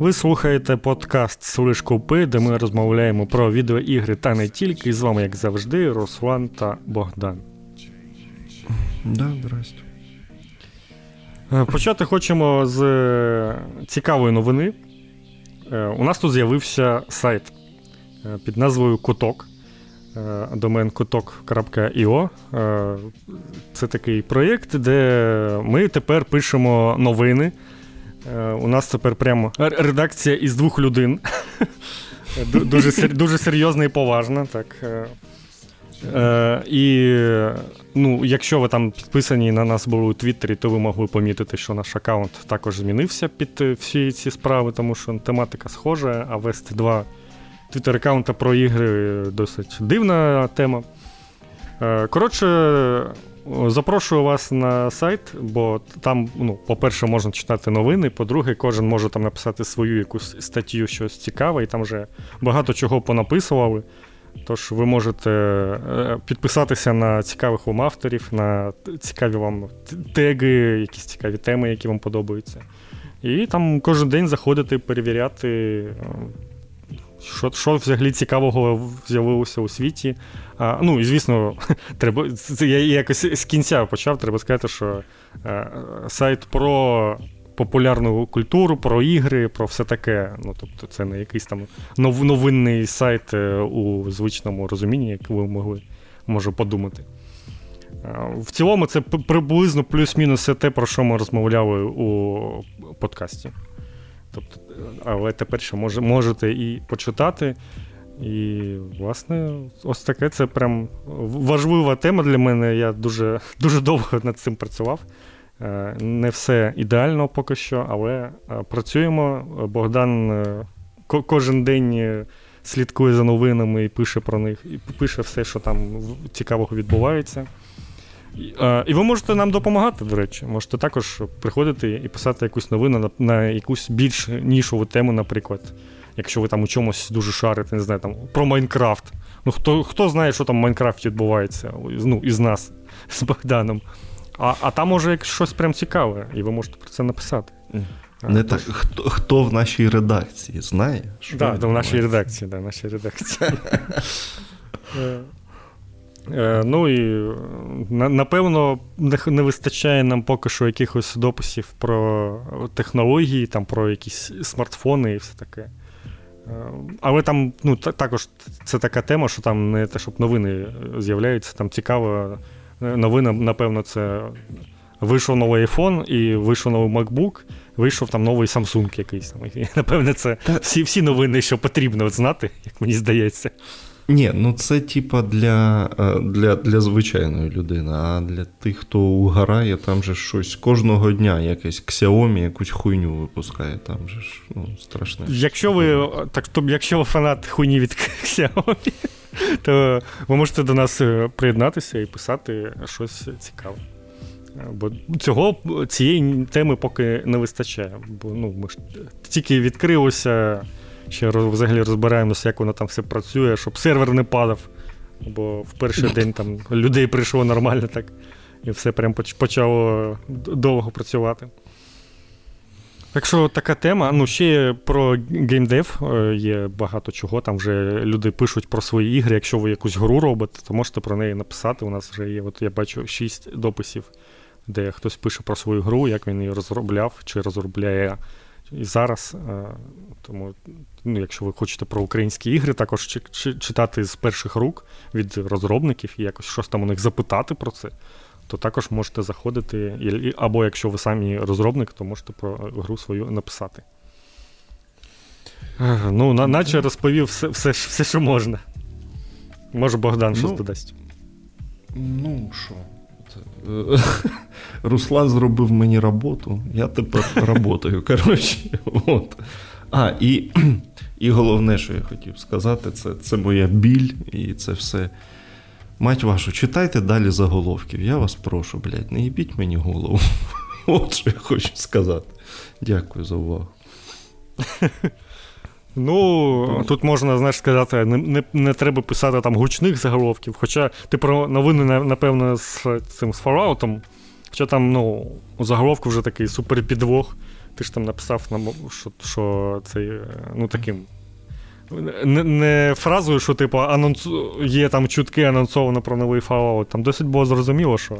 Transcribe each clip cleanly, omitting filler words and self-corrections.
Ви слухаєте подкаст «Слиш Купи», де ми розмовляємо про відеоігри та не тільки. І з вами, як завжди, Руслан та Богдан. Да, здрасте. Почати хочемо з цікавої новини. У нас тут з'явився сайт під назвою «Куток». Домен куток.io. Це такий проєкт, де ми тепер пишемо новини. У нас тепер прямо редакція із двох людей. Дуже серйозна і поважна. Так. І якщо ви там підписані на нас були у Твіттері, то ви могли помітити, що наш аккаунт також змінився під всі ці справи, тому що тематика схожа, а вести два Твіттер-аккаунта про ігри досить дивна тема. Коротше, запрошую вас на сайт, бо там, по-перше, можна читати новини, по-друге, кожен може там написати свою якусь статтю, щось цікаве, і там вже багато чого понаписували. Тож ви можете підписатися на цікавих вам авторів, на цікаві вам теги, якісь цікаві теми, які вам подобаються. І там кожен день заходити, перевіряти, що взагалі цікавого з'явилося у світі. І, звісно, я якось з кінця почав, треба сказати, що сайт про популярну культуру, про ігри, про все таке. Тобто це не якийсь там новинний сайт у звичному розумінні, як ви могли, може, подумати. В цілому це приблизно плюс-мінус все те, про що ми розмовляли у подкасті. Тобто, але тепер ще можете і почитати. І, власне, ось таке, це прям важлива тема для мене. Я дуже, дуже довго над цим працював. Не все ідеально поки що, але працюємо. Богдан кожен день слідкує за новинами і пише про них, і пише все, що там цікавого відбувається. І ви можете нам допомагати, до речі. Можете також приходити і писати якусь новину на якусь більш нішову тему, наприклад. Якщо ви там у чомусь дуже шарите, не знаю, там, про Майнкрафт. Хто знає, що там в Майнкрафті відбувається? Із нас, з Богданом. А там може щось прям цікаве, і ви можете про це написати. Не так. Хто в нашій редакції знає? Так, в нашій редакції, в нашій редакції. І, напевно, не вистачає нам поки що якихось дописів про технології, там, про якісь смартфони і все таке. Але там, також це така тема, що там не те, щоб новини з'являються, там цікава новина, напевно, це вийшов новий iPhone і вийшов новий MacBook, вийшов там новий Samsung якийсь. Напевно, це всі новини, що потрібно знати, як мені здається. Ні, це типа для звичайної людини, а для тих, хто угорає, там же щось кожного дня якесь Xiaomi якусь хуйню випускає, там же ж, страшне. Якщо ви фанат хуйні від Xiaomi, то ви можете до нас приєднатися і писати щось цікаве. Бо цієї теми поки не вистачає, бо ми ж тільки відкрилося. Ще взагалі розбираємося, як воно там все працює, щоб сервер не падав. Бо в перший день там людей прийшло нормально так. І все прям почало довго працювати. Так що така тема. Ще про геймдев є багато чого. Там вже люди пишуть про свої ігри. Якщо ви якусь гру робите, то можете про неї написати. У нас вже є, я бачу, 6 дописів, де хтось пише про свою гру, як він її розробляв чи розробляє і зараз. Тому, якщо ви хочете про українські ігри, також читати з перших рук від розробників і якось щось там у них запитати про це, то також можете заходити, або якщо ви самі розробник, то можете про гру свою написати. Наче розповів все, що можна. Може, Богдан щось додасть. Що? Руслан зробив мені роботу, я тепер працюю, коротше, от. І головне, що я хотів сказати, це моя біль і це все. Мать вашу, читайте далі заголовків, я вас прошу, не їбіть мені голову. От що я хочу сказати. Дякую за увагу. Тут можна, сказати, не треба писати там гучних заголовків, хоча ти про новини, напевно, з Fallout, хоча там у заголовку вже такий суперпідвох, Ти ж там написав нам, що цей, ну таким. Не фразою, що типу, є там чутки анонсовано про новий Fallout. Там досить було зрозуміло, що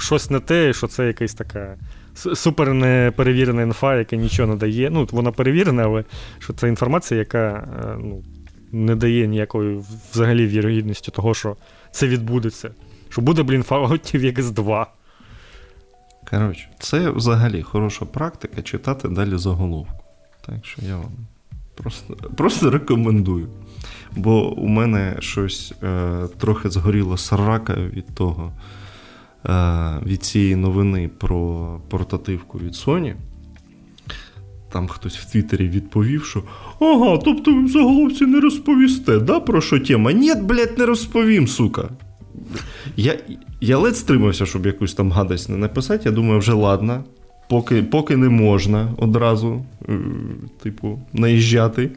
щось не те, що це якась така супер неперевірена інфа, яка нічого не дає. Ну, вона перевірена, але що це інформація, яка ну, не дає ніякої взагалі вірогідності того, що це відбудеться. Що буде, блін, Falloutів якось 2. Коротше, це взагалі хороша практика читати далі заголовку. Так що я вам просто рекомендую. Бо у мене щось трохи згоріло срака від того, від цієї новини про портативку від Sony. Там хтось в Твіттері відповів, що «Ага, тобто ви в заголовці не розповісте, да, про що тема?» «Нєт, блядь, не розповім, сука!» Я ледь стримався, щоб якусь там гадость не написати. Я думаю, вже ладно. Поки не можна одразу, типу, наїжджати.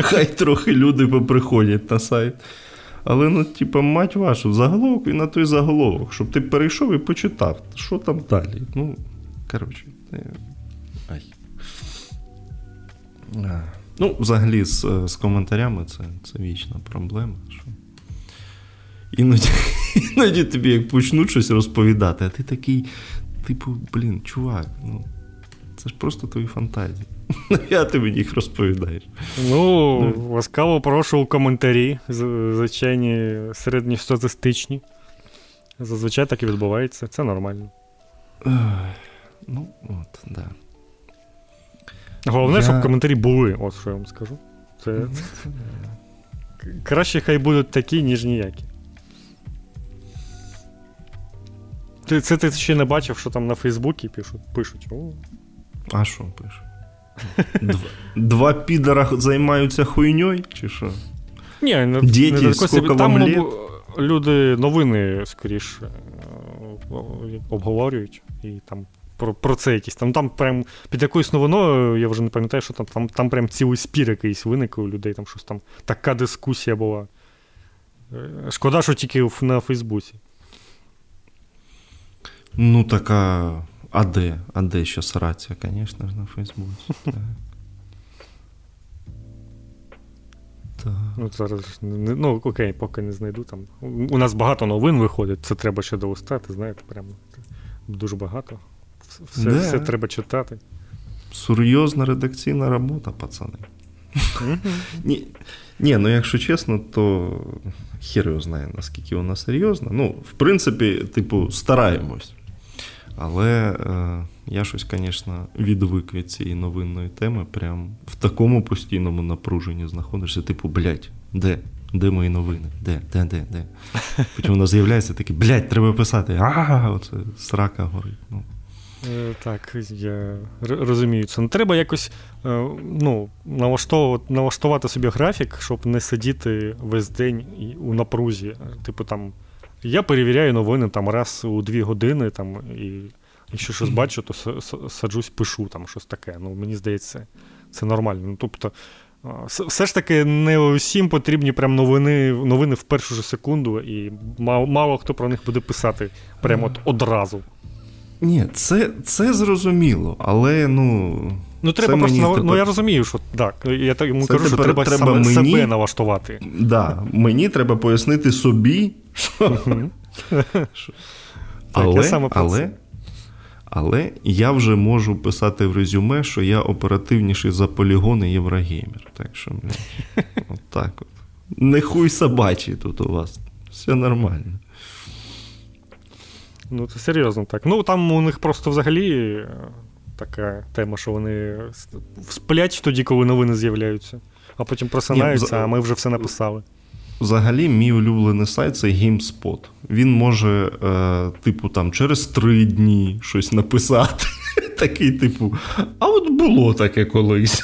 Хай трохи люди поприходять на сайт. Але, ну, типу, мать вашу, заголовок і на той заголовок, щоб ти перейшов і почитав, що там далі. Ну, коротше. Ну, взагалі, з коментарями це вічна проблема, що іноді тобі як почнуть щось розповідати, а ти такий, типу, блін, чувак, ну, це ж просто твої фантазії. Я тобі їх розповідаєш. Ну, ласкаво прошу у коментарі, звичайні середньостатистичні. Зазвичай так і відбувається, це нормально. Ну, от, да. Головне, щоб коментарі були, от що я вам скажу. Краще хай будуть такі, ніж ніякі. Це ти ще не бачив, що там на Фейсбуці пишуть. О. А що пишуть? Два підара займаються хуйньою? Чи що? Ні, діти, скільки вам літ? Люди новини, скоріше, обговорюють. І там про це якісь. Там прям під якоюсь новиною, я вже не пам'ятаю, що там прям цілий спір якийсь виник у людей. Там щось там, така дискусія була. Шкода, що тільки на Фейсбуці. Ну, така а де ще срація, звісно ж, на Фейсбуці. Так. Ну, зараз, ну, окей, поки не знайду там. У нас багато новин виходить, це треба ще доустати, знаєте, прямо дуже багато. Все треба читати. Серйозна редакційна робота, пацани. Ні, ну якщо чесно, то хер його знає, наскільки вона серйозна. Ну, в принципі, типу, стараємось. Але я щось, звісно, відвик від цієї новинної теми. Прям в такому постійному напруженні знаходишся. Типу, блядь, де мої новини? Де? Потім вона з'являється такий, блядь, треба писати. Оце срака горить. Ну. Так, я розумію це. Ну, треба якось ну, налаштувати собі графік, щоб не сидіти весь день у напрузі. Типу там, я перевіряю новини там, раз у 2 години, там, і якщо щось бачу, то саджусь, пишу там щось таке. Ну, мені здається, це нормально. Ну, тобто, все ж таки не усім потрібні прям новини в першу ж секунду, і мало хто про них буде писати прямо от одразу. Ні, це зрозуміло, але, ну... Ну, треба просто... Тепер... Ну, я розумію, що так. Я йому кажу, що треба саме себе налаштувати. Так, да, мені треба пояснити собі, що... Але я вже можу писати в резюме, що я оперативніший за полігони Єврогеймер. Так що, блядь, отак от. Не хуй собачий тут у вас. Все нормально. Ну, це серйозно так. Ну, там у них просто взагалі така тема, що вони сплять тоді, коли новини з'являються, а потім просинаються, а ми вже все написали. Взагалі, мій улюблений сайт – це GameSpot. Він може, типу, там, через 3 дні щось написати. Такий, типу, а от було таке колись.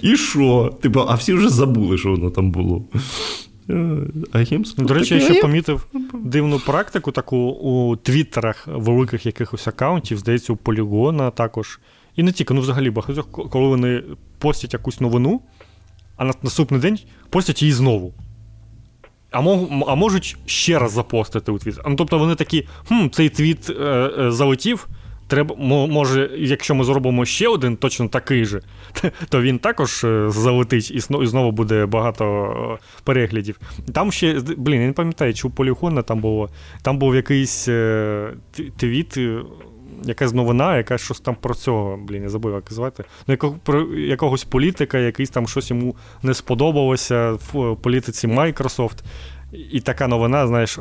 І що? Типу, а всі вже забули, що воно там було. До речі, я ще помітив дивну практику таку у твіттерах великих якихось аккаунтів, здається, у Полігона також. І не тільки, ну взагалі багатьох, коли вони постять якусь новину, а на наступний день постять її знову. А можуть ще раз запостити у твіт. Ну, тобто вони такі, цей твіт залетів, треба, може, якщо ми зробимо ще один, точно такий же, то він також залетить і знову буде багато переглядів. Там ще, блін, я не пам'ятаю, чи у Полігона там було, там був якийсь твіт, якась новина, якась щось там про цього, блін, я забув, як звати, ну, про якогось політика, якийсь там щось йому не сподобалося в політиці Microsoft, і така новина, знаєш,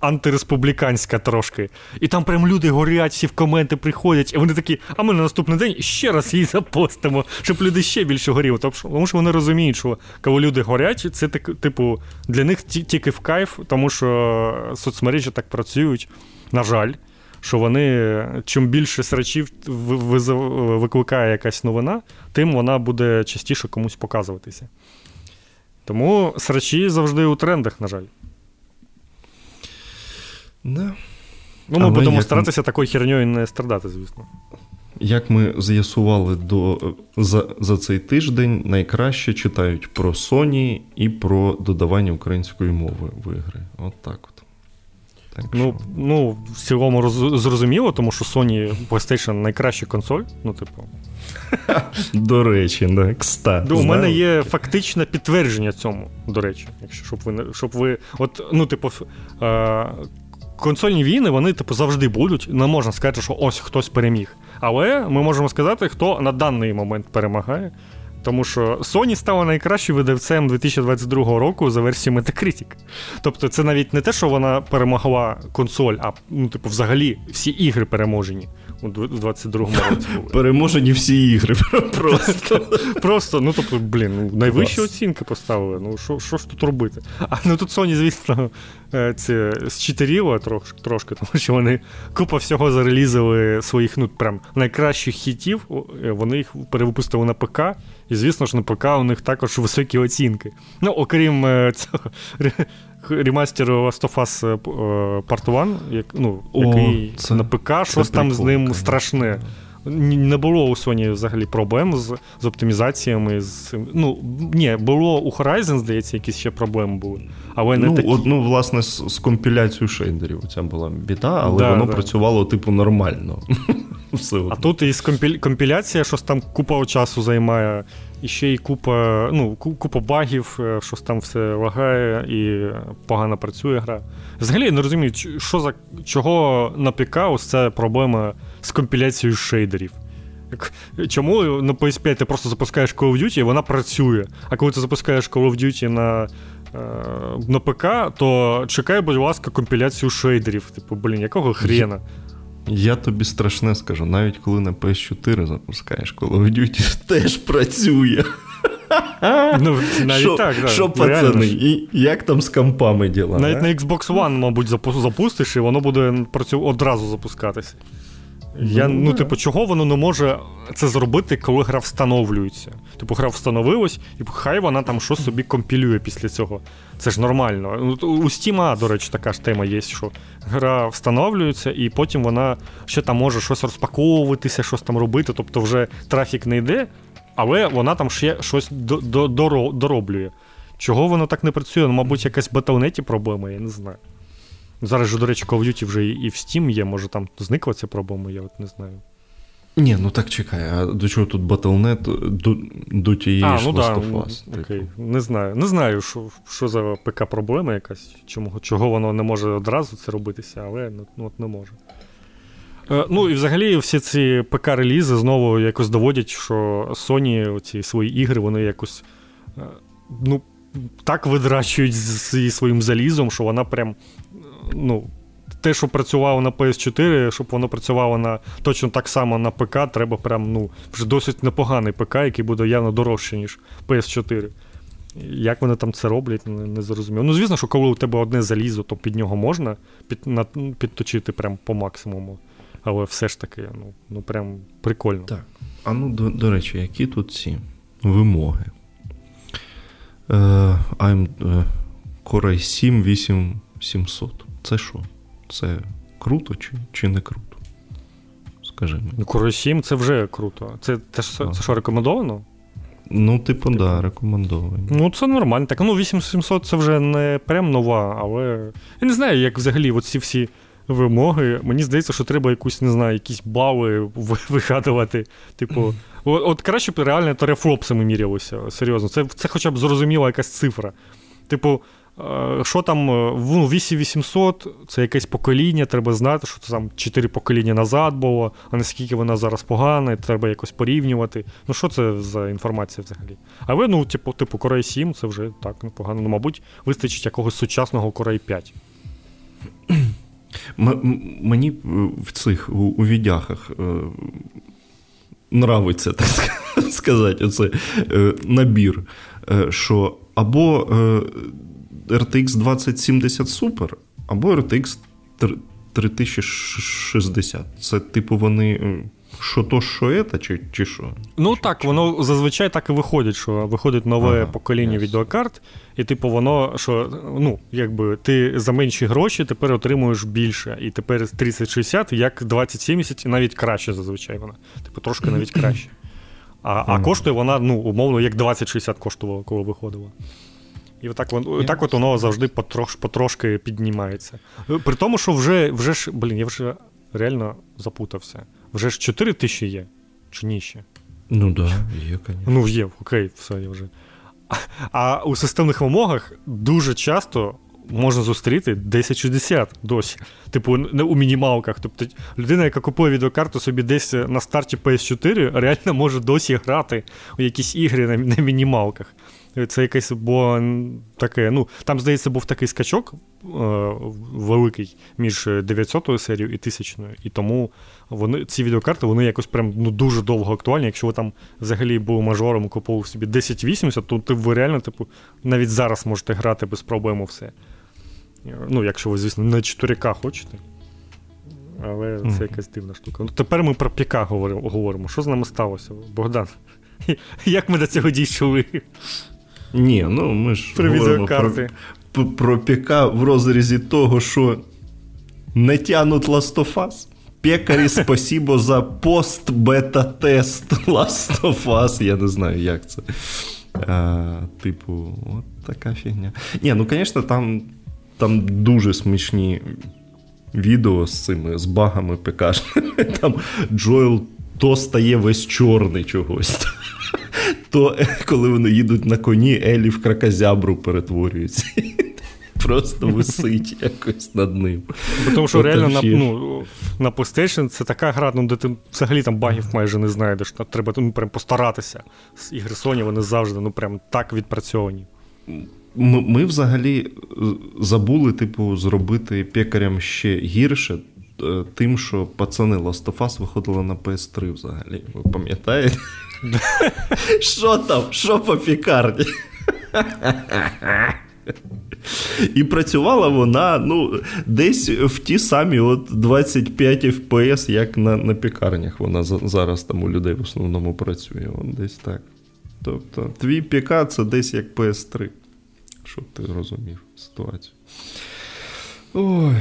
антиреспубліканська трошки. І там прям люди горять, всі в коменти приходять, і вони такі, а ми на наступний день ще раз її запостимо, щоб люди ще більше горіли. Тому що вони розуміють, що коли люди горять, це типу для них тільки в кайф, тому що соцмережі так працюють, на жаль, що вони, чим більше срачів викликає якась новина, тим вона буде частіше комусь показуватися. Тому срачі завжди у трендах, на жаль. Да. Ну, ми будемо старатися такою херньою не страдати, звісно. Як ми з'ясували за цей тиждень, найкраще читають про Sony і про додавання української мови в ігри. От так от. Так, ну, в цілому зрозуміло, тому що Sony PlayStation найкраща консоль. Ну, типу. До речі, да, кстати. У мене є фактичне підтвердження цьому, до речі. Якщо, щоб ви от, ну, типу, консольні війни, вони, типу, завжди будуть. Не можна сказати, що ось хтось переміг. Але ми можемо сказати, хто на даний момент перемагає. Тому що Sony стала найкращим видавцем 2022 року за версією Metacritic. Тобто це навіть не те, що вона перемогла консоль, а, ну, типу, взагалі всі ігри переможені у 2022 році. Переможені всі ігри просто. Просто, ну, тобто, блін, найвищі оцінки поставили. Ну, що ж тут робити? А ну тут Sony, звісно, це зчитеріло трошки, тому що вони купа всього зарелізили своїх, ну, прям найкращих хітів, вони їх перевипустили на ПК. І, звісно ж, на ПК у них також високі оцінки. Ну, окрім цього ремастеру Last of Us Part 1, який на ПК, щось там з ним страшне. Не було у Sony взагалі проблем з оптимізаціями. Було у Horizon, здається, якісь ще проблеми були. Але не такі. Власне, з компіляцією шейдерів ця була біда, але воно працювало, типу, нормально. А тут і компіляція, щось там купа часу займає, і ще й купа багів, щось там все лагає і погано працює гра. Взагалі я не розумію, чого на ПК ось ця проблема з компіляцією шейдерів. Чому на PS5 ти просто запускаєш Call of Duty і вона працює, а коли ти запускаєш Call of Duty на ПК, то чекай, будь ласка, компіляцію шейдерів. Типу, блін, якого хрена? Я тобі страшне скажу, навіть коли на PS4 запускаєш Call of Duty, теж працює. Ну, навіть шо, так, да. Що, пацани, і як там з компами діла? Навіть на Xbox One, мабуть, запустиш, і воно буде одразу запускатися. Типу, чого воно не може це зробити, коли гра встановлюється? Типу, гра встановилась, і хай вона там щось собі компілює після цього. Це ж нормально. У Steam, до речі, така ж тема є, що гра встановлюється, і потім вона ще там може щось розпаковуватися, щось там робити, тобто вже трафік не йде, але вона там ще щось дороблює. Чого воно так не працює? Ну, мабуть, якась в Battle.net проблема, я не знаю. Зараз же, до речі, Call of Duty вже і в Steam є, може там зникла ця проблема, я от не знаю. Ні, ну так чекай, а до чого тут Battle.net, до тієї ж Last of Us? Окей, типу. Не знаю, що за ПК проблема якась, чого воно не може одразу це робитися, але от не може. Ну і взагалі всі ці ПК-релізи знову якось доводять, що Sony ці свої ігри, вони якось, ну, так видрачують зі своїм залізом, що вона прям, ну, те, що працювало на PS4, щоб воно працювало точно так само на ПК, треба прям, ну, вже досить непоганий ПК, який буде явно дорожче, ніж PS4. Як вони там це роблять, не зрозуміло. Ну, звісно, що коли у тебе одне залізо, то під нього можна підточити прям по максимуму. Але все ж таки, ну прям прикольно. Так. А ну, до речі, які тут ці вимоги? Core i7-8700. Це що? Це круто чи не круто? Скажи мені. Ну, Core i7 це вже круто. Це що, рекомендовано? Ну, типу, так, да, рекомендовано. Ну, це нормально. Так, ну, 8700 це вже не прям нова, але я не знаю, як взагалі от ці всі вимоги. Мені здається, що треба якусь, не знаю, якісь бали вигадувати. Типу, от краще б реально терафлопсами мірялося, серйозно. Це хоча б зрозуміла якась цифра. Типу, що там, 8800, це якесь покоління, треба знати, що це там 4 покоління назад було, а наскільки вона зараз погана, треба якось порівнювати. Ну, що це за інформація взагалі? А ви, ну, типу, Core i7, це вже так, непогано. Ну, мабуть, вистачить якогось сучасного Core i5. Мені в цих, у відяхах нравиться, так сказати, оце набір, що або RTX 2070 Super, або RTX 3060. Це, типу, вони що то, що ета, чи що? Ну так, воно зазвичай так і виходить, що виходить нове покоління відеокарт, і, типу, воно, що, ну, якби, ти за менші гроші тепер отримуєш більше, і тепер 3060, як 2070, і навіть краще зазвичай вона. Типу, трошки навіть краще. А коштує вона, ну, умовно, як 2060 коштувала, коли виходила. І так от воно завжди потрошки піднімається. При тому, що вже ж, блін, я вже реально запутався. Вже ж 4 тисячі є? Чи ні ще? Ну да, є, звісно. Ну є, окей, все, я вже. А у системних вимогах дуже часто можна зустріти 1060 досі. Типу, у мінімалках. Тобто людина, яка купує відеокарту собі десь на старті PS4, реально може досі грати у якісь ігри на мінімалках. Це якесь, бо таке, ну, там, здається, був такий скачок великий між 900-ю серією і 1000-ю, і тому ці відеокарти, вони якось прям, ну, дуже довго актуальні. Якщо ви там взагалі був мажором, купував собі 1080, то ви реально, типу, навіть зараз можете грати без проблем у все. Ну, якщо ви, звісно, на 4К хочете. Але це якась дивна штука. Ну, тепер ми про ПК говоримо. Що з нами сталося, Богдан? Як ми до цього дійшли? Ні, ну ми ж говоримо про ПК в розрізі того, що не тянуть Last of Us. Пекарі, спасибо за пост-бета-тест Last of Us. Я не знаю, як це. Типу, от така фігня. Ні, ну, звісно, там дуже смішні відео з цими, з багами ПК-шними. Там Джоел то стає весь чорний чогось. То, коли вони їдуть на коні, Елі в кракозябру перетворюється. Просто висить якось над ним. Тому що реально на PlayStation це така гра, ну, де ти взагалі там багів майже не знайдеш. Треба, ну, прям постаратися. Ігри Sony, вони завжди, ну, прям так відпрацьовані. Ми взагалі забули, типу, зробити пекарям ще гірше, тим, що пацани Last of Us виходили на PS3 взагалі. Ви пам'ятаєте? Що там? Що по пікарні? І працювала вона, ну, десь в ті самі от 25 FPS, як на пікарнях вона зараз там у людей в основному працює. От десь так. Тобто, твій ПК це десь як PS3. Щоб ти розумів ситуацію. Ой...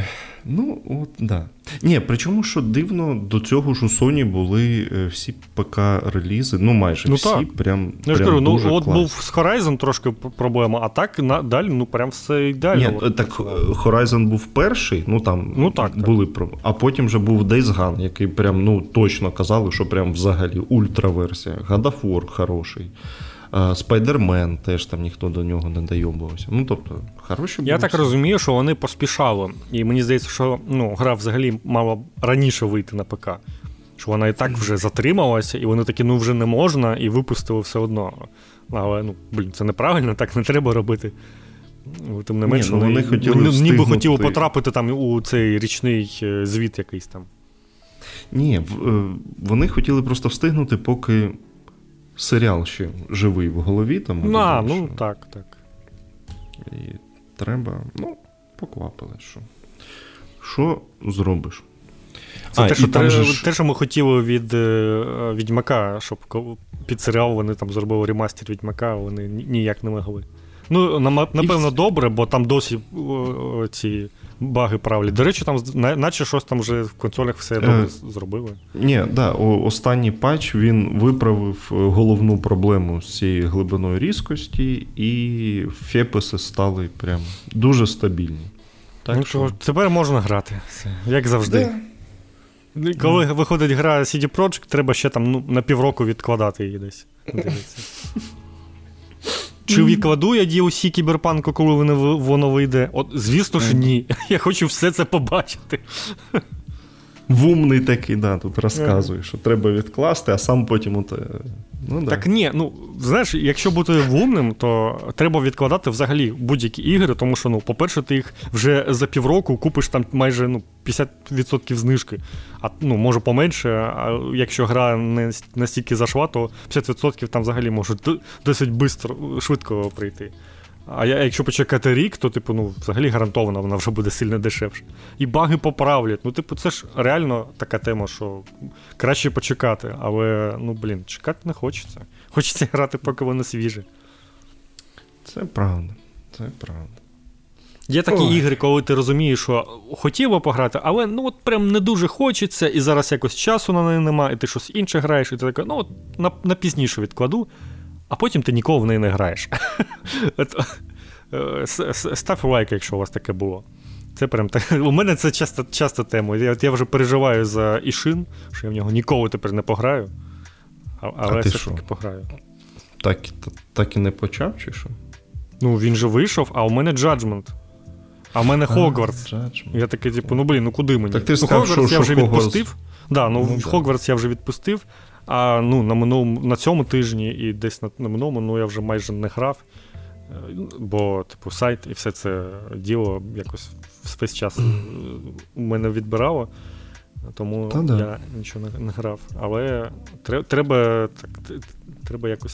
Ну, от, да. Ні, причому, що дивно, до цього ж у Sony були всі ПК-релізи, ну, майже всі, так. прям дуже класні. Ну, от клас. Був з Horizon трошки проблема, а так далі, ну, прям все ідеально. Ні, так, Horizon був перший, ну, там були проблеми, а потім вже був Days Gone, який прям, ну, точно казали, що прям взагалі ультраверсія, God of War хороший. Spider-Man теж там ніхто до нього не дойобувався. Ну, тобто, хороші були. Я так розумію, що вони поспішали. І мені здається, що, ну, гра взагалі мала раніше вийти на ПК. Що вона і так вже затрималася, і вони такі, ну, вже не можна, і випустили все одно. Але, ну, блін, це неправильно, так не треба робити. Тим не менше, вони ніби хотіли потрапити там у цей річний звіт якийсь там. Ні, вони хотіли просто встигнути, поки серіал ще живий в голові. Там, ну, так. І треба, ну, поквапили, що. Що зробиш? Це те, що ми хотіли від Відьмака, щоб під серіал вони там зробили ремастер Відьмака, вони ніяк не могли. Ну, напевно, добре, бо там досі ці баги правлять. До речі, там наче щось там вже в консолях все добре зробили. Ні, так, да, останній патч, він виправив головну проблему з цією глибиною різкості, і фепеси стали прям дуже стабільні. Так, ну, що тепер можна грати, як завжди. Да. Коли виходить гра CD Projekt, треба ще там на півроку відкладати її десь. Чи відкладу я DLC Кіберпанку, коли воно вийде? От, звісно ж, ні. Я хочу все це побачити. Вумний такий, да, тут розказує, що треба відкласти, а сам потім... От, ну, да. Так ні, ну, знаєш, якщо бути вумним, то треба відкладати взагалі будь-які ігри, тому що, ну, по-перше, ти їх вже за півроку купиш там майже, ну, 50% знижки. А, ну, може поменше, а якщо гра не настільки зашла, то 50% там взагалі може досить швидко прийти. А якщо почекати рік, то, типу, ну, взагалі гарантовано вона вже буде сильно дешевше. І баги поправлять. Ну, типу, це ж реально така тема, що краще почекати. Але, ну, блін, чекати не хочеться. Хочеться грати, поки воно свіже. Це правда. Це правда. Є такі ігри, коли ти розумієш, що хотіло пограти, але, ну, от прям не дуже хочеться, і зараз якось часу на неї нема, і ти щось інше граєш, і ти така, ну, от на пізніше відкладу. А потім ти ніколи в неї не граєш. Став лайк, якщо у вас таке було. Це прям так. У мене це часто тема. Я вже переживаю за Ішин, що я в нього ніколи тепер не пограю. Але все ж таки пограю. Так і не почав, чи що? Ну, він же вийшов, а у мене Judgment. А в мене Hogwarts. Я такий, типу, ну блін, ну куди мені? Так ти сказав, що Hogwarts я вже відпустив. Да, ну Hogwarts я вже відпустив. А ну, на цьому тижні і десь на минулому, ну, я вже майже не грав, бо, типу, сайт і все це діло якось весь час у мене відбирало, тому я нічого не грав. Але треба якось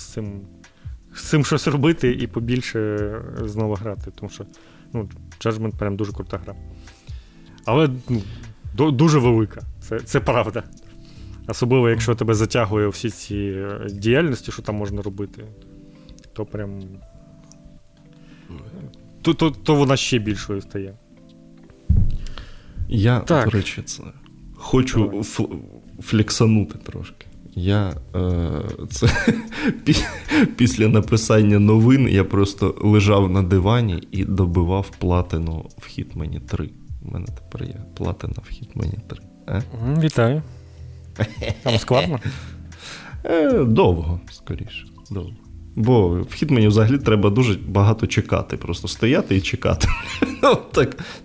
з цим щось робити і побільше знову грати, тому що, ну, Judgment прям дуже крута гра. Але, ну, дуже велика, це правда. Особливо, якщо тебе затягує всі ці діяльності, що там можна робити, то прям... То вона ще більшою стає. Я, до речі, це... хочу флексанути трошки. Я після написання новин я просто лежав на дивані і добивав платину в Hitman 3. У мене тепер є платина в Hitman 3. Вітаю. Там складно? Довго, скоріше. Довго. Бо в Hitman взагалі треба дуже багато чекати. Просто стояти і чекати.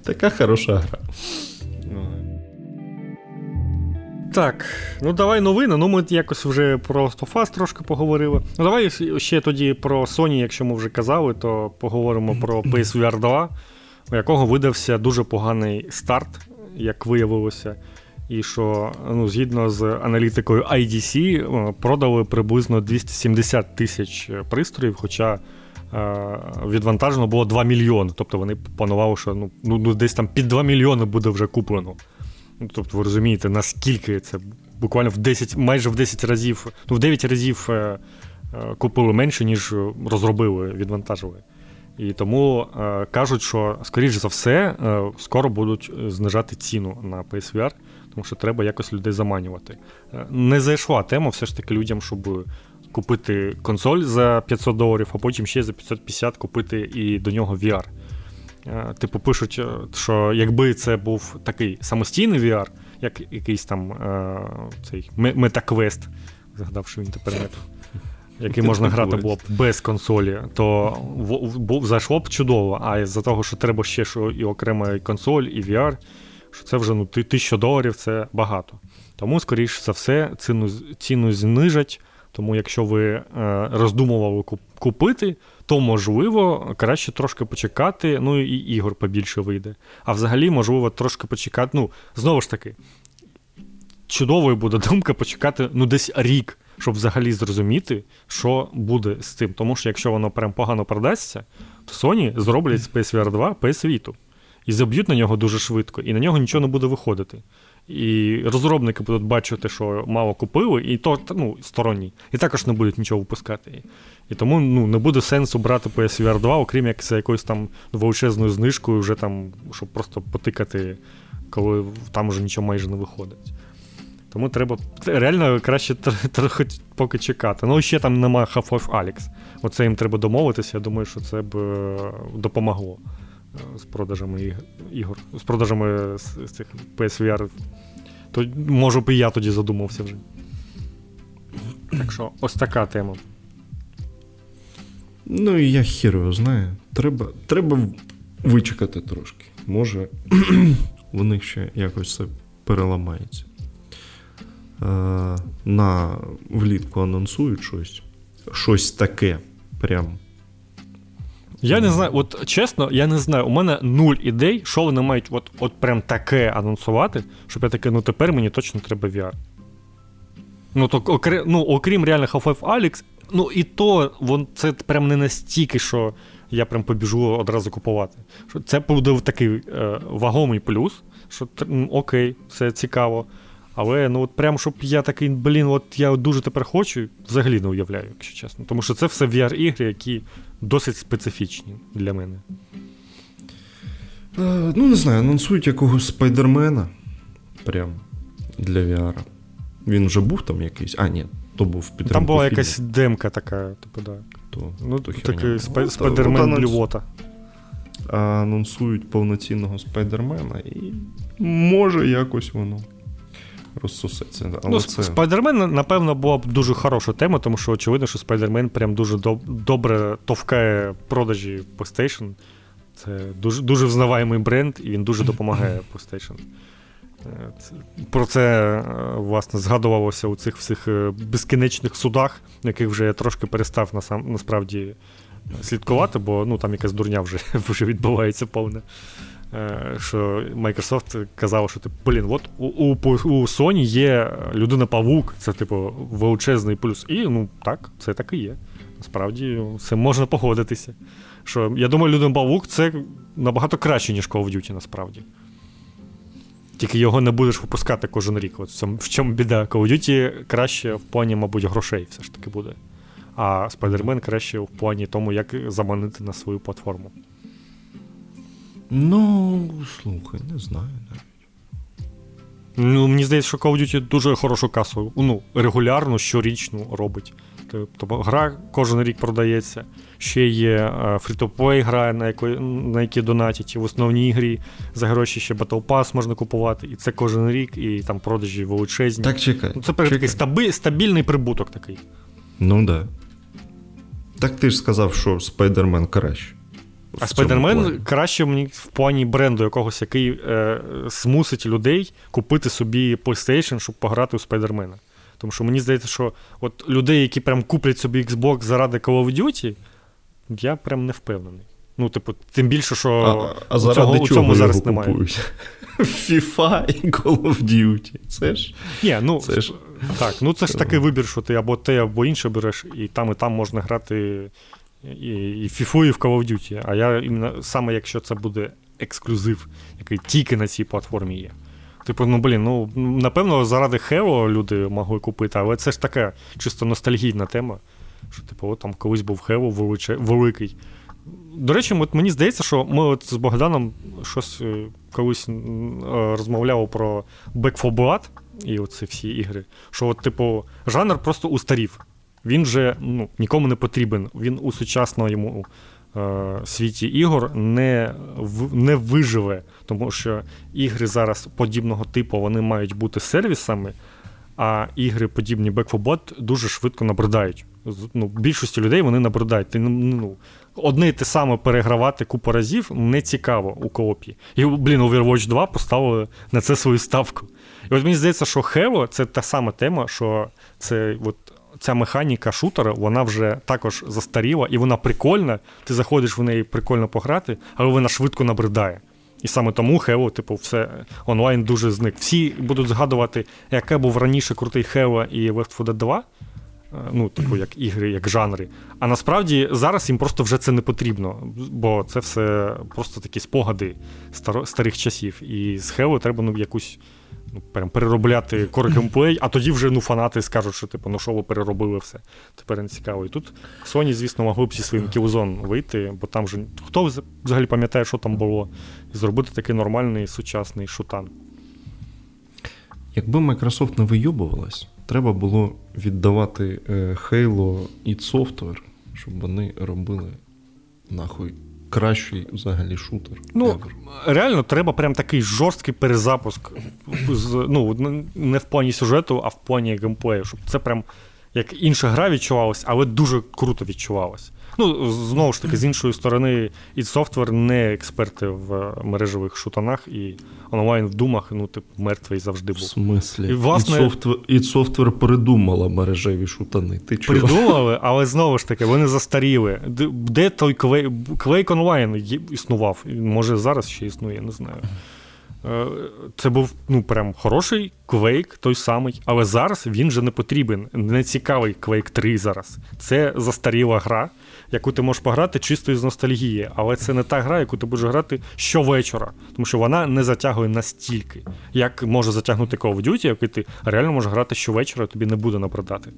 Така хороша гра. Так, ну давай новини. Ну ми якось вже про Стофас трошки поговорили. Ну давай ще тоді про Sony, якщо ми вже казали, то поговоримо про PSVR 2, у якого видався дуже поганий старт, як виявилося. І що, ну, згідно з аналітикою IDC, продали приблизно 270 тисяч пристроїв, хоча відвантажено було 2 мільйони. Тобто вони планували, що, ну, десь там під 2 мільйони буде вже куплено. Ну, тобто ви розумієте, наскільки це буквально в 10, майже в 10 разів, ну, в 9 разів купили менше, ніж розробили, відвантажили. І тому кажуть, що, скоріш за все, скоро будуть знижати ціну на PSVR, тому що треба якось людей заманювати. Не зайшла тема все ж таки людям, щоб купити консоль за $500, а потім ще за $550 купити і до нього VR. Типу пишуть, що якби це був такий самостійний VR, як якийсь там цей Meta Quest, згадав, що він тепер Meta, який можна грати було б без консолі, то зайшло б чудово. А із-за того, що треба ще що і окрема консоль, і VR, що це вже, ну, $1000, це багато. Тому, скоріше за все, ціну знижать. Тому, якщо ви роздумували купити, то, можливо, краще трошки почекати, ну, і ігор побільше вийде. А взагалі, можливо, трошки почекати, ну, знову ж таки, чудовою буде думка почекати, ну, десь рік, щоб взагалі зрозуміти, що буде з цим. Тому що, якщо воно прям погано продасться, то Sony зроблять з PSVR 2 PS Vita. І заб'ють на нього дуже швидко, і на нього нічого не буде виходити. І розробники будуть бачити, що мало купили, і то, ну, сторонні, і також не будуть нічого випускати. І тому, ну, не буде сенсу брати PSVR 2, окрім як за якоюсь там величезною знижкою, вже там, щоб просто потикати, коли там вже нічого майже не виходить. Тому треба реально краще трохи поки чекати. Ну, ще там нема Half-Life Alyx. Оце їм треба домовитися, я думаю, що це б допомогло з продажами ігор, з продажами з цих PSVR, то може б і я тоді задумався вже. Так що, ось така тема. Ну і я хір його знаю. Треба вичекати трошки. Може, в них ще якось це переламається. На влітку анонсують щось. Щось таке. Прям. Я не знаю, от чесно, я не знаю. У мене нуль ідей, що вони мають от прям таке анонсувати, щоб я таке, ну тепер мені точно треба VR. Ну, то, окрім реально Half-Life Alyx, ну і то, це прям не настільки, що я прям побіжу одразу купувати. Це буде такий вагомий плюс, що окей, це цікаво. Але, ну, от прям, щоб я такий, блін, от я дуже тепер хочу, взагалі не уявляю, якщо чесно. Тому що це все VR-ігри, які досить специфічні для мене. Ну, не знаю, анонсують якогось Спайдермена. Прям для VR. Він вже був там якийсь? А, ні, то був підтримку. Там була якась демка така, типу, да. Ну, такий Спайдермен Блювота. Анонсують повноцінного Спайдермена і може якось воно розсосеться. Ну, це... Спайдермен, напевно, була б дуже хороша тема, тому що очевидно, що Спайдермен прям дуже добре товкає продажі PlayStation. Це дуже, дуже взнаваємий бренд, і він дуже допомагає PlayStation. Про це, власне, згадувалося у цих всіх безкінечних судах, яких вже я трошки перестав насправді слідкувати, бо ну, там якась дурня вже відбувається повне. Що Microsoft казав, що типу, блін, от у Sony є людина-павук, це типу величезний плюс. І ну так, це так і є. Насправді, це можна погодитися. Що, я думаю, людина-павук це набагато краще, ніж Call of Duty, насправді. Тільки його не будеш випускати кожен рік. От в чому біда? Call of Duty краще в плані, мабуть, грошей все ж таки буде. А Spider-Man краще в плані тому, як заманити на свою платформу. Ну, слухай, не знаю навіть. Ну, мені здається, що Call of Duty дуже хорошу касу, ну, регулярну, щорічну робить. Тобто гра кожен рік продається, ще є фрі-то-плей гра, на якій донатять, в основній грі за гроші ще Battle Pass можна купувати, і це кожен рік, і там продажі величезні. Так, чекай. Ну, це такий стабільний прибуток такий. Ну, да. Так ти ж сказав, що Spider-Man краще. А Spider-Man краще мені в плані бренду якогось, який змусить людей купити собі PlayStation, щоб пограти у Spider-Man. Тому що мені здається, що от людей, які прям куплять собі Xbox заради Call of Duty, я прям не впевнений. Ну, типу, тим більше, що у цьому зараз немає. FIFA і Call of Duty. Це ж... Ні, ну, це ж... Так, ну це ж такий вибір, що ти або те, або інше береш, і там можна грати і в FIFA, і в Call of Duty. А я саме якщо це буде ексклюзив, який тільки на цій платформі є. Типу, ну, блін, ну, напевно, заради Halo люди могли купити, але це ж така чисто ностальгійна тема, що, типу, от там колись був Halo великий. До речі, от мені здається, що ми от з Богданом щось колись розмовляли про Back 4 Blood і оці всі ігри, що, от, типу, жанр просто устарів. Він вже, ну, нікому не потрібен. Він у сучасному йому світі ігор не виживе, тому що ігри зараз подібного типу, вони мають бути сервісами, а ігри подібні Back 4 Blood дуже швидко набридають. Ну, більшості людей вони набридають. Ну, одне й те саме перегравати купу разів не цікаво у коопі. І, блін, Overwatch 2 поставили на це свою ставку. І от мені здається, що Halo — це та сама тема, що це от ця механіка шутера, вона вже також застаріла, і вона прикольна, ти заходиш в неї прикольно пограти, але вона швидко набридає. І саме тому Halo, типу, все онлайн дуже зник. Всі будуть згадувати, яке був раніше крутий Halo і Left 4 Dead 2, ну, типу, як ігри, як жанри. А насправді зараз їм просто вже це не потрібно, бо це все просто такі спогади старих часів. І з Halo треба, ну, якусь прям переробляти Core gameplay, а тоді вже, ну, фанати скажуть, що, типу, ну, що ви переробили все. Тепер не цікаво. І тут Sony, звісно, могли б зі своїм Killzone вийти, бо там вже хто взагалі пам'ятає, що там було, і зробити такий нормальний, сучасний шутан. Якби Microsoft не вийобувалась, треба було віддавати Halo id Software, щоб вони робили нахуй кращий взагалі шутер. Ну, реально, треба прям такий жорсткий перезапуск. Ну, не в плані сюжету, а в плані геймплею. Щоб це прям як інша гра відчувалась, але дуже круто відчувалась. Ну, знову ж таки, з іншої сторони, id Software не експерти в мережевих шутанах, і онлайн в думах, ну, типу, мертвий завжди був. В смислі? І, власне, id Software передумала мережеві шутани. Ти чого? Придумали, але знову ж таки, вони застаріли. Де той Quake Online існував? Може, зараз ще існує, не знаю. Це був, ну, прям хороший Quake, той самий, але зараз він же не потрібен. Не цікавий Quake 3 зараз. Це застаріла гра, яку ти можеш пограти чисто із ностальгії, але це не та гра, яку ти будеш грати щовечора, тому що вона не затягує настільки, як може затягнути Call of Duty, який ти реально можеш грати щовечора, тобі не буде набридати.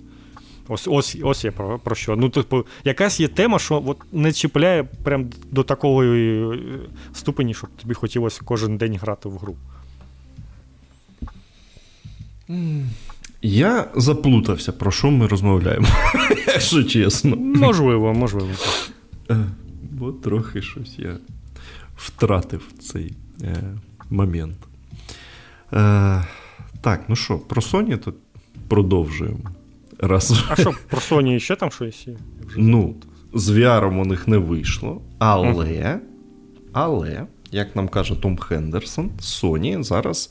Ось я про що. Ну, типу, якась є тема, що от не чіпляє прям до такого ступені, щоб тобі хотілося кожен день грати в гру. Я заплутався, про що ми розмовляємо, якщо чесно. Можливо. Бо трохи щось я втратив цей момент. Так, ну що, про Sony тут продовжуємо. А що, про Sony ще там щось є? Ну, з VR у них не вийшло, але, як нам каже Том Хендерсон, Sony зараз,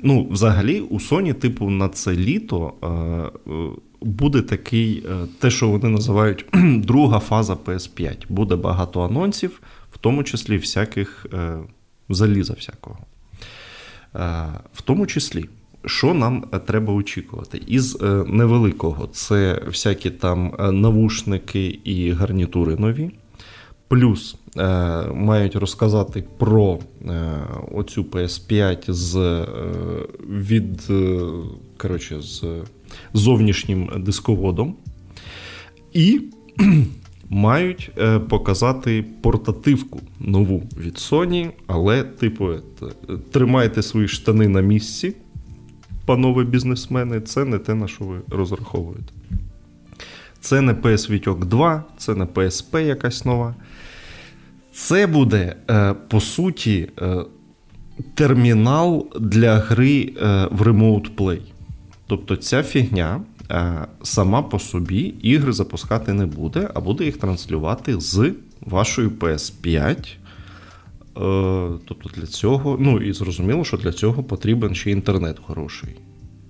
ну, взагалі у Sony, типу, на це літо буде такий, те, що вони називають друга фаза PS5. Буде багато анонсів, в тому числі всяких, заліза всякого. В тому числі. Що нам треба очікувати? Із невеликого – це всякі там навушники і гарнітури нові. Плюс мають розказати про оцю PS5 з зовнішнім дисководом. І мають показати портативку нову від Sony, але типу тримайте свої штани на місці. Панове бізнесмени, це не те, на що ви розраховуєте. Це не PS Vita 2, це не PSP якась нова. Це буде, по суті, термінал для гри в Remote Play. Тобто ця фігня сама по собі ігри запускати не буде, а буде їх транслювати з вашою PS5. Тобто для цього, ну і зрозуміло, що для цього потрібен ще інтернет хороший.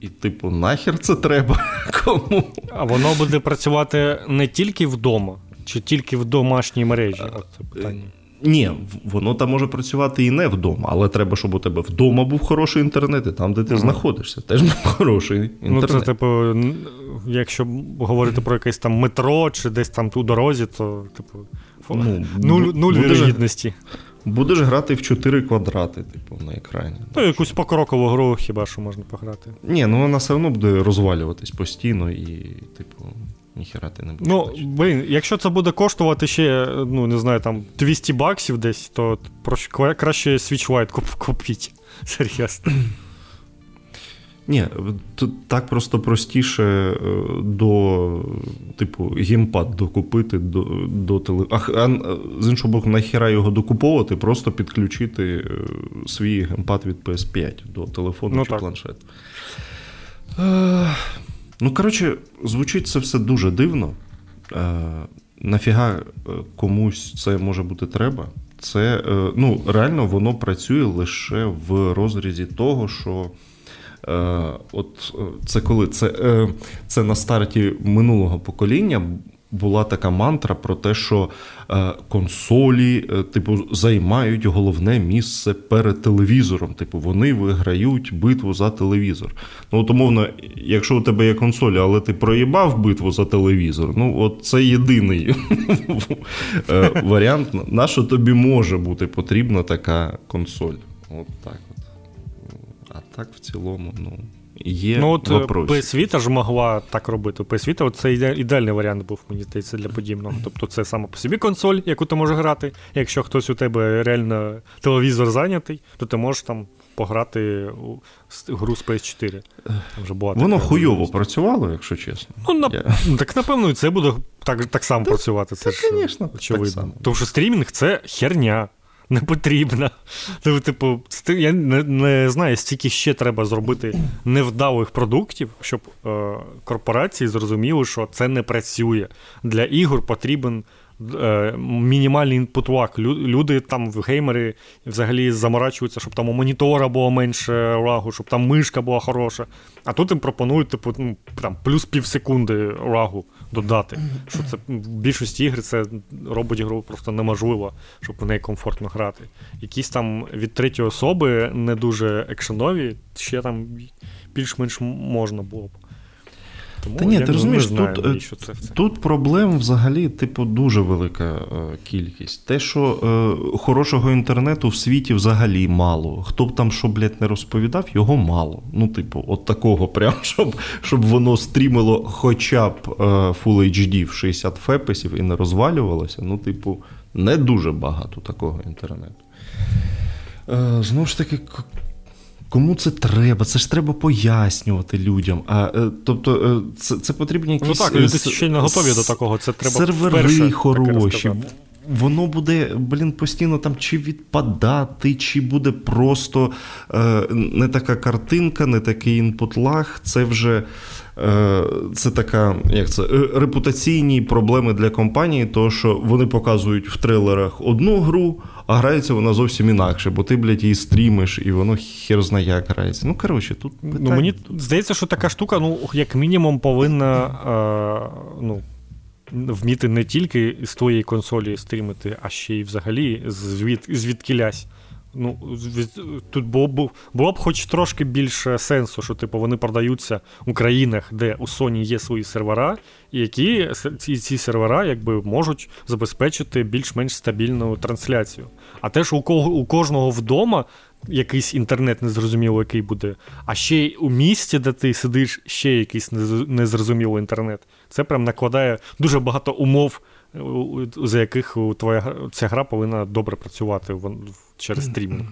І типу, нахер це треба? Кому? А воно буде працювати не тільки вдома, чи тільки в домашній мережі? Це питання. Ні, воно там може працювати і не вдома, але треба, щоб у тебе вдома був хороший інтернет, і там, де ти знаходишся, теж був хороший інтернет. Ну, це, типу, якщо говорити про якесь там метро, чи десь там у дорозі, то, типу, нуль вірогідності. Будеш грати в 4 квадрати, типу, на екрані. Ну, якусь покрокову гру хіба що можна пограти. Ні, ну вона все одно буде розвалюватись постійно і, типу, ніхера ти не будеш. Ну, блін, якщо це буде коштувати ще, ну, не знаю, там, $200 десь, то краще Switch Lite купіть. Серйозно. Ні, так просто простіше до, типу, геймпад докупити до телефону. А з іншого боку, нахіра його докуповувати, просто підключити свій геймпад від PS5 до телефону чи планшету. Ну, коротше, звучить це все дуже дивно. Нафіга комусь це може бути треба? Це, ну, реально воно працює лише в розрізі того, що от це коли це на старті минулого покоління була така мантра про те, що консолі, типу, займають головне місце перед телевізором. Типу, вони виграють битву за телевізор. Ну, от умовно, якщо у тебе є консолі, але ти проїбав битву за телевізор, ну, от це єдиний варіант, на що тобі може бути потрібна така консоль. От так. А так в цілому, ну, є вопрос. PS Vita ж могла так робити. PS Vita, це ідеальний варіант був, мені здається, для подібного. Тобто це сама по собі консоль, яку ти можеш грати. Якщо хтось у тебе реально телевізор зайнятий, то ти можеш там пограти у гру з PS4. Воно хуйово працювало, якщо чесно. Так, напевно, і це буде так само працювати. Це ж очевидно. Тому що стрімінг — це херня. Не потрібно. Типу, я не знаю, стільки ще треба зробити невдалих продуктів, щоб корпорації зрозуміли, що це не працює. Для ігор потрібен мінімальний інпут-лаг. Люди там, геймери, взагалі заморачуються, щоб там у монітора було менше лагу, щоб там мишка була хороша. А тут їм пропонують, типу, там, плюс півсекунди лагу додати. Що це в більшості ігри це робить ігру просто неможливо, щоб у неї комфортно грати. Якісь там від третьої особи не дуже екшенові, ще там більш-менш можна було б. Та ні, ти розумієш, тут проблем взагалі, типу, дуже велика кількість. Те, що хорошого інтернету в світі взагалі мало. Хто б там що, блядь, не розповідав, його мало. Ну, типу, от такого прям, щоб воно стрімило хоча б Full HD в 60 фепесів і не розвалювалося. Ну, типу, не дуже багато такого інтернету. Знову ж таки... Кому це треба? Це ж треба пояснювати людям. Тобто, це потрібні якісь... Ну так, люди ще не готові до такого. Це треба сервери хороші. Воно буде, блін, постійно там чи відпадати, чи буде просто не така картинка, не такий інпут-лаг. Це вже це така, як це, репутаційні проблеми для компанії, то що вони показують в трейлерах одну гру, а грається вона зовсім інакше, бо ти, блядь, її стрімиш, і воно хер знає, як грається. Ну, коротше, тут... мені здається, що така штука, як мінімум, повинна, вміти не тільки з твоєї консолі стрімити, а ще й взагалі звідкілясь. Тут було б хоч трошки більше сенсу, що типу, вони продаються в країнах, де у Sony є свої сервера, які ці сервера якби, можуть забезпечити більш-менш стабільну трансляцію. А те, що у кожного вдома якийсь інтернет незрозуміло, який буде, а ще й у місті, де ти сидиш, ще якийсь незрозумілий інтернет. Це прям накладає дуже багато умов, за яких ця гра повинна добре працювати через стрімінг.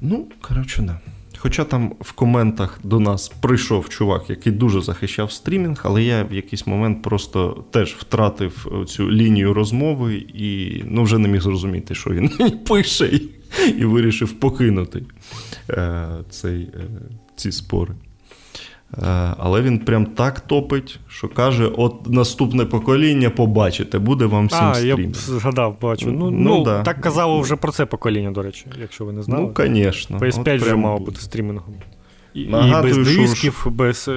Ну, коротше, да. Хоча там в коментах до нас прийшов чувак, який дуже захищав стрімінг, але я в якийсь момент просто теж втратив цю лінію розмови і вже не міг зрозуміти, що він пише, і вирішив покинути ці спори. Але він прям так топить, що каже, от наступне покоління побачите, буде вам всім стрім. Я згадав, бачу. Да. Так казало вже про це покоління, до речі, якщо ви не знали. Ну, звісно. PS5 вже мало бути стрімінгом. Нагадую, і без дисків, без...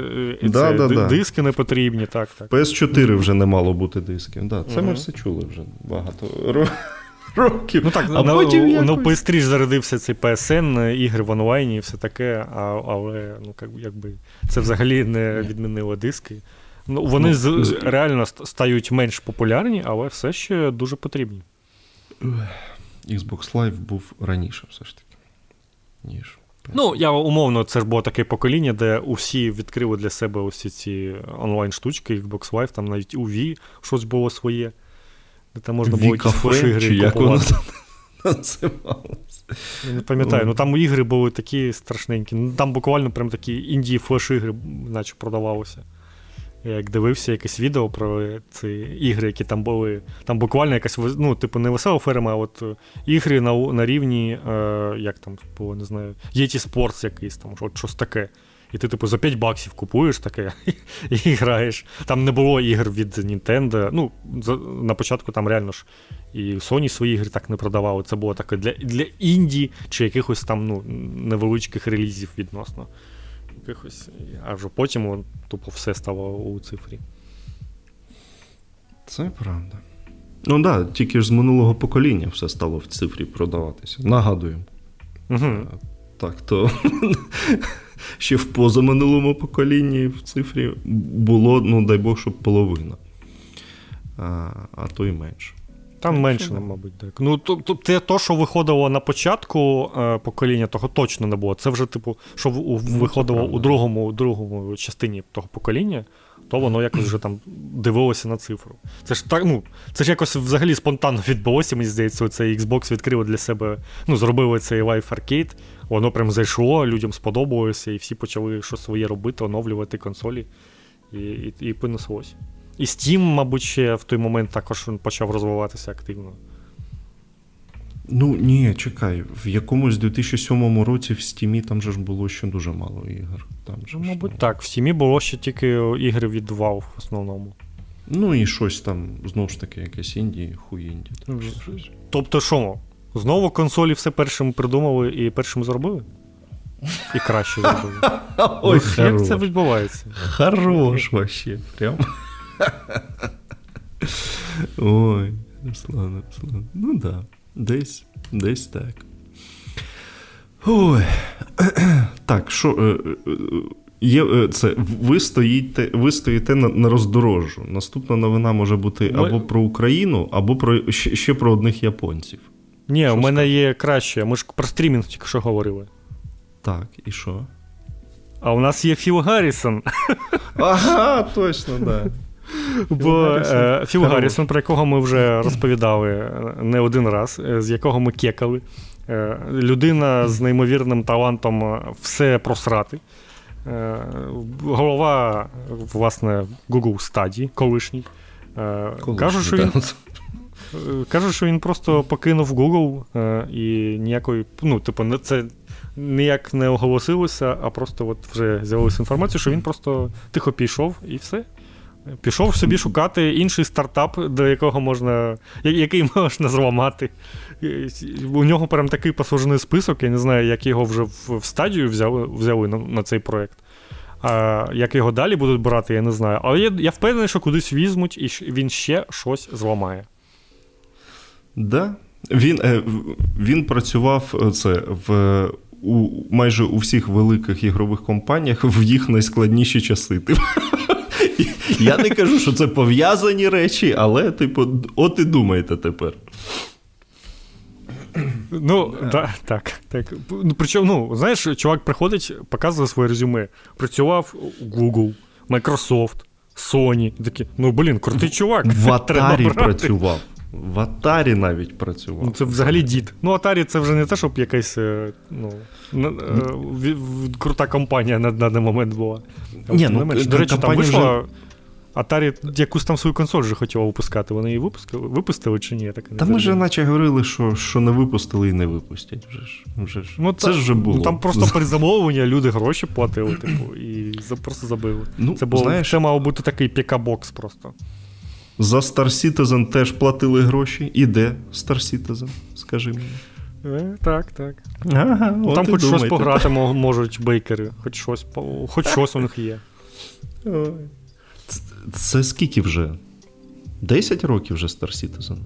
Диски не потрібні, так. PS4 вже не мало бути дисків, да. Це ми все чули вже багато років. PS3 ж зарядився цей PSN, ігри в онлайні і все таке, але це взагалі не відмінило диски. Вони реально стають менш популярні, але все ще дуже потрібні. Xbox Live був раніше все ж таки, ніж. Я умовно, це ж було таке покоління, де усі відкрили для себе усі ці онлайн-штучки, Xbox Live, там навіть у Wii щось було своє. Де там можна було якісь флеші ігри купувати. Я не пам'ятаю, там ігри були такі страшненькі. Там буквально прям такі інді флеші ігри наче продавалися. Я як дивився якесь відео про ці ігри, які там були. Там буквально якась, не весела ферма, а от ігри на рівні, як там було, не знаю, Yeti Sports якийсь там, от щось таке. І ти, за $5 купуєш таке і граєш. Там не було ігор від Nintendo. На початку там реально ж і Sony свої ігри так не продавали. Це було таке для інді чи якихось там невеличких релізів відносно. Якихось. А вже потім тупо все стало у цифрі. Це правда. Тільки ж з минулого покоління все стало в цифрі продаватися. Нагадуємо. Угу. Так, то... Ще в позаминулому поколінні в цифрі було, дай Бог, щоб половина. А то і менше. Там менше, мабуть, так. Те, що виходило на початку покоління, того точно не було. Це вже, що виходило у другому частині того покоління, то воно якось вже там дивилося на цифру. Це ж так, ну, це ж якось взагалі спонтанно відбулося, мені здається, цей Xbox відкрив для себе, ну, зробили цей Live Arcade, воно прям зайшло, людям сподобалося, і всі почали щось своє робити, оновлювати консолі, і понеслось. І Steam, мабуть, ще в той момент також почав розвиватися активно. Ну, ні, чекай, в якомусь 2007 році в Стімі там же ж було ще дуже мало ігор. Там же ну, мабуть, так, в Стімі було ще тільки ігри від WoW в основному. Ну, і щось там, знову ж таки, якесь інді, хуй-інді. Тобто, що, знову консолі все першим придумали і першим зробили? І краще зробили. Ой, як це відбувається? Хорош, вообще, прям. Ой, Руслан. Ну, да. Десь так. Ой. Так, що є це, ви стоїте на роздорожжю. Наступна новина може бути або про Україну, або про ще про одних японців. Ні, у мене є краще. Ми ж про стрімінг тільки що говорили. Так, і що? А у нас є Філ Гаррісон. Ага, точно, так. Да. Бо Філ Гаррісон, про якого ми вже розповідали не один раз, з якого ми кекали. Людина з неймовірним талантом все просрати. Голова, власне, Google стадії, колишній. Кажуть, що він просто покинув Google і ніякої, ну, типу, це ніяк не оголосилося, а просто от вже з'явилася інформація, що він просто тихо пішов і все. Пішов собі шукати інший стартап, до якого можна, який можна зламати. У нього прям такий послужний список, я не знаю, як його вже в стадію взяли на цей проєкт. А як його далі будуть брати, я не знаю. Але я впевнений, що кудись візьмуть, і він ще щось зламає. Да. Він працював це в... майже у всіх великих ігрових компаніях в їх найскладніші часи. Я не кажу, що це пов'язані речі, але, типу, от і думайте тепер. Ну, так. Причому, ну, знаєш, чувак приходить, показує своє резюме. Працював у Google, Microsoft, Sony. І такі, ну, блін, крутий чувак. В Атарі працював. В Атарі навіть працював. Ну, це взагалі дід. Ну, Атарі це вже не те, щоб якась крута компанія на даний момент була. Ні, до речі, там вийшла... Вже... Атарі якусь там свою консоль вже хотіла випускати. Вони її випустили чи ні? Так, та ми вже наче говорили, що не випустили і не випустять. Вже ж. Ну, це ж вже було. Ну, там просто перезамовлення, люди гроші платили, типу, і просто забили. Ну, це було, знаєш, це мав бути такий пікабокс просто. За Star Citizen теж платили гроші. І де Star Citizen, скажи мені. Так. Ага, ну, там хоч думаєте. Щось пограти можуть бейкери. Хоч щось у них є. Це скільки вже? 10 років вже Star Citizen?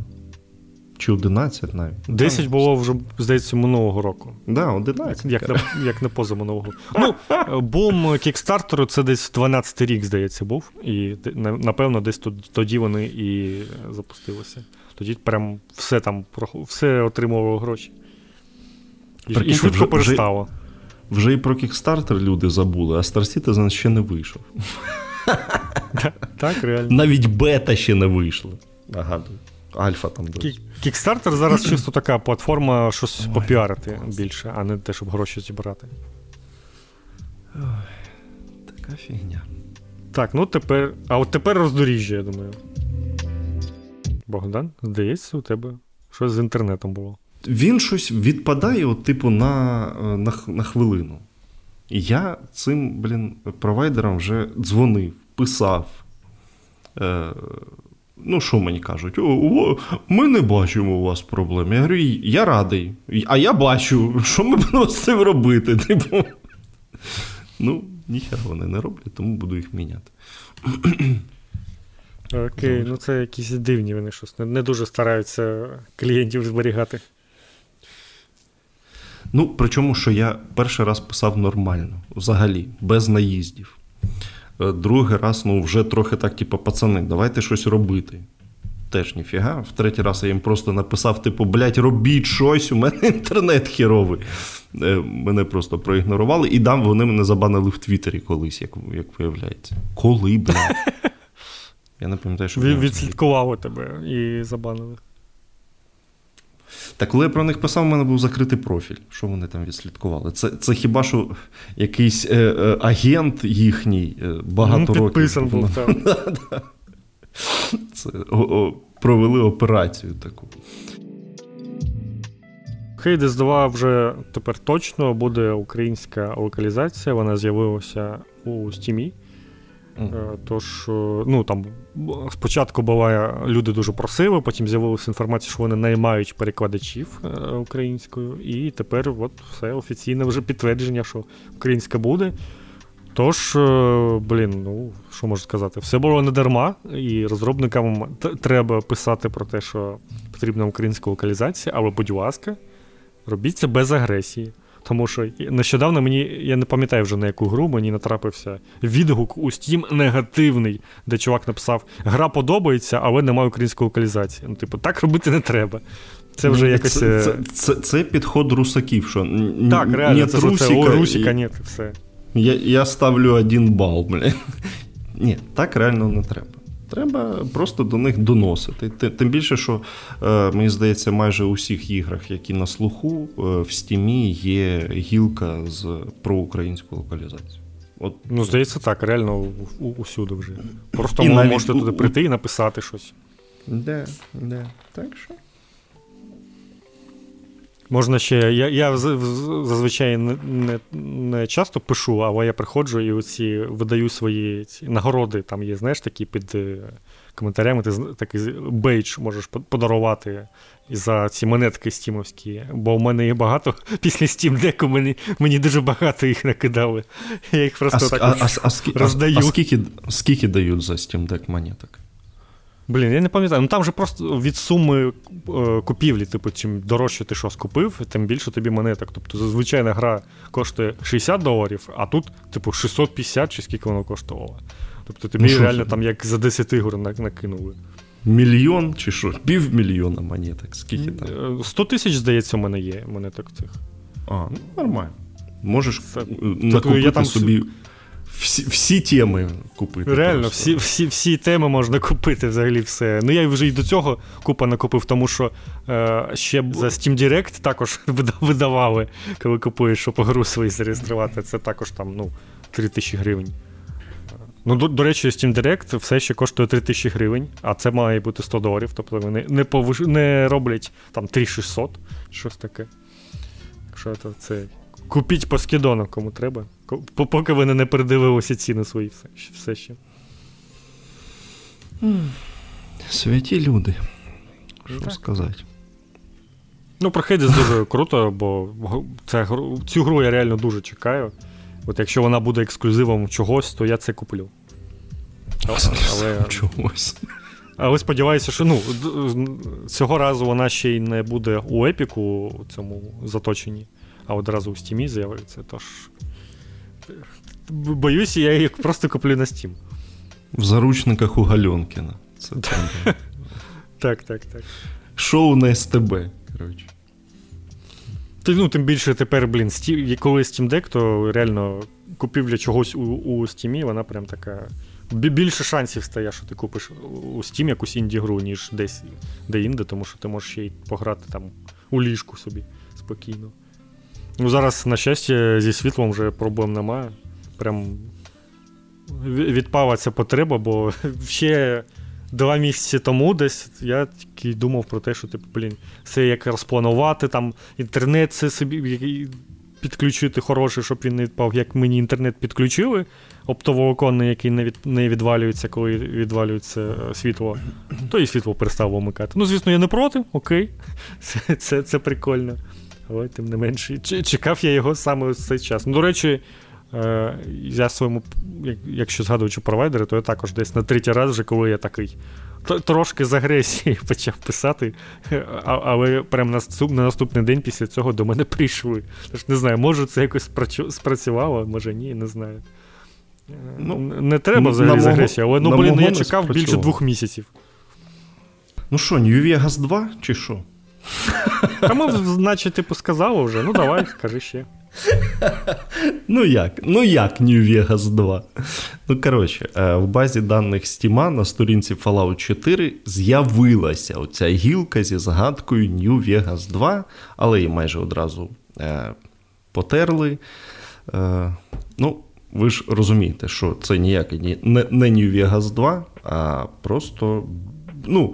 Чи 11 навіть? 10 було вже, здається, минулого року. Так, да, 11. Як не поза минулого. Ну, бум Кікстартеру це десь 12-й рік, здається, був. І, напевно, десь тоді вони і запустилися. Тоді прям все там, все отримувало гроші. І швидко перестало. Вже і про Кікстартер люди забули, а Star Citizen ще не вийшов. Так, реально. Навіть бета ще не вийшла. Нагадую. Альфа там досі. Кікстартер зараз чисто така платформа, щось попіарити більше, а не те, щоб гроші зібрати. Ой, така фігня. Так, ну тепер... А от тепер роздоріжжя, я думаю. Богдан, здається, у тебе щось з інтернетом було. Він щось відпадає, от, типу, на хвилину. І я цим, провайдерам вже дзвонив, писав. Ну, що мені кажуть? Ми не бачимо у вас проблем. Я говорю, я радий. А я бачу, що ми будемо з цим робити. Типу. Ну, ніхера вони не роблять, тому буду їх міняти. Окей, ну це якісь дивні вони щось. Не дуже стараються клієнтів зберігати. Ну, причому, що я перший раз писав нормально, взагалі, без наїздів. Другий раз, вже трохи так, пацани, давайте щось робити. теж ніфіга. В третій раз я їм просто написав, типу, блядь, робіть щось, у мене інтернет херовий. Мене просто проігнорували. І дам, вони мене забанили в Твіттері колись, як виявляється. Коли, блядь? Я не пам'ятаю, що... Відслідкували тебе і забанили. Та коли я про них писав, у мене був закритий профіль. Що вони там відслідкували? Це хіба що якийсь агент їхній багато років. Він підписан був там. Це, провели операцію таку. Hades 2 вже тепер точно буде українська локалізація. Вона з'явилася у Steam'і. Тож, ну там спочатку була, люди дуже просили, потім з'явилася інформація, що вони наймають перекладачів українською, і тепер от все офіційне вже підтвердження, що українська буде. Тож, блін, ну, що можу сказати, все було не дарма, і розробникам треба писати про те, що потрібна українська локалізація, але, будь ласка, робіть це без агресії. Тому що нещодавно мені, я не пам'ятаю вже на яку гру, мені натрапився відгук у Steam негативний, де чувак написав: гра подобається, але немає української локалізації. Ну, типу, так робити не треба. Це вже якось... Це підход русаків, що... Так, реально, це русіка, ні, все. Я ставлю 1 бал, блядь. Ні, так реально не треба. Треба просто до них доносити. Тим більше, що, мені здається, майже у всіх іграх, які на слуху, в Стімі є гілка з проукраїнською локалізацією. От. Ну, здається, так, реально усюди вже. Просто ви можете туди прийти і написати щось. Де. Так що... Можна ще, я зазвичай не часто пишу, але я приходжу і оці видаю свої нагороди, там є, знаєш, такі під коментарями, ти такий бейдж можеш подарувати за ці монетки стімовські, бо у мене є багато, після Steam Deck'у мені дуже багато їх накидали, я їх просто роздаю. А скільки дають за Steam Deck монеток? Блін, я не пам'ятаю. Ну там же просто від суми купівлі, типу, чим дорожче ти щось купив, тим більше тобі монеток. Тобто, звичайна гра коштує $60, а тут, типу, 650 чи скільки воно коштувало. Тобто, тобі ну, реально там як за 10 ігор накинули. Мільйон чи що? Півмільйона монеток? Скільки там? 100 000, здається, у мене є монеток цих. А, ну нормально. Можеш накупити я там собі... Всі теми купити. Реально, всі теми можна купити, взагалі все. Ну, я вже і до цього купа накупив, тому що ще за Steam Direct також видавали, коли купуєш, щоб гру свою зареєструвати. Це також там, ну, 3 000 гривень. Ну, до речі, Steam Direct все ще коштує 3 000 гривень, а це має бути $100, тобто вони не роблять там 3600, щось таке. Якщо це... Купіть по скидону, кому треба. Поки вони не передивилися ціни свої, все ще. Святі люди. Що так сказати? Ну, про Hades дуже круто, бо цю гру я реально дуже чекаю. От якщо вона буде ексклюзивом чогось, то я це куплю. Але... Чогось. Але сподіваюся, що ну, цього разу вона ще й не буде у Епіку у цьому заточенні, а одразу у Steam з'явиться, тож... Боюся, я їх просто куплю на Steam. В заручниках у Гальонкіна. Це так. Шоу на СТБ, коротше. Ну, тим більше тепер, блін, коли Steam Deck, то реально купівля чогось у Steam, вона прям така... Більше шансів стає, що ти купиш у Steam якусь інді-гру, ніж десь де-інде, тому що ти можеш ще й пограти там у ліжку собі спокійно. Ну, зараз, на щастя, зі світлом вже проблем немає. Прям відпала ця потреба, бо ще 2 місяці тому десь я тільки думав про те, що, типу, блін, все як розпланувати, там, інтернет це собі підключити хороший, щоб він не відпав. Як мені інтернет підключили, оптоволоконний, який не відвалюється, коли відвалюється світло, то і світло перестало вмикати. Ну, звісно, я не проти, окей, це прикольно. Але, тим не менше, чекав я його саме ось цей час. Ну, до речі, я своєму, якщо згадуючи провайдери, то я також десь на 3-й раз вже, коли я такий трошки з агресії почав писати, але прям на наступний день після цього до мене прийшли. Тож не знаю, може це якось спрацювало, може ні, не знаю. Ну, не треба взагалі з агресії, але, ну, блін, я чекав більше 2 місяців. Ну що, Нью-Вегас 2 чи що? А ми, наче, типу, сказали вже. Ну, давай, скажи ще. Ну як Нью-Вегас 2? Ну, коротше, в базі даних Steam на сторінці Fallout 4 з'явилася оця гілка зі згадкою Нью-Вегас 2, але її майже одразу потерли. Ну, ви ж розумієте, що це ніякий не Нью-Вегас 2, а просто, ну,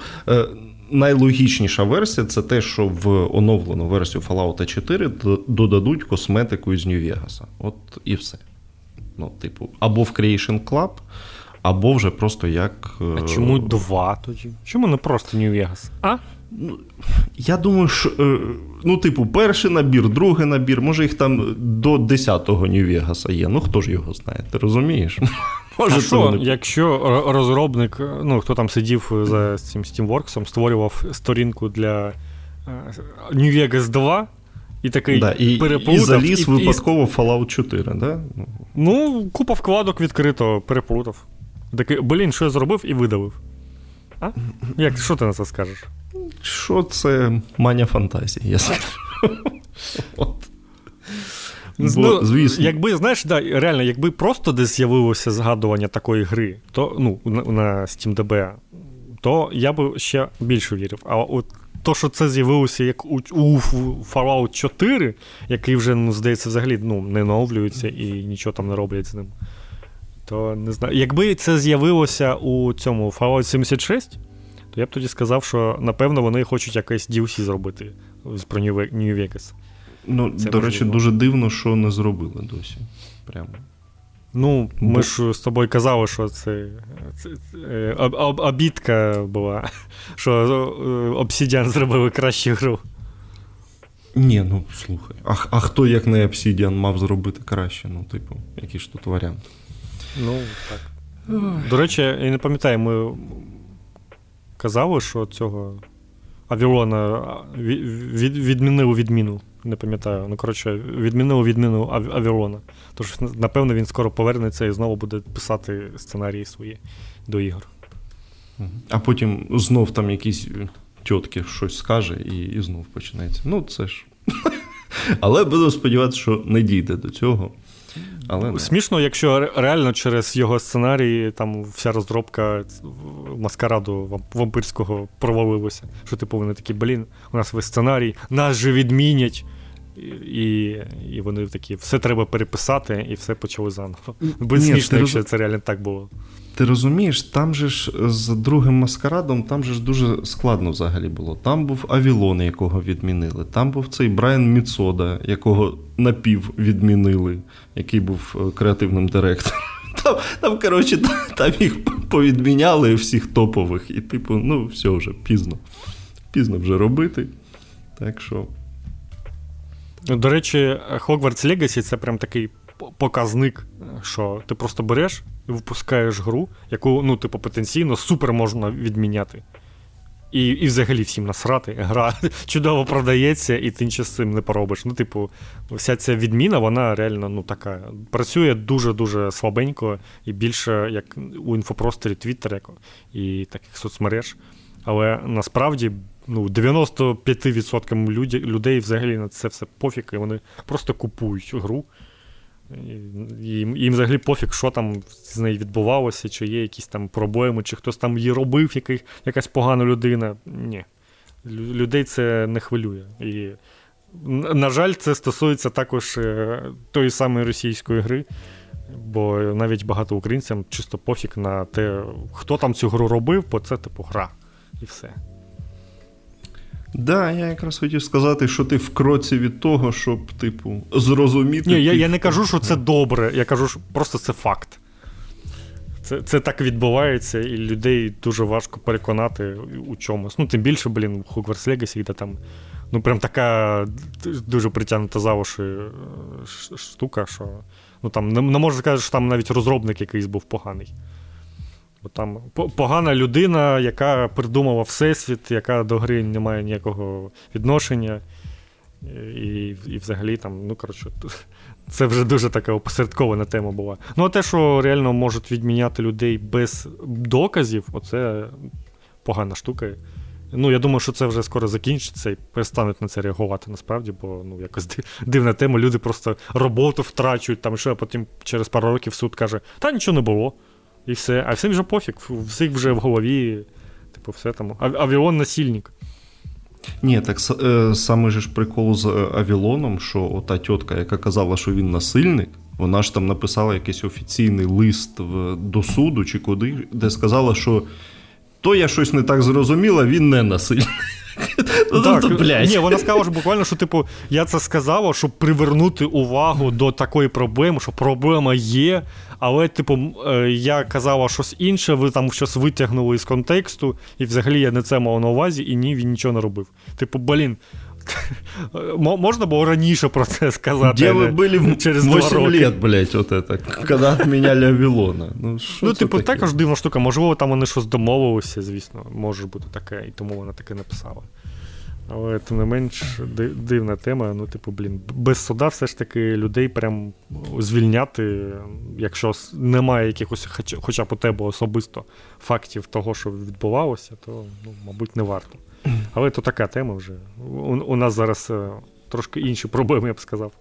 найлогічніша версія – це те, що в оновлену версію Fallout 4 додадуть косметику із Нью-Вегаса. От і все. Ну, типу, або в Creation Club, або вже просто як... А чому 2 тоді? Чому не просто Нью-Вегас? А? Я думаю, що, ну, типу, перший набір, другий набір, може їх там до 10-го Нью-Вегаса є, ну, хто ж його знає, ти розумієш? Може, а що, не... якщо розробник, ну, хто там сидів за цим Steamworks, створював сторінку для Нью-Вегас 2 і такий переплутав. І заліз випадково в Fallout 4, так? Да? Ну, купа вкладок відкрито, переплутав. Такий, блін, що я зробив і видавив. А? Як, що ти на це скажеш? Що це маня фантазії, я скажу. Ну, звісно. Якби, знаєш, да, реально, якби просто десь з'явилося згадування такої гри, то, ну, на SteamDB, то я б ще більше вірив. А от то, що це з'явилося як у Fallout 4, який вже, ну, здається, взагалі, ну, не оновлюється і нічого там не роблять з ним, то не знаю. Якби це з'явилося у цьому Fallout 76, то я б тоді сказав, що, напевно, вони хочуть якесь DLC зробити про Нью-Вегас. Ну, це до речі, було дуже дивно, що не зробили досі. Прямо. Ну, ми ж з тобою казали, що це обідка була, що Obsidian зробили кращу гру. Ні, ну, слухай. А хто, як не Obsidian, мав зробити краще? Ну, типу, який ж тут варіант? Ну, так. Ой. До речі, я не пам'ятаю, ми казали, що цього Авілона відмінили відміну. Не пам'ятаю. Ну, коротше, відмінили Авілона. Тож, напевно, він скоро повернеться і знову буде писати сценарії свої до ігор. А потім знов там якісь тітки щось скаже і знов починається. Ну, це ж. Але буду сподіватися, що не дійде до цього. Але смішно, якщо реально через його сценарії там вся розробка маскараду вампирського провалилася. Що типу вони такі, блін, у нас весь сценарій, нас же відмінять. І вони такі, все треба переписати, і все почали заново. Бо смішно, якщо це реально так було. Ти розумієш, там же ж з другим маскарадом, там же ж дуже складно взагалі було. Там був Авілон, якого відмінили. Там був цей Брайан Міцода, якого напів відмінили, який був креативним директором. Там коротше, там їх повідміняли всіх топових. І типу, ну все вже, пізно. Пізно вже робити. Так що... До речі, Hogwarts Legacy – це прям такий показник, що ти просто береш і випускаєш гру, яку, ну, типу, потенційно супер можна відміняти. І взагалі всім насрати. Гра чудово продається, і ти нічого з цим не поробиш. Ну, типу, вся ця відміна, вона реально, ну, така, працює дуже-дуже слабенько і більше, як у інфопросторі Твіттер і таких соцмереж. Але насправді, ну, 95% людей взагалі на це все пофіг, і вони просто купують гру. І їм взагалі пофіг, що там з нею відбувалося, чи є якісь там проблеми, чи хтось там її робив, якась погана людина. Ні. Людей це не хвилює. І, на жаль, це стосується також тої самої російської гри, бо навіть багато українцям чисто пофіг на те, хто там цю гру робив, бо це, типу, гра. І все. Да, я якраз хотів сказати, що ти в кроці від того, щоб, типу, зрозуміти... Ні, я не кажу, що це добре, я кажу, що просто це факт. Це так відбувається, і людей дуже важко переконати у чомусь. Ну, тим більше, блін, в Hogwarts Legacy, де там, ну, прям така дуже притягнута за уші штука, що, ну, там, не можна сказати, що там навіть розробник якийсь був поганий. Бо там погана людина, яка придумала всесвіт, яка до гри не має ніякого відношення. І взагалі там, ну, коротше, це вже дуже така опосередкована тема була. Ну, а те, що реально можуть відміняти людей без доказів, оце погана штука. Ну, я думаю, що це вже скоро закінчиться і перестануть на це реагувати насправді, бо ну, якось дивна тема, люди просто роботу втрачують, там, що, а потім через пару років суд каже, та нічого не було, і все. А всім вже пофіг, всіх вже в голові, типу, все там, авіон-насильник. Ні, так саме ж прикол з Авілоном, що ота тітка, яка казала, що він насильник, вона ж там написала якийсь офіційний лист до суду чи куди, де сказала, що то я щось не так зрозуміла, він не насильник. Ні, вона сказала, що буквально, що типу, я це сказала, щоб привернути увагу до такої проблеми, що проблема є, але типу, я казала щось інше, ви там щось витягнули з контексту, і взагалі я не це мав на увазі, і ні, він нічого не робив. Типу, блін, можна було раніше про це сказати? Де ви були через 8 лет, блять, от это, коли відміняли Авілона. Ну типу, також дивна штука, можливо, там вони щось домовилися, звісно, може бути таке, і тому вона таке написала. Але, тим не менш, дивна тема, ну, типу, блін, без суда все ж таки людей прям звільняти, якщо немає якихось, хоча б у тебе особисто, фактів того, що відбувалося, то, ну, мабуть, не варто. Але то така тема вже. У нас зараз трошки інші проблеми, я б сказав.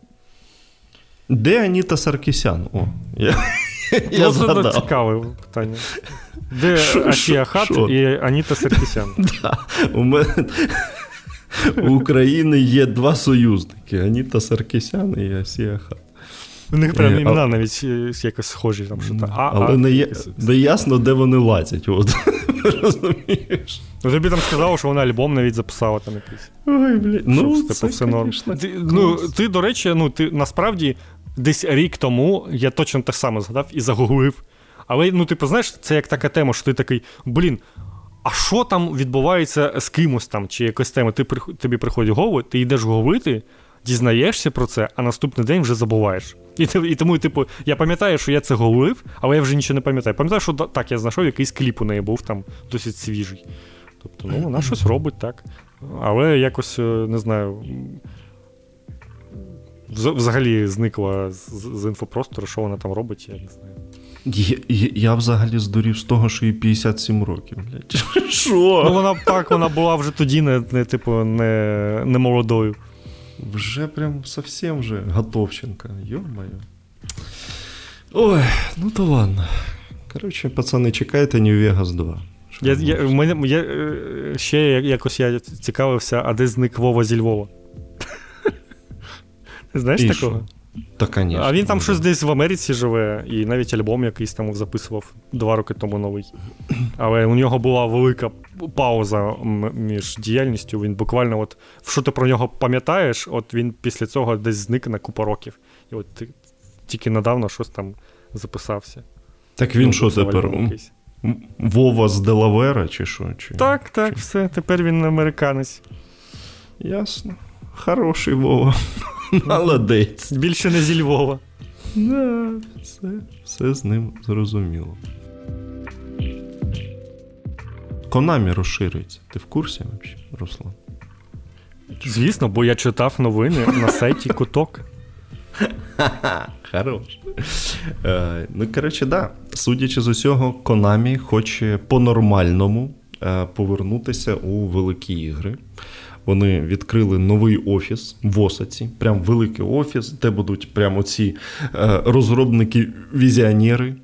Де Аніта Саркісян? О, я згадав. Це цікаве питання. Де Асія Хат і Аніта Саркісян? Так, у мене... У України є два союзники: Аніта Саркісян і Асія Хат. У них прям імена навіть якось схожі там, що там. Але не ясно, де вони лазять. От. Розумієш? Ну, тобі там сказало, що вона альбом навіть записала там якийсь. Ой, блядь. Ну, це, звісно. Ну, ти, до речі, ну, ти насправді десь рік тому я точно те саме згадав і загуглив. Але, ну, типу, знаєш, це як така тема, що ти такий, блін, а що там відбувається з кимось там, чи якась тема, тобі приходить в голову, ти йдеш говорити, дізнаєшся про це, а наступний день вже забуваєш. І тому, типу, я пам'ятаю, що я це говорив, але я вже нічого не пам'ятаю. Пам'ятаю, що так, я знайшов якийсь кліп у неї був там досить свіжий. Тобто, ну, вона щось робить, так. Але якось, не знаю, взагалі зникла з інфопростору, що вона там робить, я не знаю. Я взагалі здурів з того, що їй 57 років, блядь. Що? Ну, вона була вже тоді не молодою. Вже прям совсем вже Готовченка. Йо-моє. Ой, ну то ладно. Короче, пацани, чекайте New Vegas 2. Я цікавився, а де зник Вова зі Львова? Ти знаєш такого? Та, конечно. А він там щось десь в Америці живе, і навіть альбом якийсь там записував 2 роки тому новий. Але у нього була велика пауза між діяльністю, він буквально от, що ти про нього пам'ятаєш, от він після цього десь зник на купу років. І от тільки недавно щось там записався. Так він що тепер? Вова з Делавера чи що? Так, все, тепер він американець. Ясно. Хороший Вова. Молодець. Більше не зі Львова. Да, все з ним зрозуміло. Konami розширюється. Ти в курсі, взагалі, Руслан? Звісно, бо я читав новини на сайті Куток. Хорош. Ну, коротше, да. Судячи з усього, Konami хоче по-нормальному повернутися у великі ігри. Вони відкрили новий офіс в Осаці, прям великий офіс, де будуть прям оці розробники-візіонери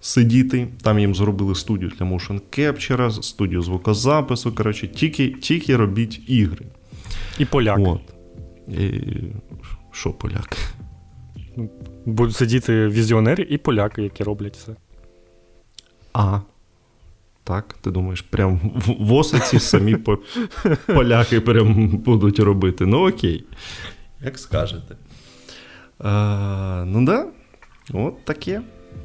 сидіти. Там їм зробили студію для motion capture, студію звукозапису, коротше, тільки робіть ігри. І поляк. От. Що поляк? Будуть сидіти візіонери і поляки, які роблять це. Так, ти думаєш, прям в Осаці самі поляки прям будуть робити. Ну окей, як скажете. Ну да, от таке.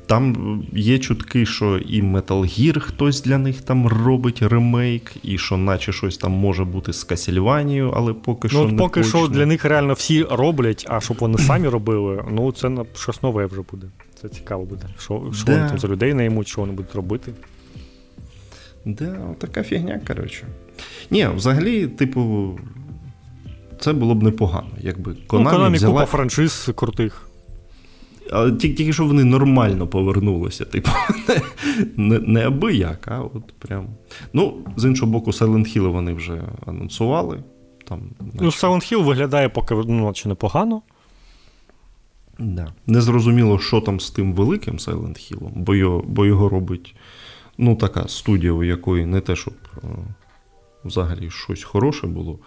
Там є чутки, що і Metal Gear хтось для них там робить ремейк, і що наче щось там може бути з Castlevania, але поки що не точно. Ну поки що для них реально всі роблять, а щоб вони самі робили, ну це щось нове вже буде. Це цікаво буде, що вони там за людей наймуть, що вони будуть робити. Да, така фігня, коротше. Ні, взагалі, типу, це було б непогано, якби Konami взяла... Konami купа франшиз крутих. Але тільки що вони нормально повернулися. Типу, не аби як, а от прям. Ну, з іншого боку, Silent Hill вони вже анонсували. Там, ну, Silent Hill виглядає поки, ну, наче непогано. Да. Не зрозуміло, що там з тим великим Silent Hill'ом, бо його робить, ну, така студія, у якої не те, щоб взагалі щось хороше було.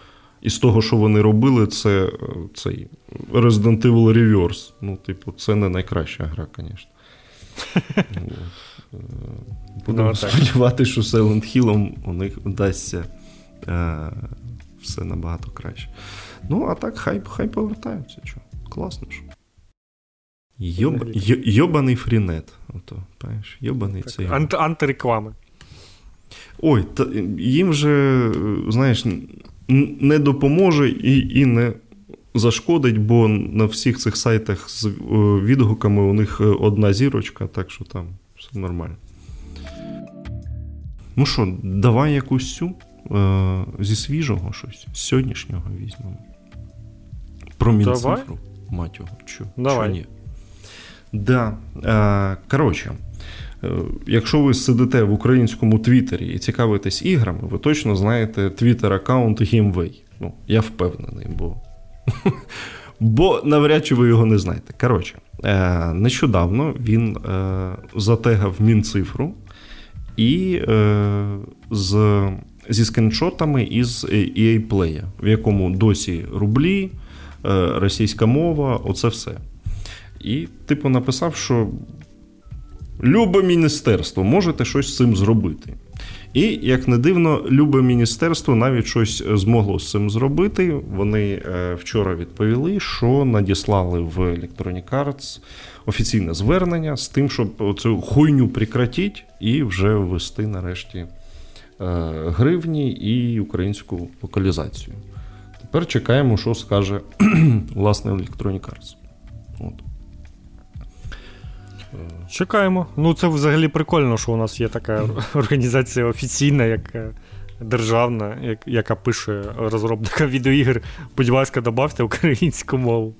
І з того, що вони робили, це цей Resident Evil Reverse. Ну, типу, це не найкраща гра, звісно. Будемо сподіватися, що Silent Hill'ом у них вдасться все набагато краще. Ну, а так, хай повертаються. Чо? Класно ж. Йобаний фрінет. Ото, паєш, йобаний цей. Антиреклами. Ой, їм вже, знаєш, не допоможе і не зашкодить, бо на всіх цих сайтах з відгуками у них одна зірочка, так що там все нормально. Ну що, давай якусь цю зі свіжого щось, з сьогоднішнього візьмемо. Про Мінцифру, мать його, чо ні? Да, коротше. Якщо ви сидите в українському Твіттері і цікавитесь іграми, ви точно знаєте Твіттер-аккаунт Гімвей. Ну, я впевнений, бо навряд чи ви його не знаєте. Коротше, нещодавно він затегав Мінцифру і зі скріншотами із EA Play, в якому досі рублі, російська мова, оце все. І, типу, написав, що любе міністерство, можете щось з цим зробити. І, як не дивно, любе міністерство навіть щось змогло з цим зробити. Вони вчора відповіли, що надіслали в Electronic Arts офіційне звернення з тим, щоб цю хуйню прекратити і вже ввести нарешті гривні і українську локалізацію. Тепер чекаємо, що скаже власне Electronic Arts. От. Чекаємо. Ну, це взагалі прикольно, що у нас є така організація офіційна, яка державна, яка пише розробника відеоігр. Будь ласка, добавте українську мову.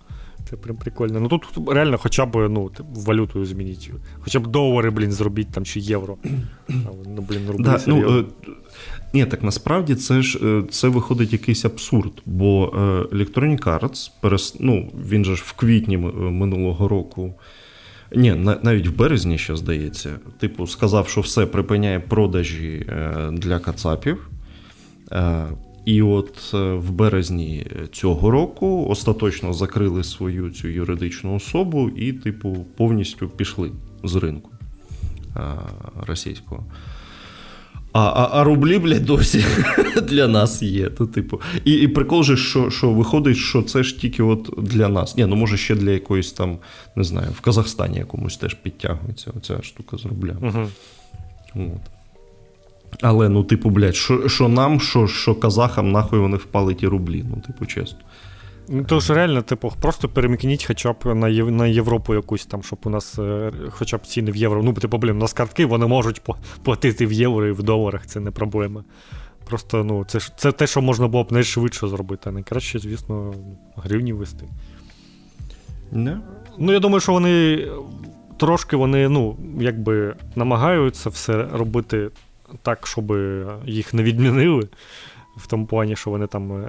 Це прям прикольно. Ну, тут реально хоча б, ну, валютою змініть. Хоча б долари, блін, зробіть там, чи євро. Ну, блін, рублі, да, ну, ні, так насправді це виходить якийсь абсурд, бо Electronic Arts, ну, він же ж в квітні минулого року, ні, навіть в березні ще, здається, типу, сказав, що все, припиняє продажі для кацапів. І от в березні цього року остаточно закрили свою цю юридичну особу і, типу, повністю пішли з ринку російського. А рублі, блядь, досі для нас є. То, типу. І прикол же, що виходить, що це ж тільки от для нас. Ні, ну може ще для якоїсь там, не знаю, в Казахстані якомусь теж підтягується оця штука з рублями. Угу. От. Але, ну, типу, блядь, що нам, що казахам, нахуй вони впали ті рублі. Ну, типу, чесно. Ну, то ж реально, типу, просто перемікніть хоча б на Європу якусь там, щоб у нас хоча б ціни в євро. Ну, типу, блін, у нас картки, вони можуть платити в євро і в доларах, це не проблема. Просто, ну, це те, що можна було б найшвидше зробити, а найкраще, звісно, гривні вести. Не? Ну, я думаю, що вони трошки, ну, якби намагаються все робити так, щоб їх не відмінили. В тому плані, що вони там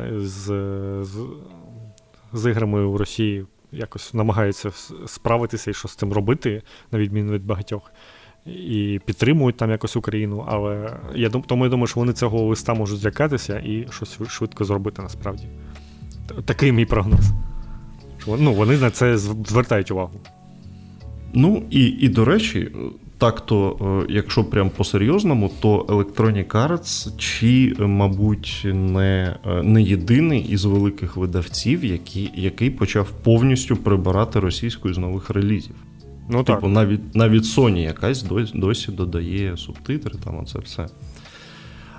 з іграми у Росії якось намагаються справитися і що з цим робити, на відміну від багатьох, і підтримують там якось Україну, але тому я думаю, що вони цього листа можуть злякатися і щось швидко зробити насправді. Такий мій прогноз. Ну, вони на це звертають увагу. Ну, і до речі, так-то, якщо прям по-серйозному, то Electronic Arts чи, мабуть, не єдиний із великих видавців, який почав повністю прибирати російську із нових релізів. Ну, типу, так. Навіть Sony якась досі додає субтитри, там оце все.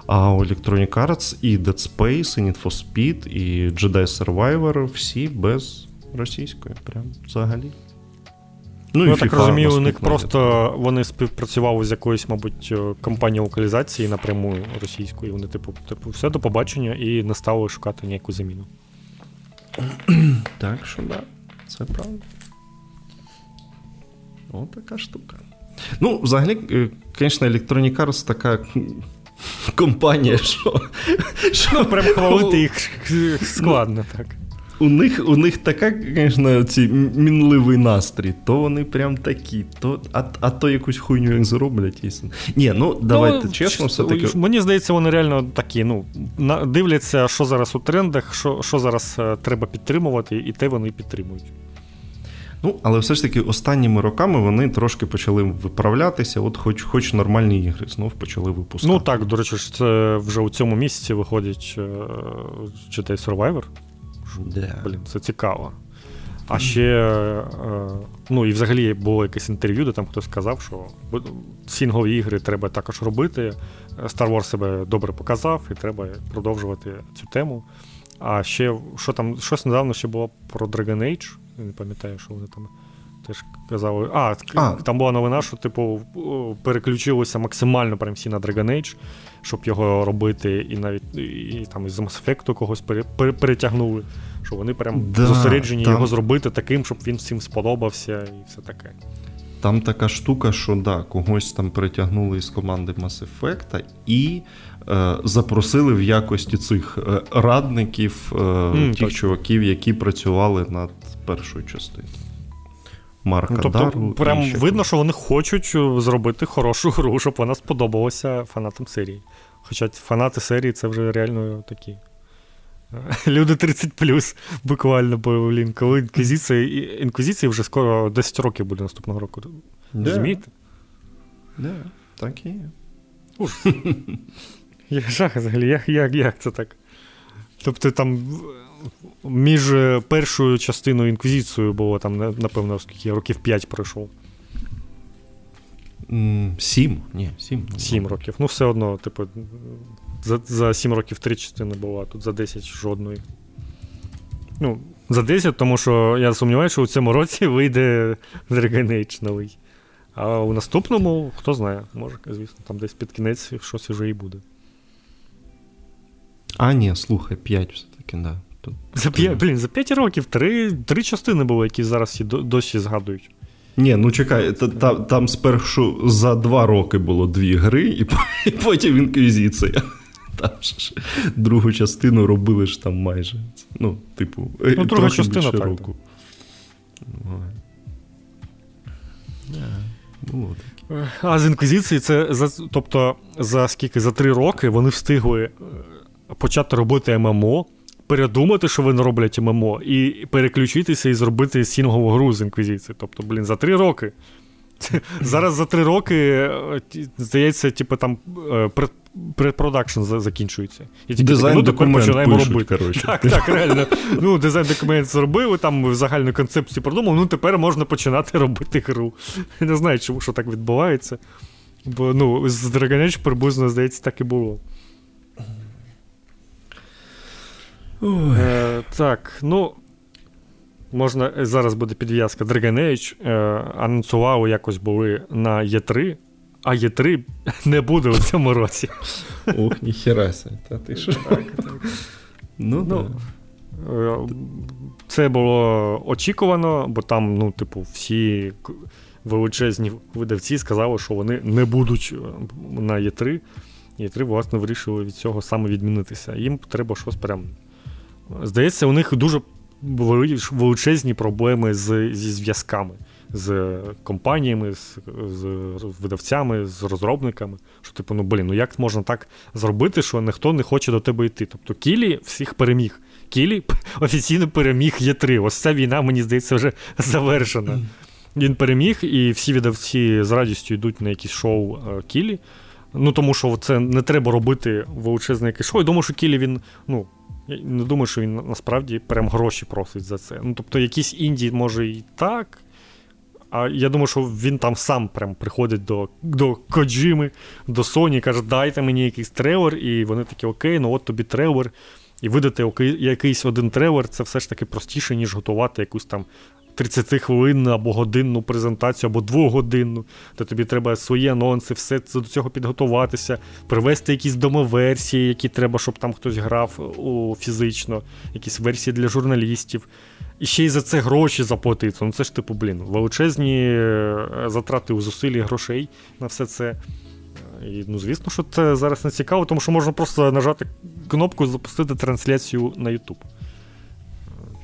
А у Electronic Arts і Dead Space, і Need for Speed, і Jedi Survivor всі без російської, прям взагалі. Ну, я так розумію, у них просто вони співпрацювали з якоюсь, мабуть, компанією локалізації напряму російською. Вони, типу, все, до побачення, і не стали шукати ніяку заміну. Так що, да, це правда. О, така штука. Ну, взагалі, звісно, Electronic Arts така компанія, що... Ну, прям хвалити їх складно, так. У них така, звісно, цей мінливий настрій. То вони прям такі, то, то якусь хуйню як зроблять. Ні, ну, давайте чесно, все-таки... Мені здається, вони реально такі, ну, дивляться, що зараз у трендах, що зараз треба підтримувати, і те вони підтримують. Ну, але все ж таки останніми роками вони трошки почали виправлятися, от хоч нормальні ігри знов почали випускати. Ну так, до речі, це вже у цьому місяці виходить читай Survivor. Yeah. Блін, це цікаво. А ще, ну і взагалі було якесь інтерв'ю, де там хтось сказав, що сінглові ігри треба також робити, Star Wars себе добре показав і треба продовжувати цю тему. А ще, що там, щось недавно ще було про Dragon Age, я не пам'ятаю, що вони там теж казали. А, там була новина, що типу переключилися максимально прям всі на Dragon Age, щоб його робити, і навіть і там із Mass Effect когось перетягнули, що вони прям зосереджені його зробити таким, щоб він всім сподобався і все таке. Там така штука, що да, когось там притягнули із команди Mass Effect і запросили в якості цих радників тих чуваків, які працювали над першою частиною. Марка Дару. Прям видно, що вони хочуть зробити хорошу гру, щоб вона сподобалася фанатам серії. Хоча фанати серії це вже реально такі люди 30+, буквально, бо, блін, коли інквізиції вже скоро 10 років буде наступного року. Розумієте? Да, так і є. Ужас. Жах взагалі, як це так? Тобто там між першою частиною інквізицією було там, напевно, скільки років 5 пройшов. 7? Ні, 7. 7 років. Ну, все одно, типу, за 7 років 3 частини було, а тут за 10 жодної. Ну, за 10, тому що я сумніваюся, що у цьому році вийде Dragon Age новий. А у наступному, хто знає, може, звісно, там десь під кінець щось вже і буде. А, ні, слухай, 5 все-таки, да. За 5 років 3 частини було, які зараз досі згадують. Ні, ну чекай, там спершу за 2 роки було 2 гри, і потім інквізиція. Там ж другу частину робили ж там майже. Ну, типу, ну, друга частина, так, року. Було таке. А з інквізиції це, тобто, за скільки? За 3 роки вони встигли почати робити ММО, передумати, що вони роблять ММО, і переключитися і зробити сінгову гру з інквізиції. Тобто, блін, за 3 роки. Зараз за 3 роки, здається, типу там предпродакшн закінчується. І тільки дизайн документ починаємо робити. Коротше. Так, реально. Ну, дизайн документ зробили, там загальну концепцію продумали, ну тепер можна починати робити гру. Я не знаю, чому що так відбувається. Бо, ну, з Dragon Age приблизно, здається, так і було. Так, ну, можна, зараз буде підв'язка. Dragon Age анонсували якось були на E3, а E3 не буде у цьому році. Ох, ніхерася, та ти що? Ну, це було очікувано, бо там, ну, типу, всі величезні видавці сказали, що вони не будуть на E3. E3, власне, вирішили від цього саме відмінитися. Їм треба щось прям... Здається, у них дуже величезні проблеми зі зв'язками, з компаніями, з видавцями, з розробниками. Що, типу, ну, блін, ну як можна так зробити, що ніхто не хоче до тебе йти? Тобто Кілі всіх переміг. Кілі офіційно переміг Є3. Ось ця війна, мені здається, вже завершена. Він переміг, і всі видавці з радістю йдуть на якісь шоу Кілі. Ну, тому що це не треба робити величезне якесь шоу. Я думаю, що Кілі він, ну, я не думаю, що він насправді прям гроші просить за це. Ну, тобто, якісь інді, може, і так. А я думаю, що він там сам прям приходить до Коджими, до Sony, каже, дайте мені якийсь трейлер, і вони такі, окей, ну от тобі трейлер. І видати якийсь один трейлер, це все ж таки простіше, ніж готувати якусь там 30-хвилинну або годинну презентацію, або 2-годинну, де тобі треба свої анонси, все до цього підготуватися, привезти якісь демоверсії, які треба, щоб там хтось грав фізично, якісь версії для журналістів. і ще й за це гроші заплатити. Ну це ж типу, блін, величезні затрати у зусиллі грошей на все це. І, ну, звісно, що це зараз не цікаво, тому що можна просто нажати кнопку і запустити трансляцію на YouTube.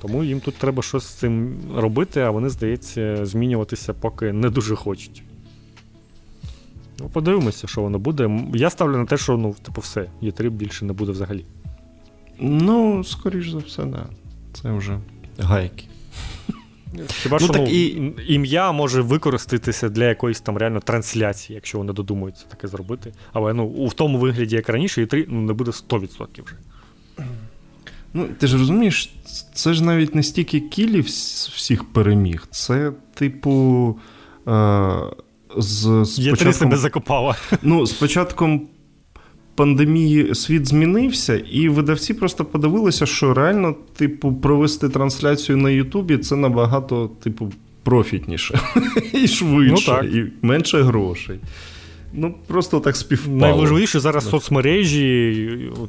Тому їм тут треба щось з цим робити, а вони, здається, змінюватися поки не дуже хочуть. Ну, подивимося, що воно буде. Я ставлю на те, що, ну, типу, все, E3 більше не буде взагалі. Ну, скоріш за все, да. Це вже гайки. Хіба ну, що ну, і... ім'я може використатися для якоїсь там реально трансляції, якщо вони додумуються таке зробити. Але ну, в тому вигляді, як раніше, E3 ну, не буде 100% вже. Ну, ти ж розумієш, це ж навіть не стільки кілів всіх переміг. Це, типу... Є три себе закопала. Ну, з початком пандемії світ змінився, і видавці просто подивилися, що реально, типу, провести трансляцію на Ютубі це набагато, типу, профітніше і швидше, ну, і менше грошей. Ну, просто так співпало. Найважливіше зараз соцмережі,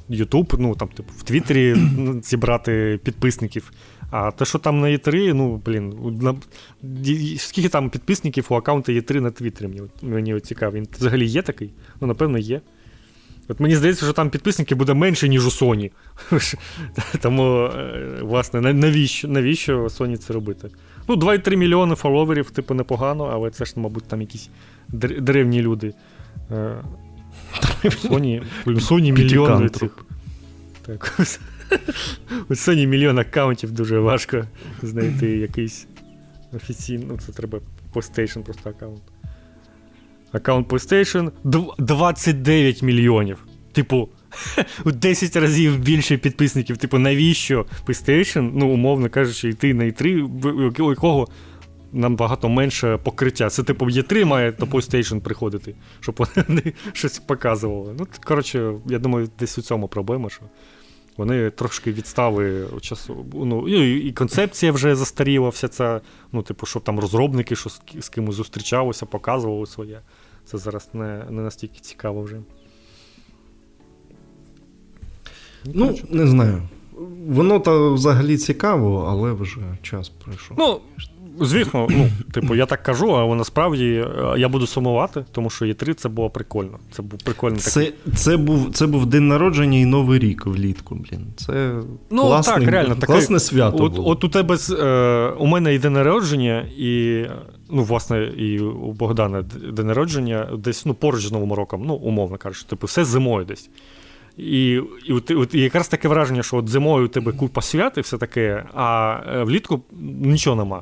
Ютуб, ну, там, типу, в Твіттері зібрати підписників. А те, що там на E3, ну, блін, скільки там підписників у аккаунту E3 на Твіттері, мені цікаво. Він взагалі є такий? Ну, напевно, є. От мені здається, що там підписників буде менше, ніж у Sony. Тому, власне, навіщо Sony це робити? Ну, 2,3 мільйони фоловерів, типу, непогано, але це ж, мабуть, там якісь древні люди. Sony мільйони. Так, ось. У Sony мільйон аккаунтів, дуже важко знайти якийсь офіційний, ну це треба PlayStation просто аккаунт. Аккаунт PlayStation 29 мільйонів. Типу, у 10 разів більше підписників. Типу, навіщо PlayStation, ну умовно кажучи, йти на E3, у якого нам багато менше покриття. Це типу E3 має до PlayStation приходити, щоб вони щось показували. Ну, коротше, я думаю, десь у цьому проблема, що вони трошки відстали часу. Ну, і концепція вже застаріла вся ця, ну, типу, щоб там розробники, що з кимось зустрічалися, показували своє. Це зараз не настільки цікаво вже. Ну, короче, не знаю. Воно то взагалі цікаво, але вже час пройшов. Ну, звісно, ну, типу, я так кажу, але насправді я буду сумувати, тому що E3 це було прикольно. Це був прикольний такий. Це був день народження і Новий рік влітку, блін. Це ну, класний, так, реально, класне свято було. От у тебе у мене і день народження, і ну, власне, і у Богдана день народження десь, ну, поруч з Новим роком, ну, умовно кажучи, типу, все зимою десь. І якраз таке враження, що от зимою у тебе купа свят і все таке, а влітку нічого нема.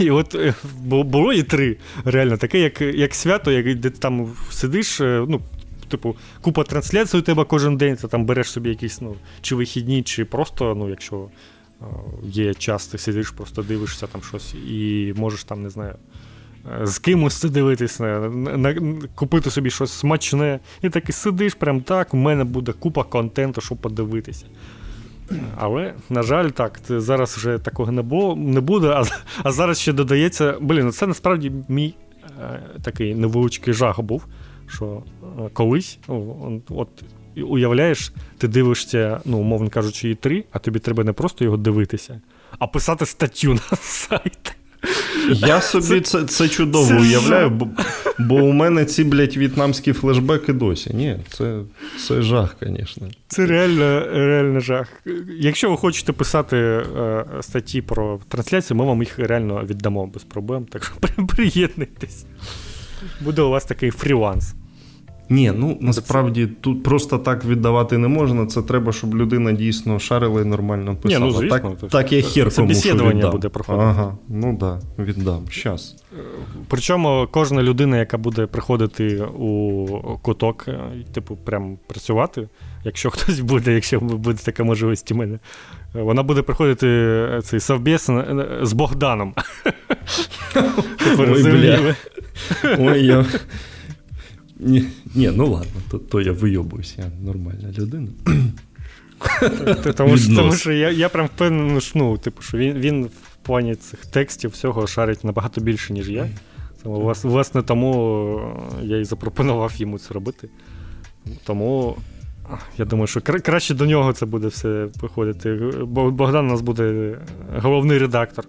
І от було E3, реально, таке, як свято, як де ти там сидиш, ну, типу, купа трансляцій у тебе кожен день, ти там береш собі якісь, ну, чи вихідні, чи просто, ну, якщо є час, ти сидиш, просто дивишся там щось і можеш там, не знаю, з кимось дивитися, купити собі щось смачне, і так і сидиш, прям так, у мене буде купа контенту, щоб подивитися. Але, на жаль, так, зараз вже такого не буде, а зараз ще додається, блін, це насправді мій такий невеличкий жах був, що колись, от уявляєш, ти дивишся, ну, умовно кажучи, E3, а тобі треба не просто його дивитися, а писати статтю на сайт. Я собі це чудово уявляю, бо у мене ці, блядь, в'єтнамські флешбеки досі. Ні, це жах, звісно. Це реально жах. Якщо ви хочете писати статті про трансляцію, ми вам їх реально віддамо без проблем, так що приєднуйтесь. Буде у вас такий фріланс. Ні, ну, насправді, тут просто так віддавати не можна, це треба, щоб людина дійсно шарила і нормально писала. Ні, ну, звісно, так я хір кому, що віддам. Буде проходити. Ага, ну так, да, віддам, щас. Причому кожна людина, яка буде приходити у куток, типу, прям працювати, якщо хтось буде, якщо буде така можливість у мене, вона буде приходити цей совбез з Богданом. Ой, бля. Ой, я... Ні, ну ладно, то я вийобуюсь, я нормальна людина. Тому що я прям впевнений, ну, типу, що він в плані цих текстів всього шарить набагато більше, ніж я. Тому, власне, тому я і запропонував йому це робити. Тому Я думаю, що краще до нього це буде все приходити. Богдан у нас буде головний редактор.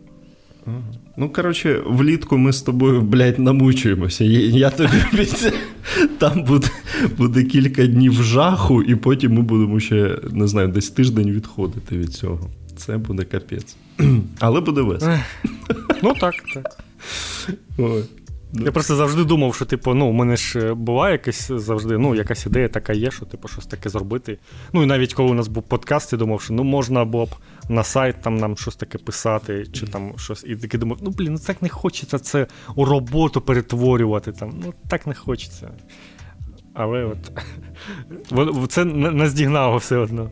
Ну, коротше, влітку ми з тобою, блядь, намучуємося. Я тобі обіцяю, там буде кілька днів жаху, і потім ми будемо ще, не знаю, десь тиждень відходити від цього. Це буде капець. Але буде весело. Ну, так. Ой. Я просто завжди думав, що, типу, ну, у мене ж була якась завжди, ну, якась ідея така є, що, типу, щось таке зробити. Ну, і навіть коли у нас був подкаст, я думав, що, ну, можна було б на сайт там нам щось таке писати, чи там щось. І таки думав, ну, блін, ну, так не хочеться це у роботу перетворювати, там, ну, так не хочеться. Але от, це наздігнало все одно.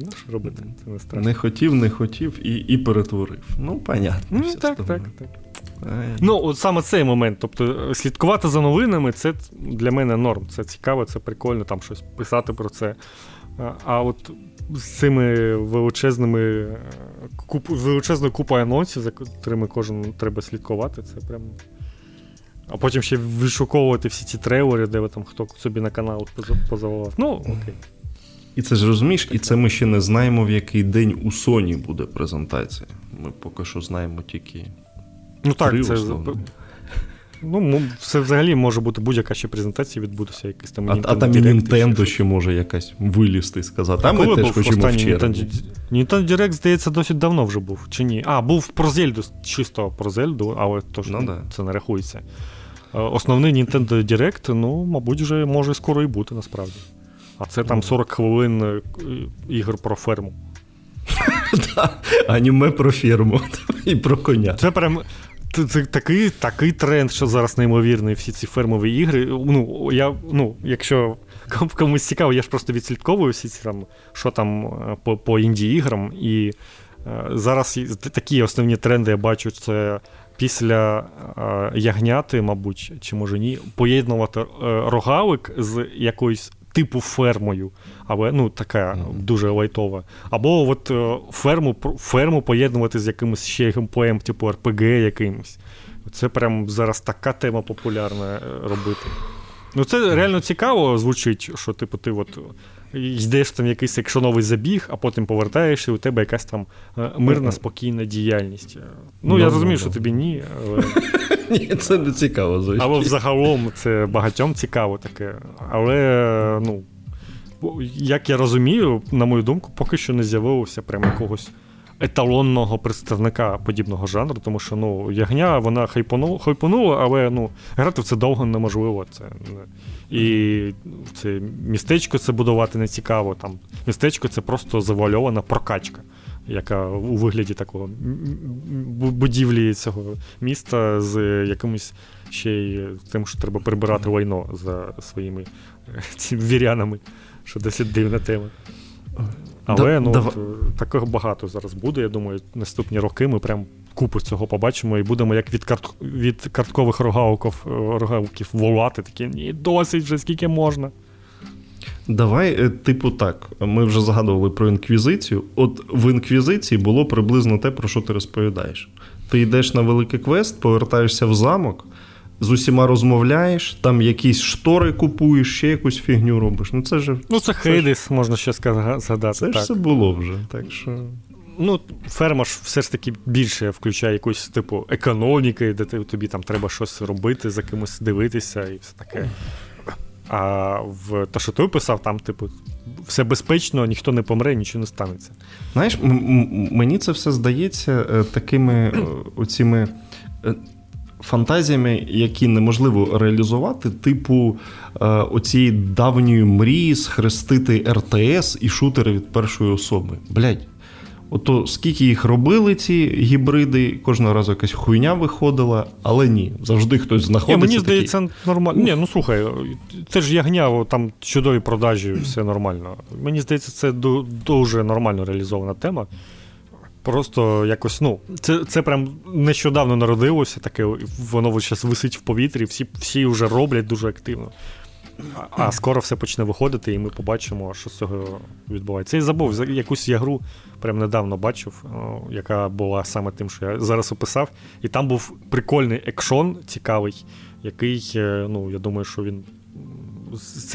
Ну, що робити? Це не страшно. Не хотів і перетворив. Ну, понятно. Ну, так. Ну, от саме цей момент, тобто слідкувати за новинами, це для мене норм, це цікаво, це прикольно, там щось писати про це. А от з цими величезною купою анонсів, за котрими кожен треба слідкувати, це прям... А потім ще вишуковувати всі ці трейлери, де там хто собі на канал позавував. Ну, окей. І це ж розумієш, і це ми ще не знаємо, в який день у Sony буде презентація. Ми поки що знаємо тільки... Ну так, це ну, все взагалі може бути будь-яка ще презентація, відбудеться якийсь там Nintendo. А там і Nintendo ще може якась вилізти і сказати. А ми теж хочемо в червні. Nintendo Direct, здається, досить давно вже був, чи ні? А, був про Зельду, чисто про Зельду, але тож, ну, це не рахується. Основний Nintendo Direct, ну, мабуть, вже може скоро і бути, насправді. А це там 40 хвилин ігор про ферму. Аніме про ферму і про коня. Це прям такий тренд, що зараз неймовірний, всі ці фермові ігри. Ну, якщо комусь цікаво, я ж просто відслідковую всі ці там, що там по інді-іграм. І зараз такі основні тренди я бачу, це після ягняти, мабуть, чи може ні, поєднувати рогалик з якоюсь типу фермою, але, ну, така дуже лайтова. Або от ферму поєднувати з якимось ще геймплеєм, типу RPG якимось. Це прям зараз така тема популярна робити. Ну, це реально цікаво звучить, що, типу, ти от йдеш там якийсь якщо новий забіг, а потім повертаєшся, і у тебе якась там мирна, спокійна діяльність. Ну, я розумію, що тобі ні, але... Ні, це не цікаво, звичайно. Але взагалом це багатьом цікаво таке. Але, ну, як я розумію, на мою думку, поки що не з'явилося прямо якогось еталонного представника подібного жанру, тому що, ну, ягня, вона хайпонула, але, ну, грати в це довго неможливо. Це, і це містечко це будувати не цікаво. Там. Містечко це просто завуальована прокачка, яка у вигляді такого будівлі цього міста з якимось ще й тим, що треба прибирати лайно за своїми цими вірянами, що досить дивна тема. Але такого багато зараз буде, я думаю, наступні роки ми прям купу цього побачимо і будемо як від карткових рогалків волати, такі, ні, досить вже, скільки можна. Давай, типу так, ми вже згадували про інквізицію. От в інквізиції було приблизно те, про що ти розповідаєш. Ти йдеш на великий квест, повертаєшся в замок, з усіма розмовляєш, там якісь штори купуєш, ще якусь фігню робиш. Ну це ж... Ну це Хейдес, можна ще згадати. Це ж все було вже, так що... Ну, ферма ж все ж таки більше включає якусь, типу, економіки, де тобі там треба щось робити, за кимось дивитися і все таке. А в те, що ти писав, там, типу, все безпечно, ніхто не помре, нічого не станеться. Знаєш, мені це все здається такими оціми фантазіями, які неможливо реалізувати, типу оцієї давньої мрії схрестити РТС і шутери від першої особи. Блядь, ото скільки їх робили ці гібриди, кожного разу якась хуйня виходила, але ні, завжди хтось знаходиться. Мені здається, нормально. Ні, ну слухай, це ж ягня, там чудові продажі, все нормально. Мені здається, це дуже нормально реалізована тема. Просто якось, ну, це прям нещодавно народилося, таке воно зараз висить в повітрі, всі вже роблять дуже активно. А скоро все почне виходити, і ми побачимо, що з цього відбувається. Я забув, якусь ігру прям недавно бачив, яка була саме тим, що я зараз описав. І там був прикольний екшон, цікавий, який, ну, я думаю, що він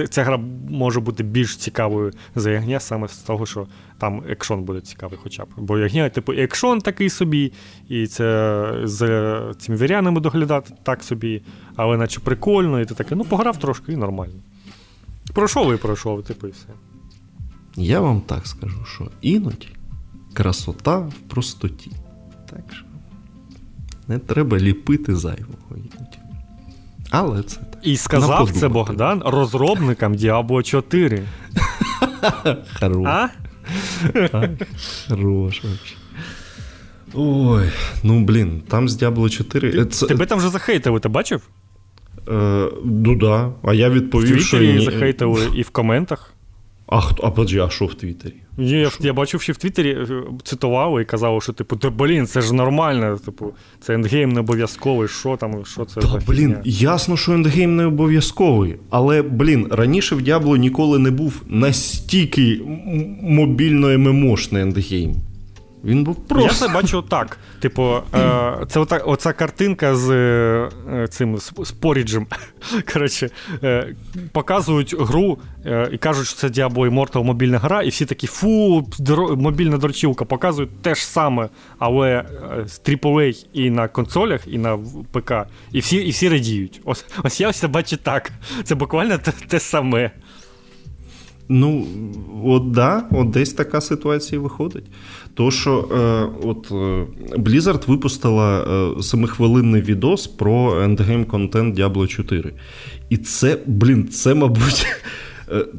ця гра може бути більш цікавою за ягня саме з того, що там екшон буде цікавий хоча б. Бо ягня, типу, екшон такий собі, і це за цими вірянами доглядати так собі, але наче прикольно, і ти таке, ну пограв трошки і нормально. Пройшов, типу, і все. Я вам так скажу, що іноді красота в простоті. Так що не треба ліпити зайвого іноді. Але це так. І сказав це Богдан розробникам Diablo 4. Хорош. А? Хорош. Ой, ну блін, там з Diablo 4... Тебе там вже захейтили, ти бачив? Ну да, а я відповів, що... В Твіттері захейтили і в коментах. А подожди, а що в Твіттері? Ні, я бачив, що в Твіттері цитували і казали, що типу, та блін, це ж нормально, типу, це ендгейм не обов'язковий, що там, що це? Та блін, ясно, що ендгейм не обов'язковий, але, блін, раніше в Diablo ніколи не був настільки мобільно-ММОшний ендгейм. Він був просто. Я це бачу так, типу, це оця картинка з цим споріджем, коротше, показують гру і кажуть, що це Diablo Immortal мобільна гра, і всі такі, фу, мобільна дрочілка, показують те ж саме, але з AAA і на консолях, і на ПК, і всі радіють. Ось я все бачу так, це буквально те саме. Ну, от да, от десь така ситуація виходить. То, що от Blizzard випустила 7-хвилинний відос про ендгейм-контент Diablo 4. І це, блін, це, мабуть,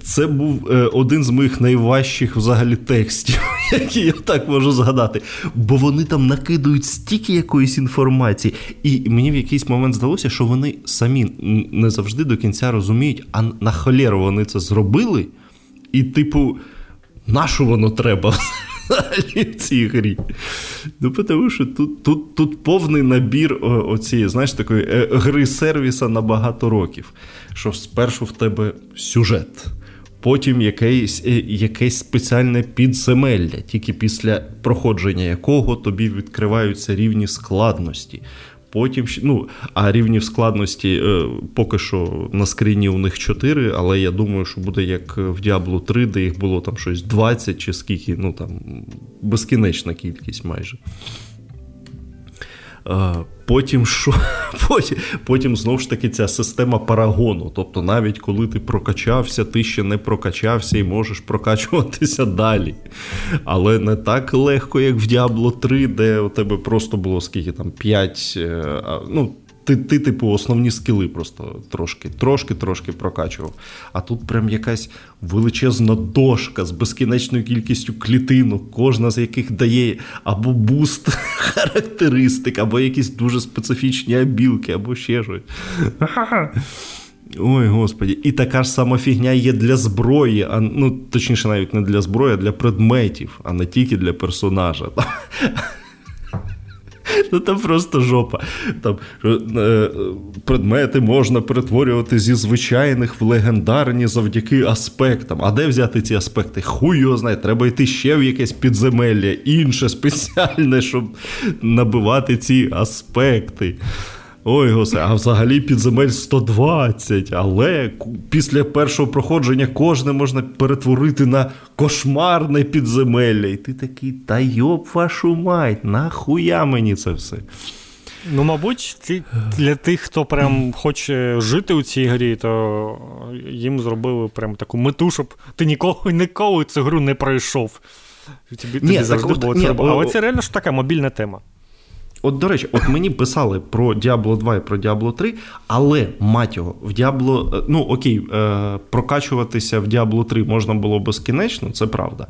це був один з моїх найважчих взагалі текстів, які я так можу згадати. Бо вони там накидують стільки якоїсь інформації. І мені в якийсь момент здалося, що вони самі не завжди до кінця розуміють, а на холєру вони це зробили. І, типу, нашу воно треба взагалі в цій грі? Ну, тому що тут повний набір оцієї, знаєш, такої гри-сервіса на багато років. Що спершу в тебе сюжет, потім якесь спеціальне підземелля, тільки після проходження якого тобі відкриваються рівні складності. Потім, ну, а рівнів складності поки що на скріні у них 4, але я думаю, що буде як в Diablo 3, де їх було там щось 20 чи скільки, ну там безкінечна кількість майже. Потім що? Потім знову ж таки ця система парагону, тобто навіть коли ти прокачався, ти ще не прокачався і можеш прокачуватися далі. Але не так легко, як в Diablo 3, де у тебе просто було скільки там 5, ну, ти типу основні скіли просто трошки прокачував. А тут прям якась величезна дошка з безкінечною кількістю клітинок, кожна з яких дає або буст характеристик, або якісь дуже специфічні абілки, або ще щось. Ой, господі. І така ж сама фігня є для зброї, а, ну, точніше навіть не для зброї, а для предметів, а не тільки для персонажа. Ну, там просто жопа. Там, предмети можна перетворювати зі звичайних в легендарні завдяки аспектам. А де взяти ці аспекти? Хуй його знає, треба йти ще в якесь підземелля, інше спеціальне, щоб набивати ці аспекти. Ой, господи, а взагалі підземель 120, але після першого проходження кожне можна перетворити на кошмарне підземелля. І ти такий, та йоб вашу мать, нахуя мені це все? Ну, мабуть, для тих, хто прям хоче жити у цій грі, то їм зробили прям таку мету, щоб ти ніколи цю гру не пройшов. Тобі завжди було треба. Але це реально ж така мобільна тема. От, до речі, от мені писали про Diablo 2 і про Diablo 3, але, мать його, в Diablo... Ну, окей, прокачуватися в Diablo 3 можна було безкінечно, це правда.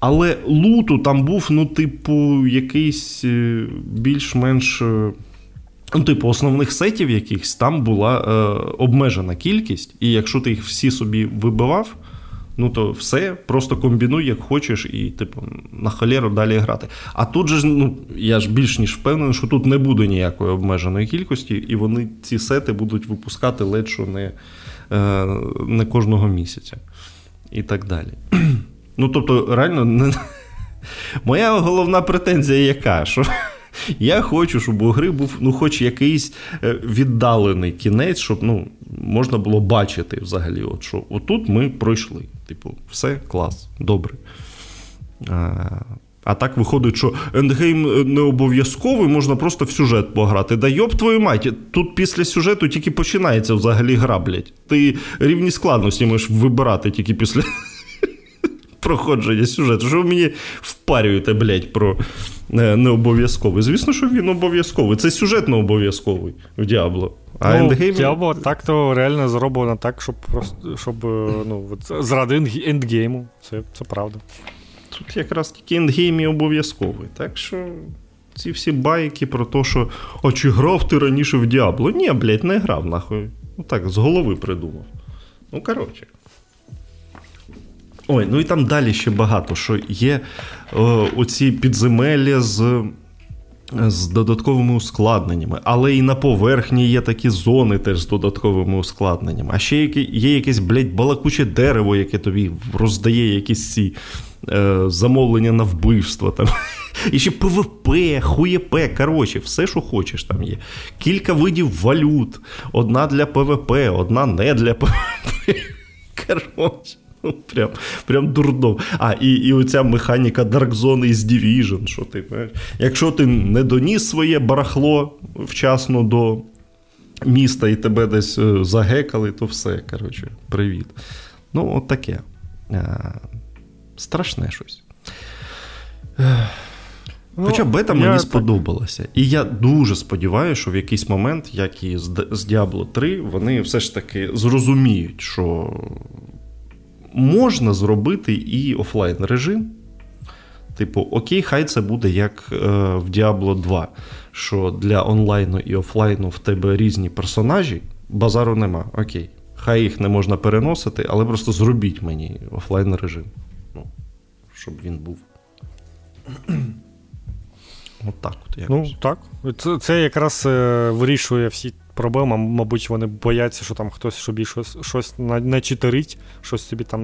Але луту там був, ну, типу, якийсь більш-менш... Ну, типу, основних сетів якихось там була обмежена кількість, і якщо ти їх всі собі вибивав, ну то все, просто комбінуй як хочеш і типу на холєру далі грати. А тут же, ну, я ж більш ніж впевнений, що тут не буде ніякої обмеженої кількості, і вони ці сети будуть випускати ледь що не кожного місяця. І так далі. Ну, тобто, реально, не... моя головна претензія яка? Що я хочу, щоб у гри був, ну, хоч якийсь віддалений кінець, щоб, ну, можна було бачити взагалі, от, що отут ми пройшли. Типу, все, клас, добре. А так виходить, що ендгейм не обов'язковий, можна просто в сюжет пограти. Да йоб твою мать, тут після сюжету тільки починається взагалі гра, блядь. Ти рівні складності можеш вибирати тільки після проходження сюжету. Що ви мені впарюєте, блядь, про необов'язковий? Звісно, що він обов'язковий. Це сюжет не обов'язковий в Діабло. А ну, ендгейм... Діабло так-то реально зроблено так, щоб, просто, щоб ну, заради ендгейму. Це правда. Тут якраз тільки ендгейм і обов'язковий. Так що ці всі байки про те, що «А чи грав ти раніше в Діабло?» Ні, блядь, не грав, нахуй. Ну так, з голови придумав. Ну, коротше. Ой, ну і там далі ще багато, що є оці підземелля з додатковими ускладненнями. Але і на поверхні є такі зони теж з додатковими ускладненнями. А ще є якесь, блядь, балакуче дерево, яке тобі роздає якісь ці... замовлення на вбивство там. І ще ПВП, хуєпе, коротше, все, що хочеш там є. Кілька видів валют. Одна для ПВП, одна не для ПВП. Коротше, ну прям дурно. А, і оця механіка Dark Zone із Division, що ти, якщо ти не доніс своє барахло вчасно до міста і тебе десь загекали, то все, коротше, привіт. Ну, от таке. Страшне щось. Ну, хоча бета мені сподобалася. І я дуже сподіваюся, що в якийсь момент, як і з Diablo 3, вони все ж таки зрозуміють, що можна зробити і офлайн режим. Типу, окей, хай це буде як в Diablo 2, що для онлайну і офлайну в тебе різні персонажі, базару нема, окей. Хай їх не можна переносити, але просто зробіть мені офлайн режим. Щоб він був. От так от якось. Ну, так. Це якраз вирішує всі проблеми. Мабуть, вони бояться, що там хтось собі щось начитерить, щось собі там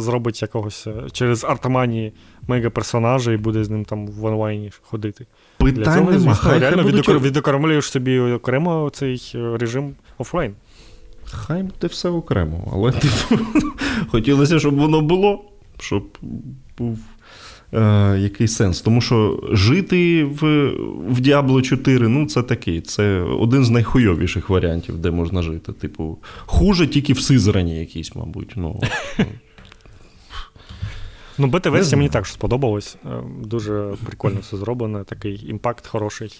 зробить якогось через артманії мегаперсонажа і буде з ним там в онлайні ходити. Питань нема. Хай реально відокремлюєш собі окремо цей режим офлайн. Хай буде все окремо, але типу хотілося, щоб воно було. Щоб був який сенс. Тому що жити в Diablo 4, ну це такий, це один з найхуйовіших варіантів, де можна жити. Типу, хуже тільки в Сизрані якийсь, мабуть. Ну, бета-версія мені так сподобалось. Дуже прикольно все зроблено. Такий імпакт хороший.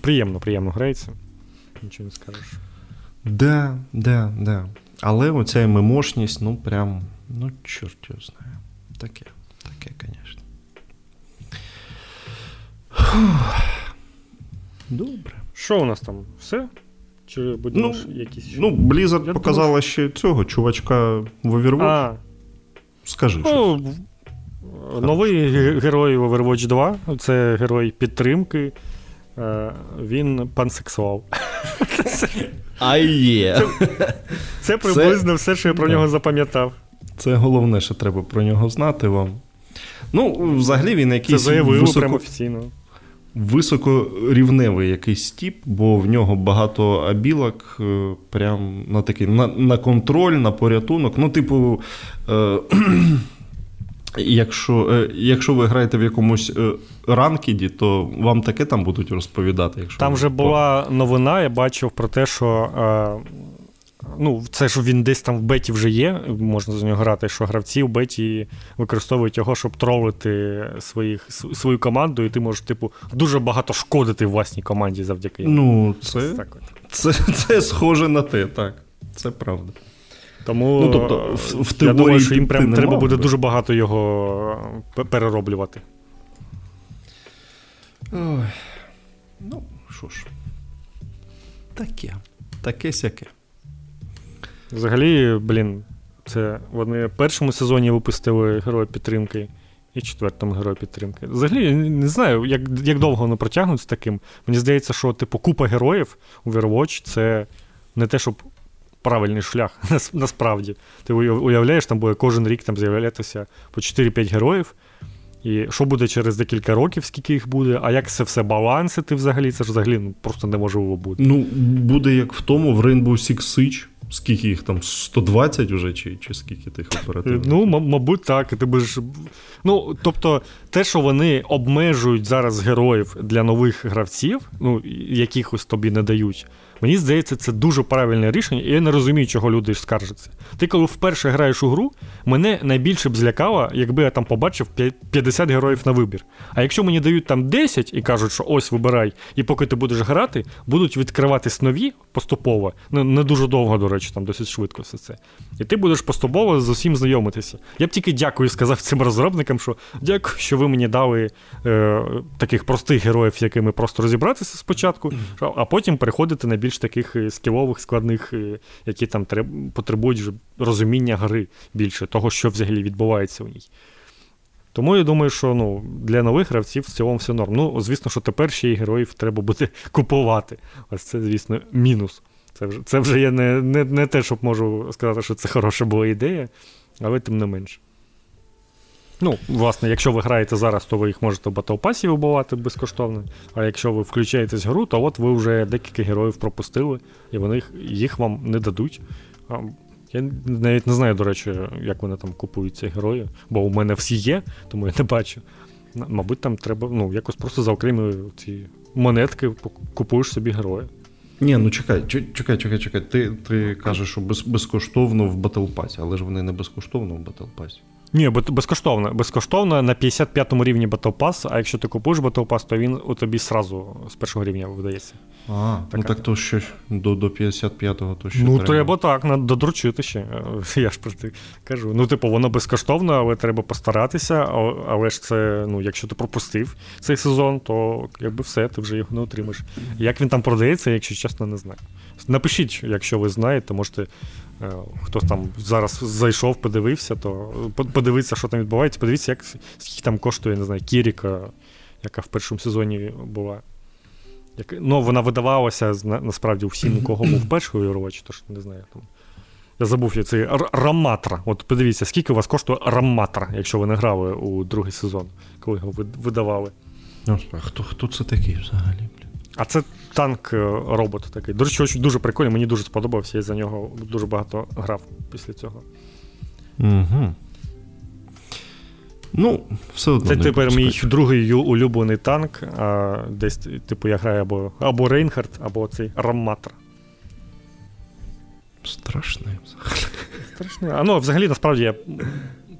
Приємно грається. Нічого не скажеш. Да. Але оця мемошність, ну прям... Ну, чорт його знає. Таке, звісно. Добре. Що у нас там? Все? Чи будемо якісь... Ну, Blizzard показала ще цього чувачка в Overwatch. Скажи, що. Новий герой в Overwatch 2. Це герой підтримки. Він пансексуал. А є. Це приблизно все, що я про нього запам'ятав. Це головне, що треба про нього знати вам. Ну, взагалі він якийсь... Це заявили прямо офіційно. Високорівневий якийсь тіп, бо в нього багато абілок прям на такий, на контроль, на порятунок. Ну, типу, якщо ви граєте в якомусь ранкіді, то вам таке там будуть розповідати. Якщо там вже була новина, я бачив про те, що... Ну, це ж він десь там в беті вже є, можна за нього грати, що гравці в беті використовують його, щоб тролити свою команду, і ти можеш, типу, дуже багато шкодити власній команді завдяки йому. Ну, це схоже на те, так. Це правда. Тому, ну, тобто, в теорії, я думаю, що їм прям треба буде дуже багато його перероблювати. Ой. Ну, що ж. Таке-сяке. Взагалі, це вони в першому сезоні випустили героя підтримки і в четвертому героя підтримки. Взагалі, я не знаю, як довго воно протягнуться таким. Мені здається, що типу купа героїв у Overwatch це не те, щоб правильний шлях насправді. Ти уявляєш, там буде кожен рік там з'являтися по 4-5 героїв. І що буде через декілька років, скільки їх буде, а як це все балансити взагалі, це ж взагалі просто неможливо буде. Ну, буде як в тому, в Rainbow Six Siege. Скільки їх там, 120 вже, чи скільки тих оперативників? Ну, мабуть, так. Ти будеш... Ну, тобто, те, що вони обмежують зараз героїв для нових гравців, ну, якихось тобі не дають, мені здається, це дуже правильне рішення, і я не розумію, чого люди скаржаться. Ти, коли вперше граєш у гру, мене найбільше б злякало, якби я там побачив 50 героїв на вибір. А якщо мені дають там 10 і кажуть, що ось, вибирай, і поки ти будеш грати, будуть відкриватись нові поступово, не дуже довго, до речі, там досить швидко все це. І ти будеш поступово з усім знайомитися. Я б тільки дякую сказав цим розробникам, що дякую, що ви мені дали таких простих героїв, якими просто розібратися спочатку, а потім переходити на більш таких скілових, складних, які там потребують розуміння гри більше, того, що взагалі відбувається в ній. Тому я думаю, що ну, для нових гравців в цілому все норм. Ну, звісно, що тепер ще й героїв треба буде купувати. Ось це, звісно, мінус. Це вже я не те, щоб можу сказати, що це хороша була ідея, але тим не менше. Ну, власне, якщо ви граєте зараз, то ви їх можете в Battle Passі вибивати безкоштовно, а якщо ви включаєтесь в гру, то от ви вже декілька героїв пропустили, і вони їх вам не дадуть. Я навіть не знаю, до речі, як вони там купують ці герої, бо у мене всі є, тому я не бачу. Мабуть, там треба, ну, якось просто за окремі ці монетки купуєш собі героя. Ні, ну чекай. Ти кажеш, що безкоштовно в Battle Pass, але ж вони не безкоштовно в Battle Pass. Ні, безкоштовно на 55-му рівні Battle Pass, а якщо ти купуєш Battle Pass, то він у тобі сразу з першого рівня видається. Ну так то ще до 55-го то ще треба. Ну треба так, додручити ще, я ж про це кажу. Ну типу, воно безкоштовно, але треба постаратися, але ж це, ну якщо ти пропустив цей сезон, то якби все, ти вже його не отримаєш. Як він там продається, якщо чесно, не знаю. Напишіть, якщо ви знаєте, можете... Хтось там зараз зайшов, подивився, то подивіться, що там відбувається, подивіться, скільки там коштує, не знаю, Кіріка, яка в першому сезоні була. Ну, вона видавалася, насправді, всім, у кого був перший Overwatch, тож не знаю. Там. Я забув, цей Раматра. От подивіться, скільки у вас коштує Раматра, якщо ви не грали у другий сезон, коли його видавали. Хто це такий взагалі? А це танк-робот такий. До речі, дуже прикольний, мені дуже сподобався, я за нього дуже багато грав після цього. Угу. Ну, все одно. Це тепер мій другий улюблений танк. Десь, типу, я граю або Рейнхард, або цей Рамматр. Страшний взагалі. А ну, взагалі, насправді, я...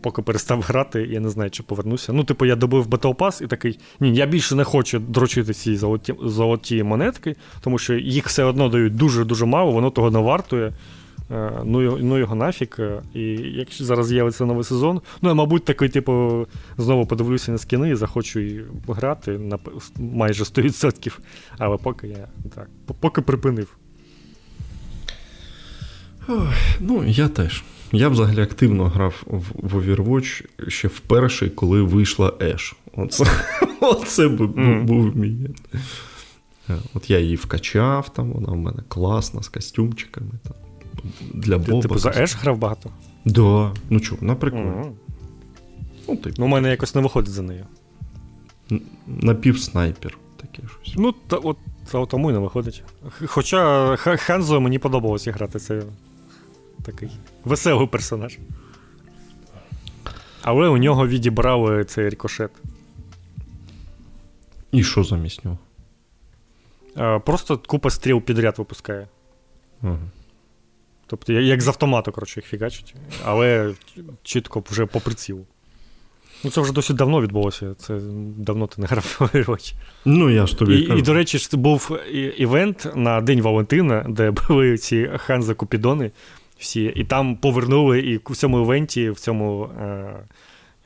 Поки перестав грати, я не знаю, чи повернуся. Ну, типу, я добив Battle Pass і такий, ні, я більше не хочу дрочити ці золоті монетки, тому що їх все одно дають дуже-дуже мало, воно того не вартує. Ну його нафік. І якщо зараз з'явиться новий сезон, ну, я, мабуть, такий, типу, знову подивлюся на скіни і захочу грати на майже 100%. Але поки я так, поки припинив. Ну, я теж. Я взагалі активно грав в Overwatch ще вперше, коли вийшла Еш. Оце був мій. От я її вкачав, там вона в мене класна, з костюмчиками. Там, для боба. Ти за Еш грав багато? Так. Да. Ну чого, вона прикольна. Ну, типу. У мене якось не виходить за нею. Напівснайпер. Таке щось. Ну, от тому і не виходить. Хоча Ханзо мені подобалося грати, це... Такий веселий персонаж. Але у нього відібрали цей рикошет. І що замість нього? Просто купа стріл підряд випускає. Ага. Тобто, як з автомату, коротше, їх фігачить. Але чітко вже по прицілу. Ну, це вже досить давно відбулося. Це давно ти не грав в Overwatch. Ну, я ж тобі кажу. І, до речі, був івент на День Валентина, де були ці Ханзо Купідони. Всі. І там повернули, і в цьому івенті, в цьому,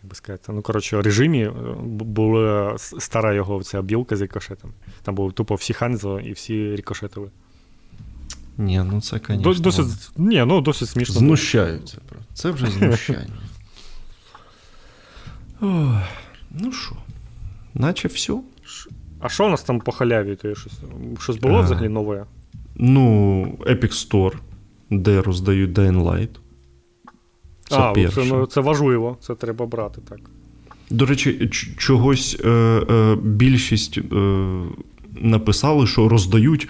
як би сказати, ну, коротше, режимі була стара його ця білка з рикошетом. Там були тупо всі Ханзо і всі рикошетили. Ні, ну це, звісно. Досить смішно. Знущаються. Це вже знущання. Ох, ну що, наче все. А що у нас там по халяві? То щось було взагалі нове? Ну, Epic Store, де роздають Dying Light. Це перше. Це важливо, це треба брати, так. До речі, чогось більшість написали, що роздають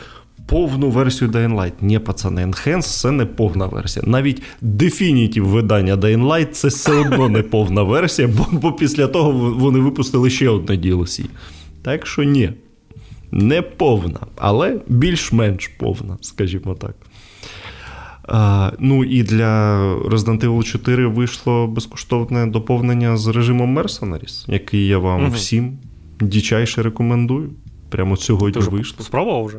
повну версію Dying Light. Ні, пацани, Enhanced – це не повна версія. Навіть Definitive видання Dying Light – це все одно не повна версія, бо після того вони випустили ще одне DLC. Так що ні, не повна, але більш-менш повна, скажімо так. Ну і для Resident Evil 4 вийшло безкоштовне доповнення з режимом Mercenaries, який я вам всім дичайше рекомендую. Прямо сьогодні вийшло. Спробував вже?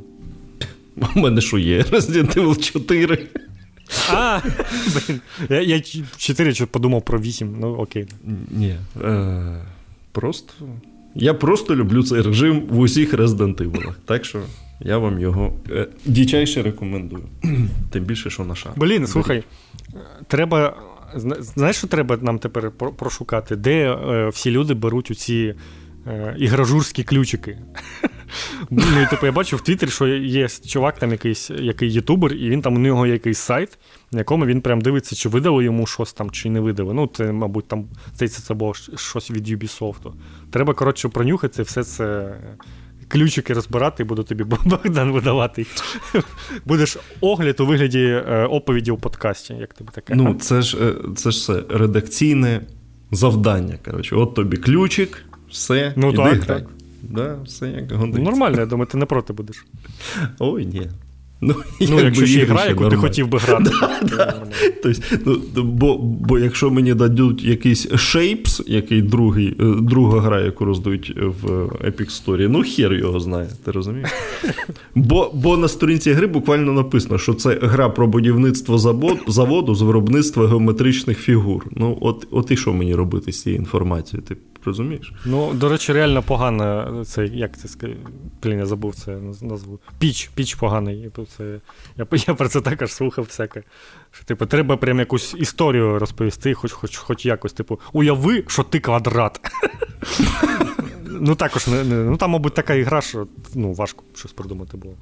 У мене що є? Resident Evil 4. А, блін, я 4 подумав про 8, ну окей. Ні, просто... Я просто люблю цей режим в усіх Resident Evil'ах, так що... Я вам його дичайше рекомендую. Тим більше, що на шар. Блін, слухай, треба... Знаєш, що треба нам тепер прошукати? Де всі люди беруть оці ігражурські ключики? Ну, і типу, я бачу в Твіттері, що є чувак там якийсь, який ютубер, і він там, у нього є якийсь сайт, на якому він прям дивиться, чи видали йому щось там, чи не видали. Ну, це, мабуть, там, це було щось від Ubisoft. Треба, коротше, пронюхати все це... Ключики розбирати і буду тобі, Богдан, видавати. Будеш огляд у вигляді оповіді у подкасті, як тобі таке. Ну, це ж все редакційне завдання, коротше. От тобі ключик, все, ну, іди грай. Так. Да, все, як гондиться. Нормально, я думаю, ти не проти будеш. Ой, ні. Ну якщо ще гра, яку ти хотів би грати. Бо якщо мені дадуть якийсь Shapes, який друга гра, яку роздають в Epic Story, ну хер його знає, ти розумієш? Бо на сторінці гри буквально написано, що це гра про будівництво заводу з виробництва геометричних фігур. Ну от і що мені робити з цією інформацією, ти розумієш? Ну, до речі, реально погано, це, як це сказати, блін, я забув це назву. Піч поганий. Це, я про це також слухав всяке. Що, типу, треба прям якусь історію розповісти, хоч якось, типу, уяви, що ти квадрат. Ну, також, ну, там, мабуть, така ігра, що, ну, важко щось придумати було.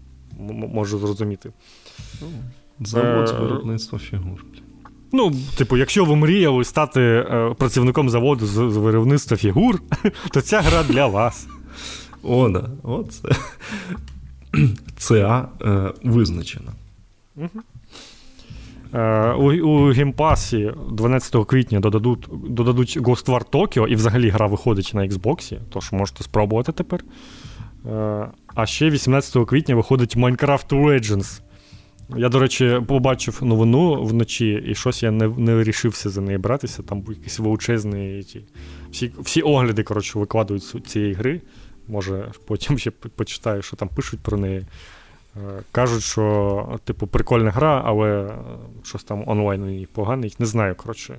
Можу зрозуміти. Завод з виробництва фігур. Ну, типу, якщо ви мріяли стати працівником заводу з виробництва фігур, то ця гра для вас. О, да, оце. ЦА визначена. Угу. У Game Passі 12 квітня додадуть Ghost War Tokyo, і взагалі гра виходить на Xbox, тож можете спробувати тепер. А ще 18 квітня виходить Minecraft Legends. Я, до речі, побачив новину вночі, і щось я не вирішився за неї братися. Там якісь величезні... Всі огляди, коротше, викладають цієї гри. Може, потім ще почитаю, що там пишуть про неї. Кажуть, що, типу, прикольна гра, але щось там онлайн у ній поганий. Не знаю, коротше.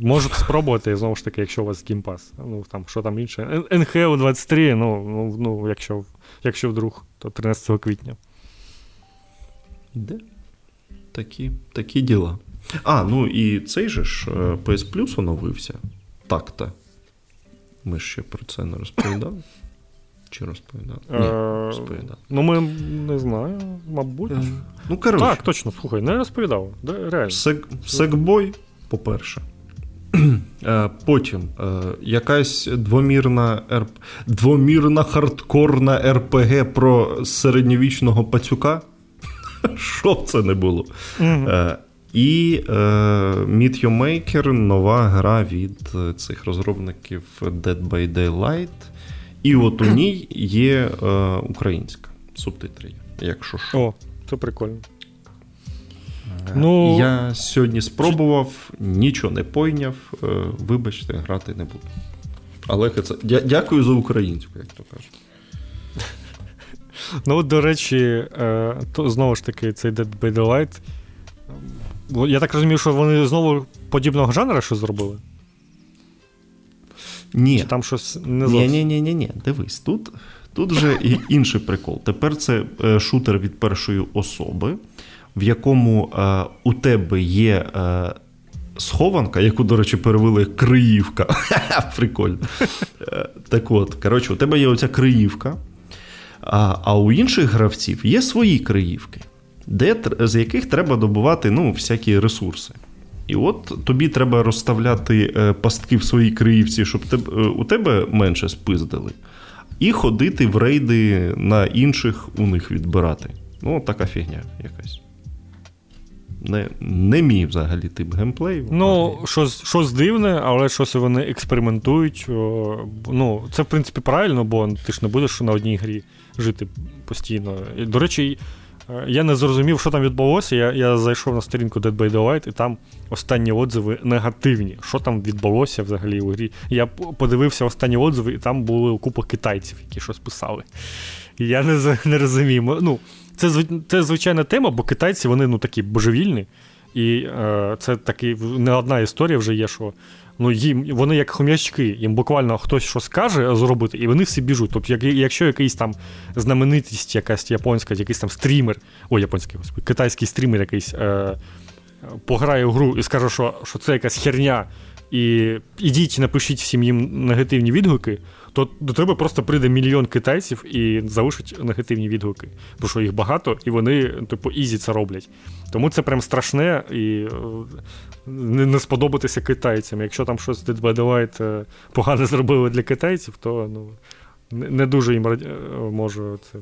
Можете спробувати, знову ж таки, якщо у вас Game Pass. Ну, там, що там інше. NHL 23, ну якщо вдруг, то 13 квітня. Де? Такі діла. А, ну і цей же ж PS Plus оновився. Так-то. Ми ще про це не розповідали? Чи розповідали? Ні, розповідали. Ну, ми не знаю, мабуть. Ну, коротше. Так, точно, слухай, не розповідав. Реально. Секбой, по-перше. Потім якась двомірна хардкорна РПГ про середньовічного пацюка. Що б це не було? І Meet Your Maker, нова гра від цих розробників Dead by Daylight. І от у ній є українська субтитри, якщо що. О, це прикольно. Ну, я сьогодні спробував, нічого не пойняв, вибачте, грати не буду. Але це... дякую за українську, як то кажуть. Ну, до речі, то, знову ж таки, цей Dead by Daylight... Я так розумію, що вони знову подібного жанру щось зробили? Ні. Чи там щось не зовсім? Ні. Дивись, тут же інший прикол. Тепер це шутер від першої особи, в якому у тебе є схованка, яку, до речі, перевели Криївка. Прикольно. Так от, коротше, у тебе є оця Криївка, а у інших гравців є свої Криївки. З яких треба добувати, ну, всякі ресурси. І от тобі треба розставляти пастки в своїй криївці, щоб у тебе менше спиздили, і ходити в рейди на інших, у них відбирати. Ну, така фігня якась. Не мій взагалі тип геймплею. Ну, щось дивне, але щось вони експериментують. Ну, це, в принципі, правильно, бо ти ж не будеш на одній грі жити постійно. І, до речі, я не зрозумів, що там відбулося. Я зайшов на сторінку Dead by Daylight, і там останні відзиви негативні. Що там відбулося взагалі у грі? Я подивився останні відзиви, і там були купа китайців, які щось писали. І я не розумію. Ну, це звичайна тема, бо китайці, вони, ну, такі божевільні. І це таки не одна історія вже є, що ну, вони як хом'ячки, їм буквально хтось щось каже зробити, і вони всі біжуть. Тобто, якщо якийсь там знаменитість якась японська, якийсь там стрімер, китайський стрімер якийсь пограє в гру і скаже, що це якась херня, і ідіть, напишіть всім їм негативні відгуки, то до тебе просто прийде мільйон китайців і залишить негативні відгуки. Бо що їх багато, і вони, типу, ізі це роблять. Тому це прям страшне, і не сподобатися китайцям. Якщо там щось Dead by Daylight погано зробили для китайців, то ну, не дуже їм можу це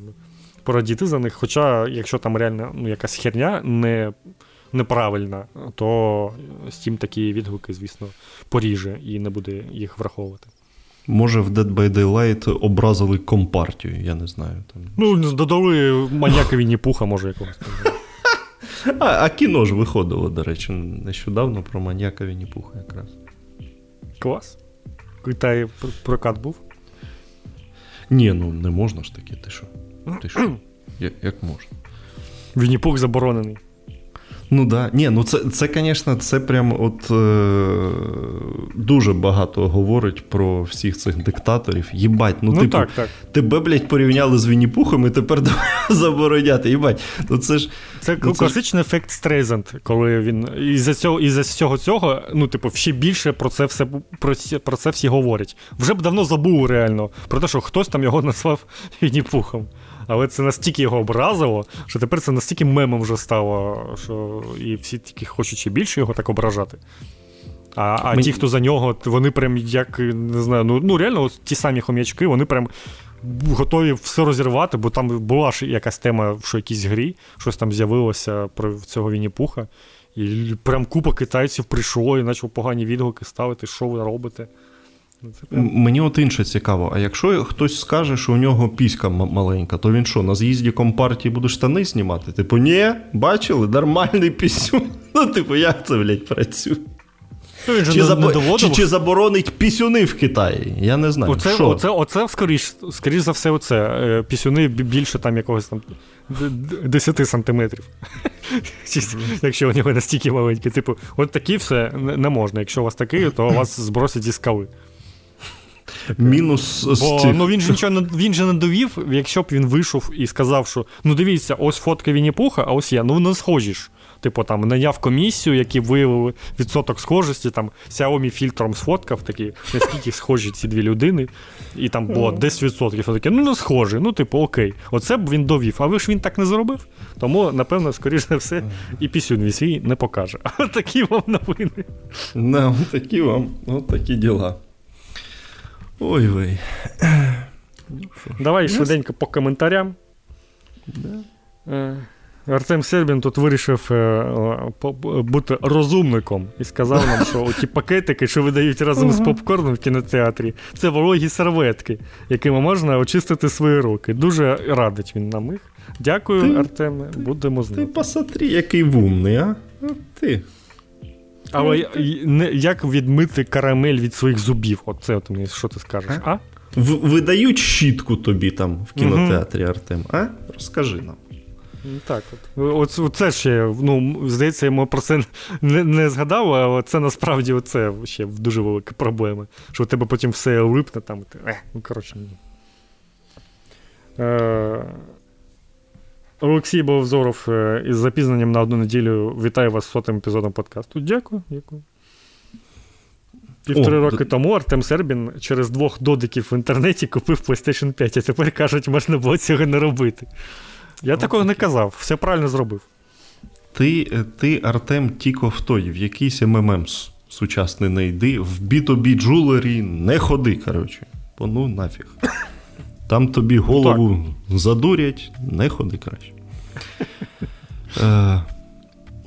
порадіти за них. Хоча, якщо там реально ну, якась херня неправильна, то Steam такі відгуки, звісно, поріже і не буде їх враховувати. Може, в Dead by Daylight образили компартію, я не знаю. Там... Ну, додали маньяка Вінні-Пуха, може, якогось. А кіно ж виходило, до речі, нещодавно про маньяка Вінні-Пуха якраз. Клас. Китай прокат був? Ні, ну не можна ж таке, ти що? Як можна? Вінні-Пух заборонений. Ну да, ні, ну це, звісно, це прям от дуже багато говорить про всіх цих диктаторів. Єбать, ну типу, так. Тебе, блядь, порівняли з Вінні-Пухом і тепер забороняти, єбать. Ну це ж... Це класичний ефект Стрейзанд, коли він із-за всього цього, ну типу, ще більше про це все, про це всі говорять. Вже б давно забув реально про те, що хтось там його назвав Вінні-Пухом. Але це настільки його образило, що тепер це настільки мемом вже стало, що і всі тільки хочуть ще більше його так ображати. А ті, хто за нього, вони прям як, не знаю, ну реально от ті самі хом'ячки, вони прям готові все розірвати, бо там була ж якась тема, що якісь грі, щось там з'явилося про цього Вінні-Пуха, і прям купа китайців прийшло і почало погані відгуки ставити, що ви робите. Мені от інше цікаво, а якщо хтось скаже, що у нього піська маленька, то він що, на з'їзді компартії буде штани знімати? Типу, ні, бачили, нормальний пісюн. Ну, типу, як це, блядь, працює? Чи заборонить пісюни в Китаї? Я не знаю. Оце скоріш за все, оце. Пісюни більше там якогось там 10 сантиметрів. Якщо у нього настільки маленькі. Типу, от такі все не можна. Якщо у вас такі, то вас збросять зі скали. Мінус з цих. Ну, він же не довів, якщо б він вийшов і сказав, що ну дивіться, ось фотка Вінні-Пуха, а ось я, ну не схожі ж. Типу там наняв комісію, які виявили відсоток схожості, там Xiaomi фільтром сфоткав, такі, наскільки схожі ці дві людини, і там було 10%. Я таке, ну не схожі, ну типу окей. Оце б він довів, а ви ж він так не зробив, тому, напевно, скоріш за все, і пісюн він свій не покаже. А такі вам новини. Да, такі вам, от такі діла. Ой, вей. Давай швиденько по коментарям. Да. Артем Сербін тут вирішив бути розумником і сказав нам, що ті пакетики, що видають разом з попкорном в кінотеатрі, це вологі серветки, якими можна очистити свої руки. Дуже радить він нам їх. Дякую, Артеме, будемо знати. Ти посмотри, який вумний, а? Ти. Але як відмити карамель від своїх зубів? Оце от мені, що ти скажеш, а? Видають щітку тобі там в кінотеатрі, Артем, а? Розкажи нам. Так, от це ще, ну, здається, ми про це не згадали, але це насправді оце ще дуже велика проблема. Що у тебе потім все липне там, і ти, ну, коротше, ні. Олексій Бовзоров із запізненням на одну неділю. Вітаю вас з 100-м епізодом подкасту. Дякую. Півтори роки тому Артем Сербін через 2 додиків в інтернеті купив PlayStation 5, а тепер, кажуть, можна було цього не робити. Я такого не казав, все правильно зробив. Ти Артем, тіков той, в якийсь МММ сучасний не йди, в B2B джулері не ходи, коротше. Ну нафіг. Там тобі голову задурять, не ходи краще.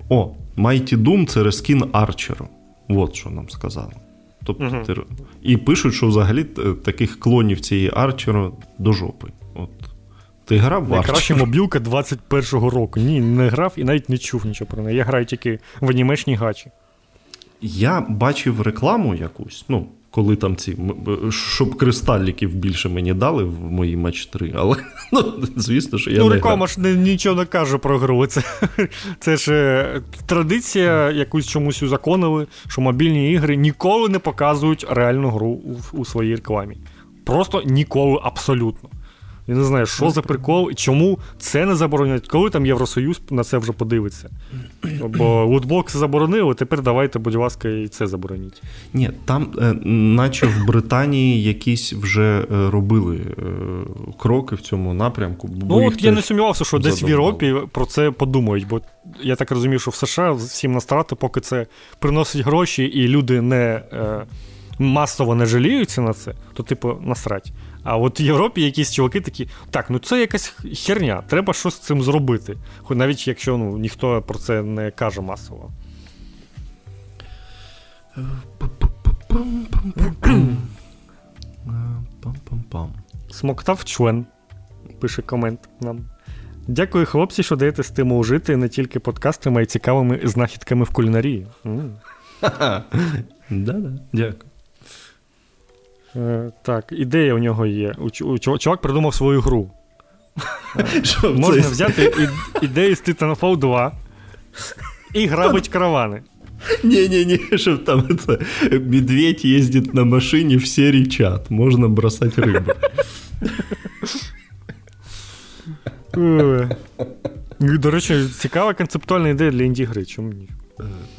О, Mighty Doom – це рескін Арчеру. От що нам сказали. Тобто, uh-huh. І пишуть, що взагалі таких клонів цієї Арчеру до жопи. От. Ти грав в Арчер? Найкраща мобілка 21-го року. Ні, не грав і навіть не чув нічого про неї. Я граю тільки в анімешні гачі. Я бачив рекламу якусь, ну, коли там ці, щоб кристаліків більше мені дали в мої матч-3, але, ну, звісно, що я не грав. Ну, реклама ж нічого не каже про гру. Це ж традиція, якусь чомусь узаконили, що мобільні ігри ніколи не показують реальну гру у своїй рекламі. Просто ніколи, абсолютно. Я не знаю, що за прикол і чому це не заборонять. Коли там Євросоюз на це вже подивиться? Бо лутбокси заборонили, тепер давайте, будь ласка, і це забороніть. Ні, там наче в Британії якісь вже робили кроки в цьому напрямку. Ну, от я не сумнівався, що десь в Європі про це подумають, бо я так розумію, що в США всім настрати, поки це приносить гроші і люди не масово не жаліються на це, то типу насрать. А от в Європі якісь чуваки такі, так, ну це якась херня, треба щось з цим зробити. Хоч навіть якщо ну, ніхто про це не каже масово. Смоктав член, пише комент нам. Дякую, хлопці, що даєте стимул жити не тільки подкастами, а й цікавими знахідками в кулінарії. Да-да, дякую. Так, ідея у нього є. Чувак придумав свою гру. Можна взяти ідею з Titanfall 2 і грабить каравани. Ні-ні-ні, щоб там це медведь їздить на машині в серій чат. Можна бросати рибу. До речі, цікава концептуальна ідея для інді-гри. Чому ні?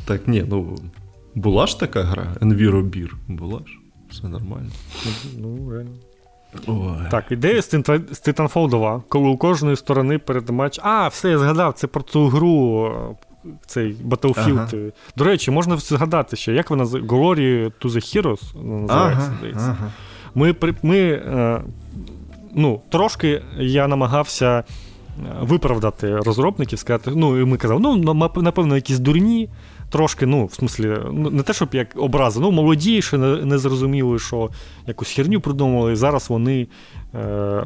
Так, ні, ну була ж така гра, EnviroBeer, була ж. Все нормально. Ну, реально. Ой. Так, ідея з Titanfall 2, коли у кожної сторони перед матч... А, все, я згадав, це про цю гру, цей Battlefield. Ага. До речі, можна згадати ще, як вона Glory to the Heroes називається, ага, здається. Ага. Ми трошки я намагався виправдати розробників, сказати, ну, і ми казали, ну, напевно, якісь дурні, трошки, ну, в смислі, не те, щоб як образи, ну, молоді, ще не зрозуміли, що якусь херню придумали, і зараз вони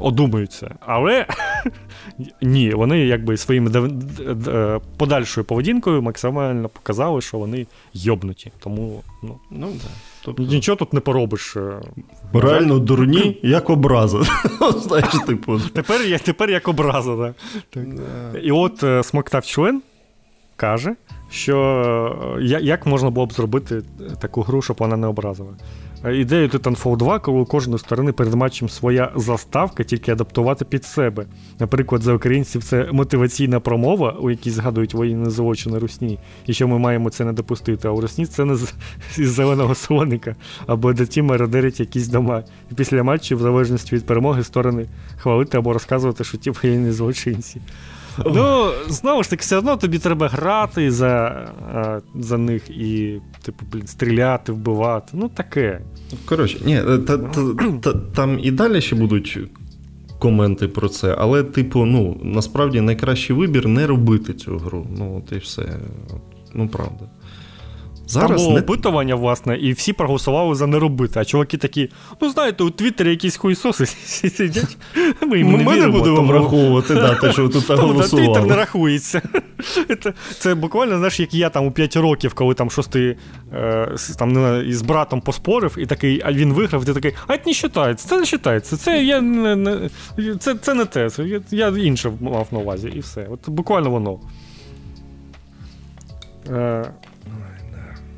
одумаються. Але ні, вони якби своїм подальшою поведінкою максимально показали, що вони йобнуті. Тому, ну, да. Тобто... нічого тут не поробиш. Реально дурні, як образа. Знаєш, типу. Тепер як образа, да. Так. І от смоктав член каже, що як можна було б зробити таку гру, щоб вона не образила. Ідею Titanfall 2, коли у кожної сторони перед матчем своя заставка, тільки адаптувати під себе. Наприклад, за українців це мотиваційна промова, у якій згадують воєнні злочини русні, і що ми маємо це не допустити. А у русні це не із зеленого слоника, або де ті мародерять якісь дома. І після матчів, в залежності від перемоги, сторони хвалити або розказувати, що ті воєнні злочинці. Ну, знову ж таки, все одно тобі треба грати за них і, типу, блін, стріляти, вбивати. Ну, таке. Коротше, ні, там і далі ще будуть коменти про це, але, типу, ну, насправді найкращий вибір не робити цю гру. Ну, от і все. Ну, правда. Зараз там було опитування, власне, і всі проголосували за не робити. А чуваки такі, ну, знаєте, у Твіттері якісь хуйсоси сидять, ми їм не віримо. Ми не будемо враховувати, да, те, що тут голосували. Твіттер не рахується. Це буквально, знаєш, як я там у 5 років, коли там щось ти із братом поспорив, і такий, а він виграв, ти такий, а це не вважається, це не те, я інше мав на увазі, і все. От буквально воно.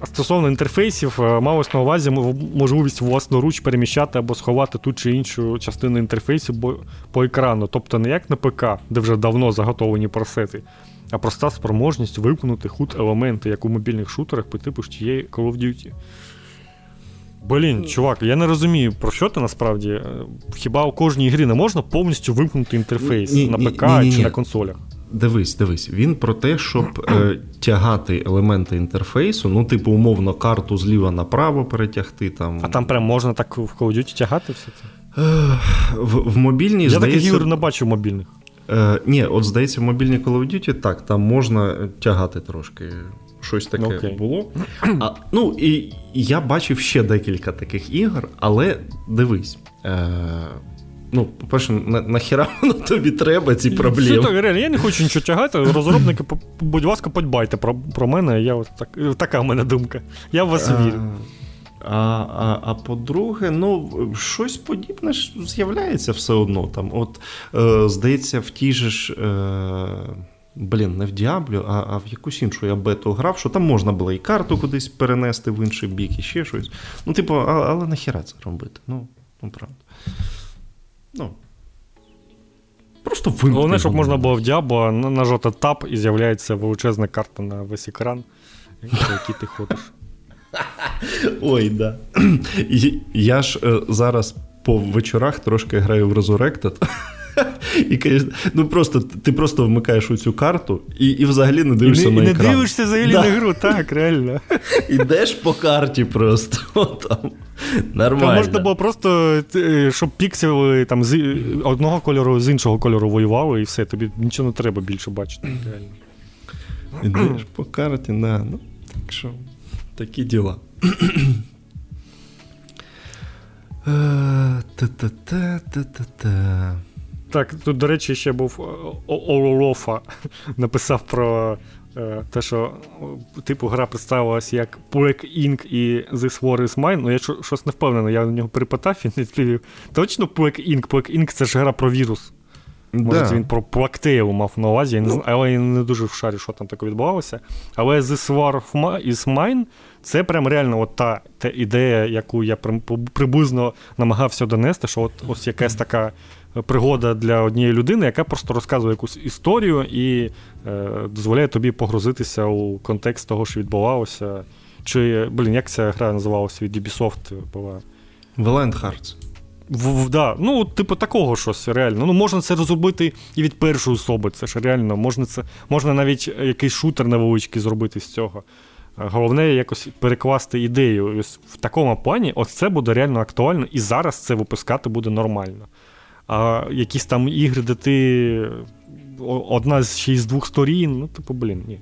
Стосовно інтерфейсів, малось на увазі можливість власноруч переміщати або сховати ту чи іншу частину інтерфейсу по екрану. Тобто не як на ПК, де вже давно заготовлені пресети, а проста спроможність вимкнути HUD елементи, як у мобільних шутерах по типу ж тієї Call of Duty. Блін, чувак, я не розумію, про що ти насправді? Хіба у кожній грі не можна повністю вимкнути інтерфейс на ПК чи на консолях? Дивись, він про те, щоб тягати елементи інтерфейсу, ну, типу, умовно, карту зліва направо перетягти. Там. А там прям можна так в Call of Duty тягати все це? В мобільній, здається... Я таких ігор не бачив мобільних. Ні, от здається, в мобільній Call of Duty, так, там можна тягати трошки. Щось таке було. Ну, і я бачив ще декілька таких ігор, але дивись. Ну, по-перше, нахіра воно тобі треба, ці проблеми? Так, реально, я не хочу нічого тягати. Розробники, будь ласка, подбайте про мене. Я от так, така в мене думка. Я в вас вірю. А по-друге, ну, щось подібне ж з'являється все одно. Там, от, здається, в тій же ж... Блін, не в Діаблю, а в якусь іншу я бету грав, що там можна було і карту кудись перенести в інший бік, і ще щось. Ну, типу, але нахіра це робити? Ну, правда. Ну, просто вимкнути. Головне, щоб можна було в Діабло нажати тап, і з'являється величезна карта на весь екран, на якій ти ходиш. Ой, да. Я ж зараз по вечорах трошки граю в Resurrected. І, конечно, ну просто, ти просто вмикаєш у цю карту і взагалі не дивишся на екран. І не дивишся взагалі на гру, так, реально. Ідеш по карті просто, там, нормально. Там можна було просто, щоб піксели там, з одного кольору, з іншого кольору воювали, і все, тобі нічого не треба більше бачити, реально. Ідеш по карті, да, ну, так що, такі діла. Так, тут, до речі, ще був Ололофа, написав про те, що типу гра представилась як Plague Inc. і This War is Mine, але я щось не впевнений, я на нього перепитав і не відповів. Точно Plague Inc.? Plague Inc. це ж гра про вірус. Да. Може, це він про Plague Tale мав на увазі, я не знаю, але я не дуже в шарі, що там таке відбувалося. Але This War is Mine — це прям реально от та ідея, яку я приблизно намагався донести, що от ось якась така пригода для однієї людини, яка просто розказує якусь історію і дозволяє тобі погрузитися у контекст того, що відбувалося. Чи, блін, як ця гра називалася від Ubisoft? Valiant Hearts. Да. Ну, типу такого щось реально. Ну, можна це розробити і від першої особи. Це ж реально. Можна навіть якийсь шутер невеличкий зробити з цього. Головне якось перекласти ідею. Ось в такому плані ось це буде реально актуально і зараз це випускати буде нормально. А якісь там ігри, де ти одна ще із двох сторін, ну, типу, блін, ні.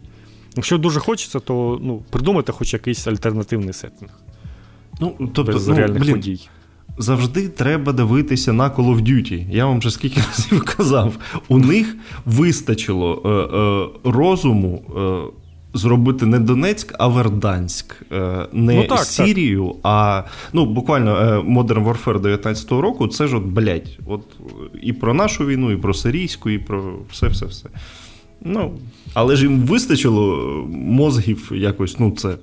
Якщо дуже хочеться, то, ну, придумайте хоч якийсь альтернативний сеттинг. Ну, тобто, без реальних подій. Завжди треба дивитися на Call of Duty. Я вам вже скільки разів казав. У них вистачило розуму зробити не Донецьк, а Верданськ. Не ну, так, Сірію, так. А... Ну, буквально, Modern Warfare 19-го року, це ж от, блядь, от і про нашу війну, і про сирійську, і про все-все-все. Ну, але ж їм вистачило мозгів якось, ну, це,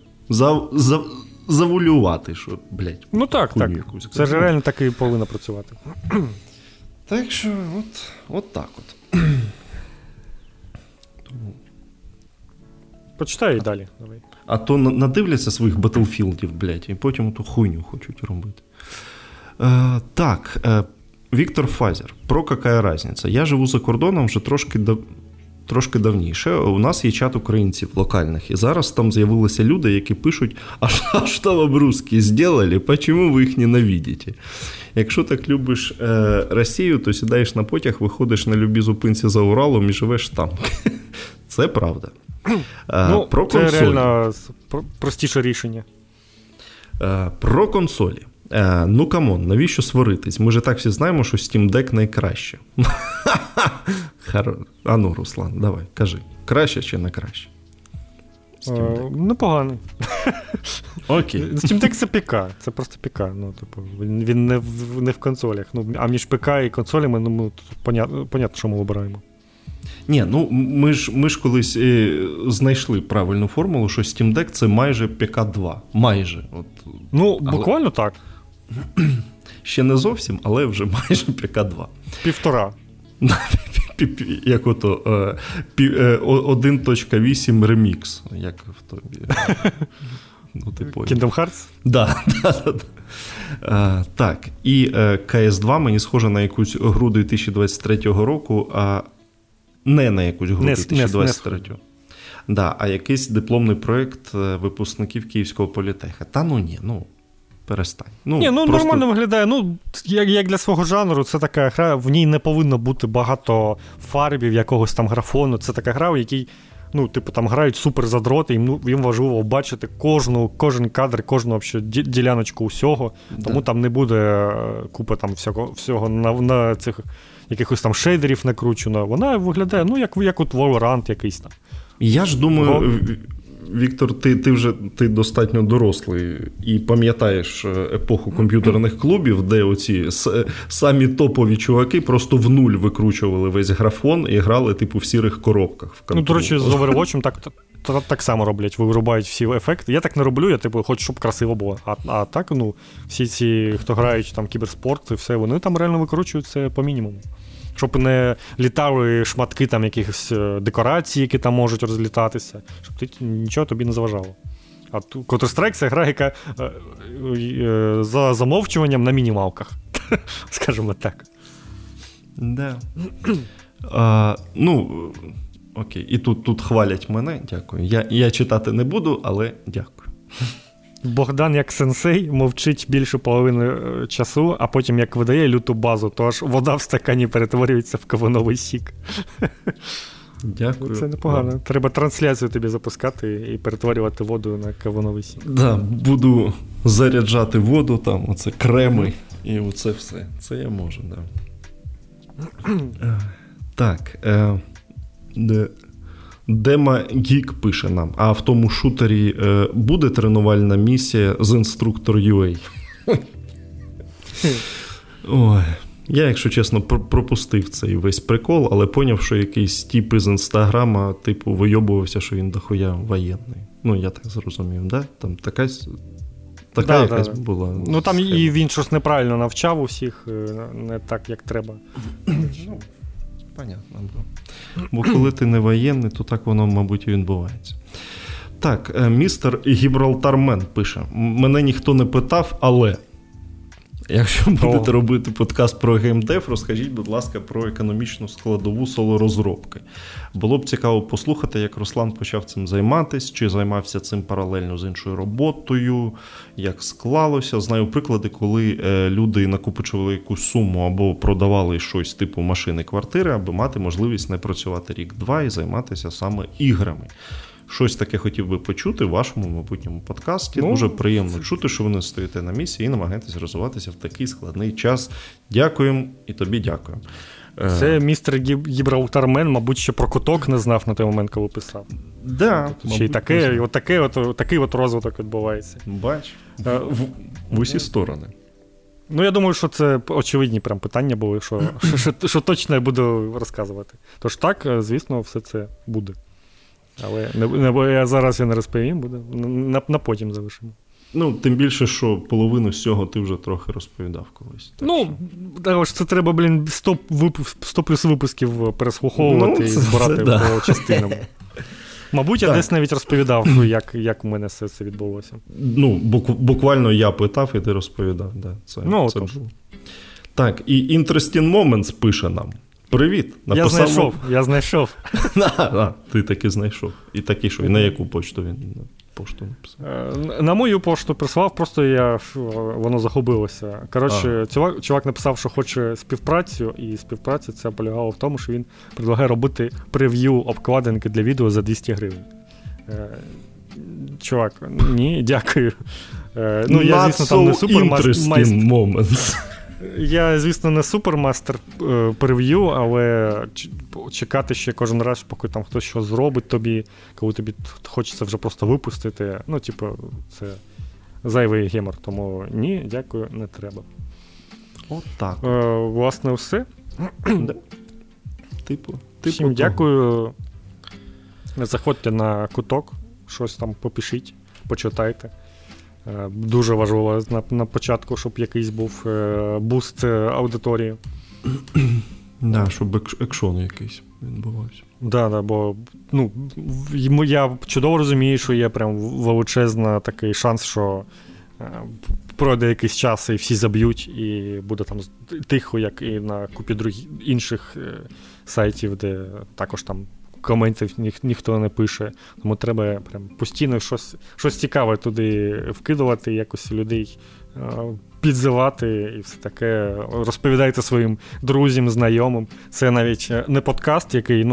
завулювати, що, блядь. Ну, так, так. Якусь, це ж реально так і повинно працювати. Так що, от так от. Почитай і далі. Давай. А то надивляться своїх Battlefield, блядь, і потім ту хуйню хочуть робити. Так, Віктор Фазер. Про какая разниця? Я живу за кордоном вже трошки давніше. У нас є чат українців локальних. І зараз там з'явилися люди, які пишуть, а що вам русські зробили? Почому ви їх ненавидите? Якщо так любиш Росію, то сідаєш на потяг, виходиш на любі зупинці за Уралом і живеш там. Це правда. Ну, про це консолі. Реально простіше рішення. Про консолі. Ну, камон, навіщо сваритись? Ми ж так всі знаємо, що Steam Deck найкраще. А ну, Руслан, давай, кажи. Краще чи не краще? Непоганий. Окей. Steam Deck це ПК. Це просто ПК. Ну, типу, він не в консолях. Ну, а між ПК і консолями, ну, понятно, що ми вибираємо. Ні, ну ми ж колись знайшли правильну формулу, що Steam Deck це майже ПК-2. Майже. От. Ну, але... буквально так. Ще не зовсім, але вже майже ПК-2. Півтора. Як ото 1.8 Remix, як в тобі. Ну, Kingdom Hearts? Да. Так, і CS2 мені схоже на якусь гру 2023 року, а не на якусь гру 2023-го. Да, а якийсь дипломний проєкт випускників Київського політеха. Та ну ні, ну перестань. Просто... нормально виглядає. Як для свого жанру, це така гра, в ній не повинно бути багато фарбів, якогось там графону. Це така гра, в якій грають суперзадроти, їм важливо бачити кожен кадр, кожну діляночку усього. Тому там не буде купи там всього на цих якихось там шейдерів накручено. Вона виглядає, як от Valorant якийсь там. Я ж думаю, Віктор, ти достатньо дорослий і пам'ятаєш епоху комп'ютерних клубів, де оці самі топові чуваки просто в нуль викручували весь графон і грали в сірих коробках. До речі, з Overwatch'ем так само роблять, вирубають всі ефекти. Я так не роблю, я хочу, щоб красиво було. А так, всі ці, хто грають там кіберспорт і все, вони там реально викручують це по мінімуму. Щоб не літали шматки там якихось декорацій, які там можуть розлітатися, щоб нічого тобі не заважало. А Counter-Strike — це гра, яка за замовчуванням на мінімалках, скажімо так. Да. Окей, і тут хвалять мене, дякую. Я читати не буду, але дякую. Богдан як сенсей мовчить більше половини часу, а потім як видає люту базу, то аж вода в стакані перетворюється в кавуновий сік. Дякую. Це непогано. Да. Треба трансляцію тобі запускати і перетворювати воду на кавуновий сік. Так, да, буду заряджати воду, там оце креми і оце все. Це я можу, да. Так. Дема Гік пише нам, а в тому шутері буде тренувальна місія з Instructor.ua? Ой, я, якщо чесно, пропустив цей весь прикол, але поняв, що якийсь тіп із Інстаграма вийобувався, що він дохуя воєнний. Я так зрозумів, да? Там якась була. Там схема. І він щось неправильно навчав усіх, не так, як треба. Понятно. Бо коли ти не воєнний, то так воно, мабуть, і відбувається. Так, містер Гібралтармен пише. Мене ніхто не питав, але якщо будете робити подкаст про геймдев, розкажіть, будь ласка, про економічну складову соло-розробки. Було б цікаво послухати, як Руслан почав цим займатися, чи займався цим паралельно з іншою роботою, як склалося. Знаю приклади, коли люди накопичували якусь суму або продавали щось типу машини, квартири, аби мати можливість не працювати рік-два і займатися саме іграми. Щось таке хотів би почути в вашому майбутньому подкасті. Дуже приємно чути, що ви не стоїте на місці і намагаєтесь розвиватися в такий складний час. Дякуємо і тобі дякуємо. Це містер Гібралтармен, мабуть, ще про куток не знав на той момент, коли писав. Да, ще й такий розвиток відбувається. Бач, в усі сторони. Я думаю, що це очевидні прям питання були, що точно я буду розказувати. Тож так, звісно, все це буде. Але зараз я не розповім, буде на потім залишимо. Тим більше, що половину з цього ти вже трохи розповідав колись. Це треба, 100 плюс випусків переслуховувати і збирати по частинам. Мабуть, я десь навіть розповідав, як в мене все це відбулося. Буквально я питав, і ти розповідав. Да, це було. Так, і Interesting Moments пише нам. Привіт. Я знайшов. Ти таки знайшов. І таки, що і на яку почту він пошту написав? На мою пошту прислав, просто воно загубилося. Коротше, чувак написав, що хоче співпрацю, і співпраця ця полягала в тому, що він предлагає робити прев'ю обкладинки для відео за 200 гривень. Чувак, ні, дякую. Я, звісно, там не Interesting Moments. Я, звісно, не супермастер прев'ю, але чекати ще кожен раз, поки там хтось щось зробить тобі, коли тобі хочеться вже просто випустити, це зайвий гемор, тому ні, дякую, не треба. Отак. Власне, все. Всім дякую. Заходьте на куток, щось там попишіть, почитайте. Дуже важливо на початку, щоб якийсь був буст аудиторії. Щоб екшон якийсь відбувався. Да, бо я чудово розумію, що є прям величезний такий шанс, що пройде якийсь час і всі заб'ють, і буде там тихо, як і на купі інших сайтів, де також там коментів ніхто не пише. Тому треба прям постійно щось цікаве туди вкидувати, якось людей підзивати і все таке. Розповідайте своїм друзям, знайомим. Це навіть не подкаст, який,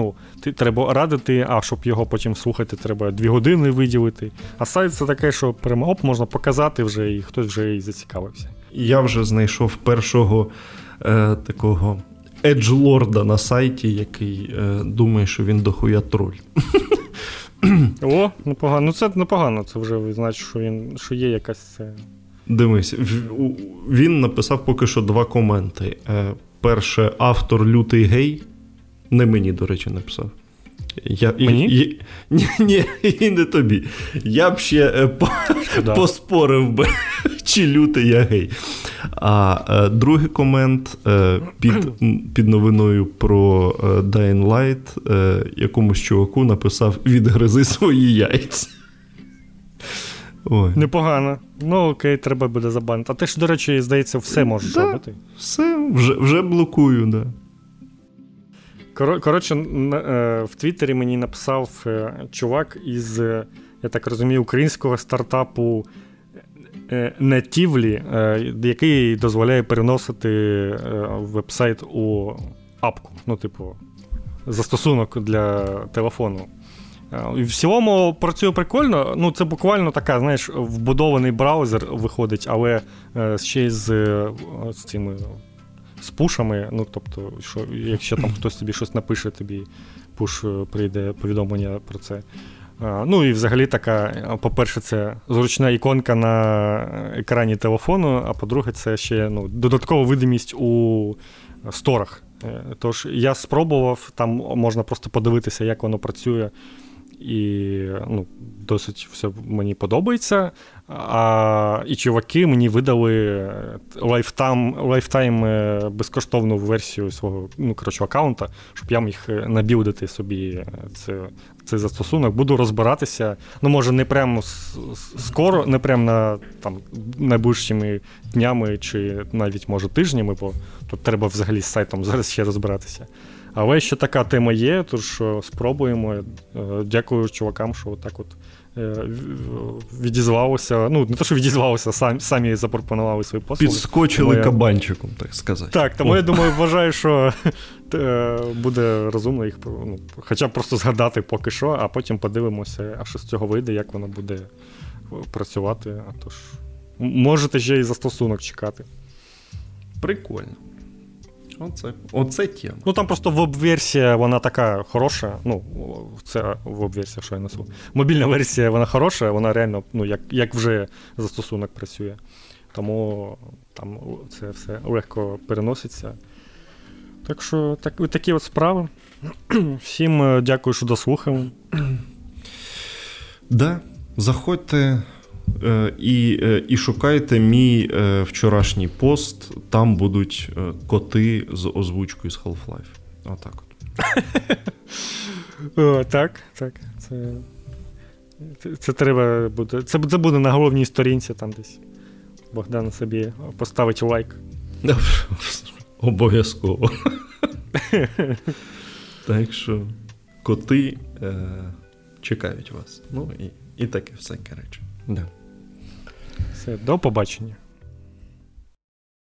треба радити, а щоб його потім слухати, треба 2 години виділити. А сайт це таке, що прямо можна показати вже, і хтось вже і зацікавився. Я вже знайшов першого такого еджлорда на сайті, який думає, що він дохуя троль. О, непогано. Це непогано. Це вже значить, що що є якась це. Дивись, він написав поки що 2 коменти. Перше, автор лютий гей. Не мені, до речі, написав. Мені? Ні, і не тобі. Я б ще поспорив би, чи лютий я гей. А другий комент під новиною про Dying Light якомусь чуваку написав «Відгризи свої яйця». Ой. Непогано. Окей, треба буде забанити. А ти ж, до речі, здається, все можеш робити. Все, вже блокую, да. Коротше, в Твіттері мені написав чувак із, я так розумію, українського стартапу Natively, який дозволяє переносити вебсайт у апку. Застосунок для телефону. В цілому працює прикольно. Це буквально така, знаєш, вбудований браузер виходить, але ще й з цими з пушами, тобто, що, якщо там хтось тобі щось напише, тобі пуш прийде повідомлення про це. І взагалі така, по-перше, це зручна іконка на екрані телефону, а по-друге, це ще додаткова видимість у сторах. Тож я спробував, там можна просто подивитися, як воно працює, і досить все мені подобається. І чуваки мені видали лайфтайм безкоштовну версію свого аккаунта, щоб я міг набілдити собі цей застосунок. Буду розбиратися, може не прямо скоро, не прямо найближчими днями чи навіть може тижнями, бо тут треба взагалі з сайтом зараз ще розбиратися. Але ще така тема є, тож спробуємо. Дякую чувакам, що так от відізвалося. Не то, що відізвалося, самі запропонували свої послуги. Підскочили кабанчиком, так сказати. Так, тому я думаю, вважаю, що буде розумно їх хоча б просто згадати поки що, а потім подивимося, а що з цього вийде, як воно буде працювати. А тож можете ще і застосунок чекати. Прикольно. Оце тема. Там просто веб-версія, вона така хороша. Це веб-версія, що я несу. Мобільна версія, вона хороша, вона реально, як вже застосунок працює. Тому там це все легко переноситься. Так що, такі от справи. Всім дякую, що дослухали. Да, заходьте. І шукайте мій вчорашній пост, там будуть коти з озвучкою з Half-Life. Отак от. Так. Це треба буде. Це буде на головній сторінці там десь. Богдан собі поставить лайк. Обов'язково. Так що коти чекають вас. І таке всяке речі. Да. Все, до побачення.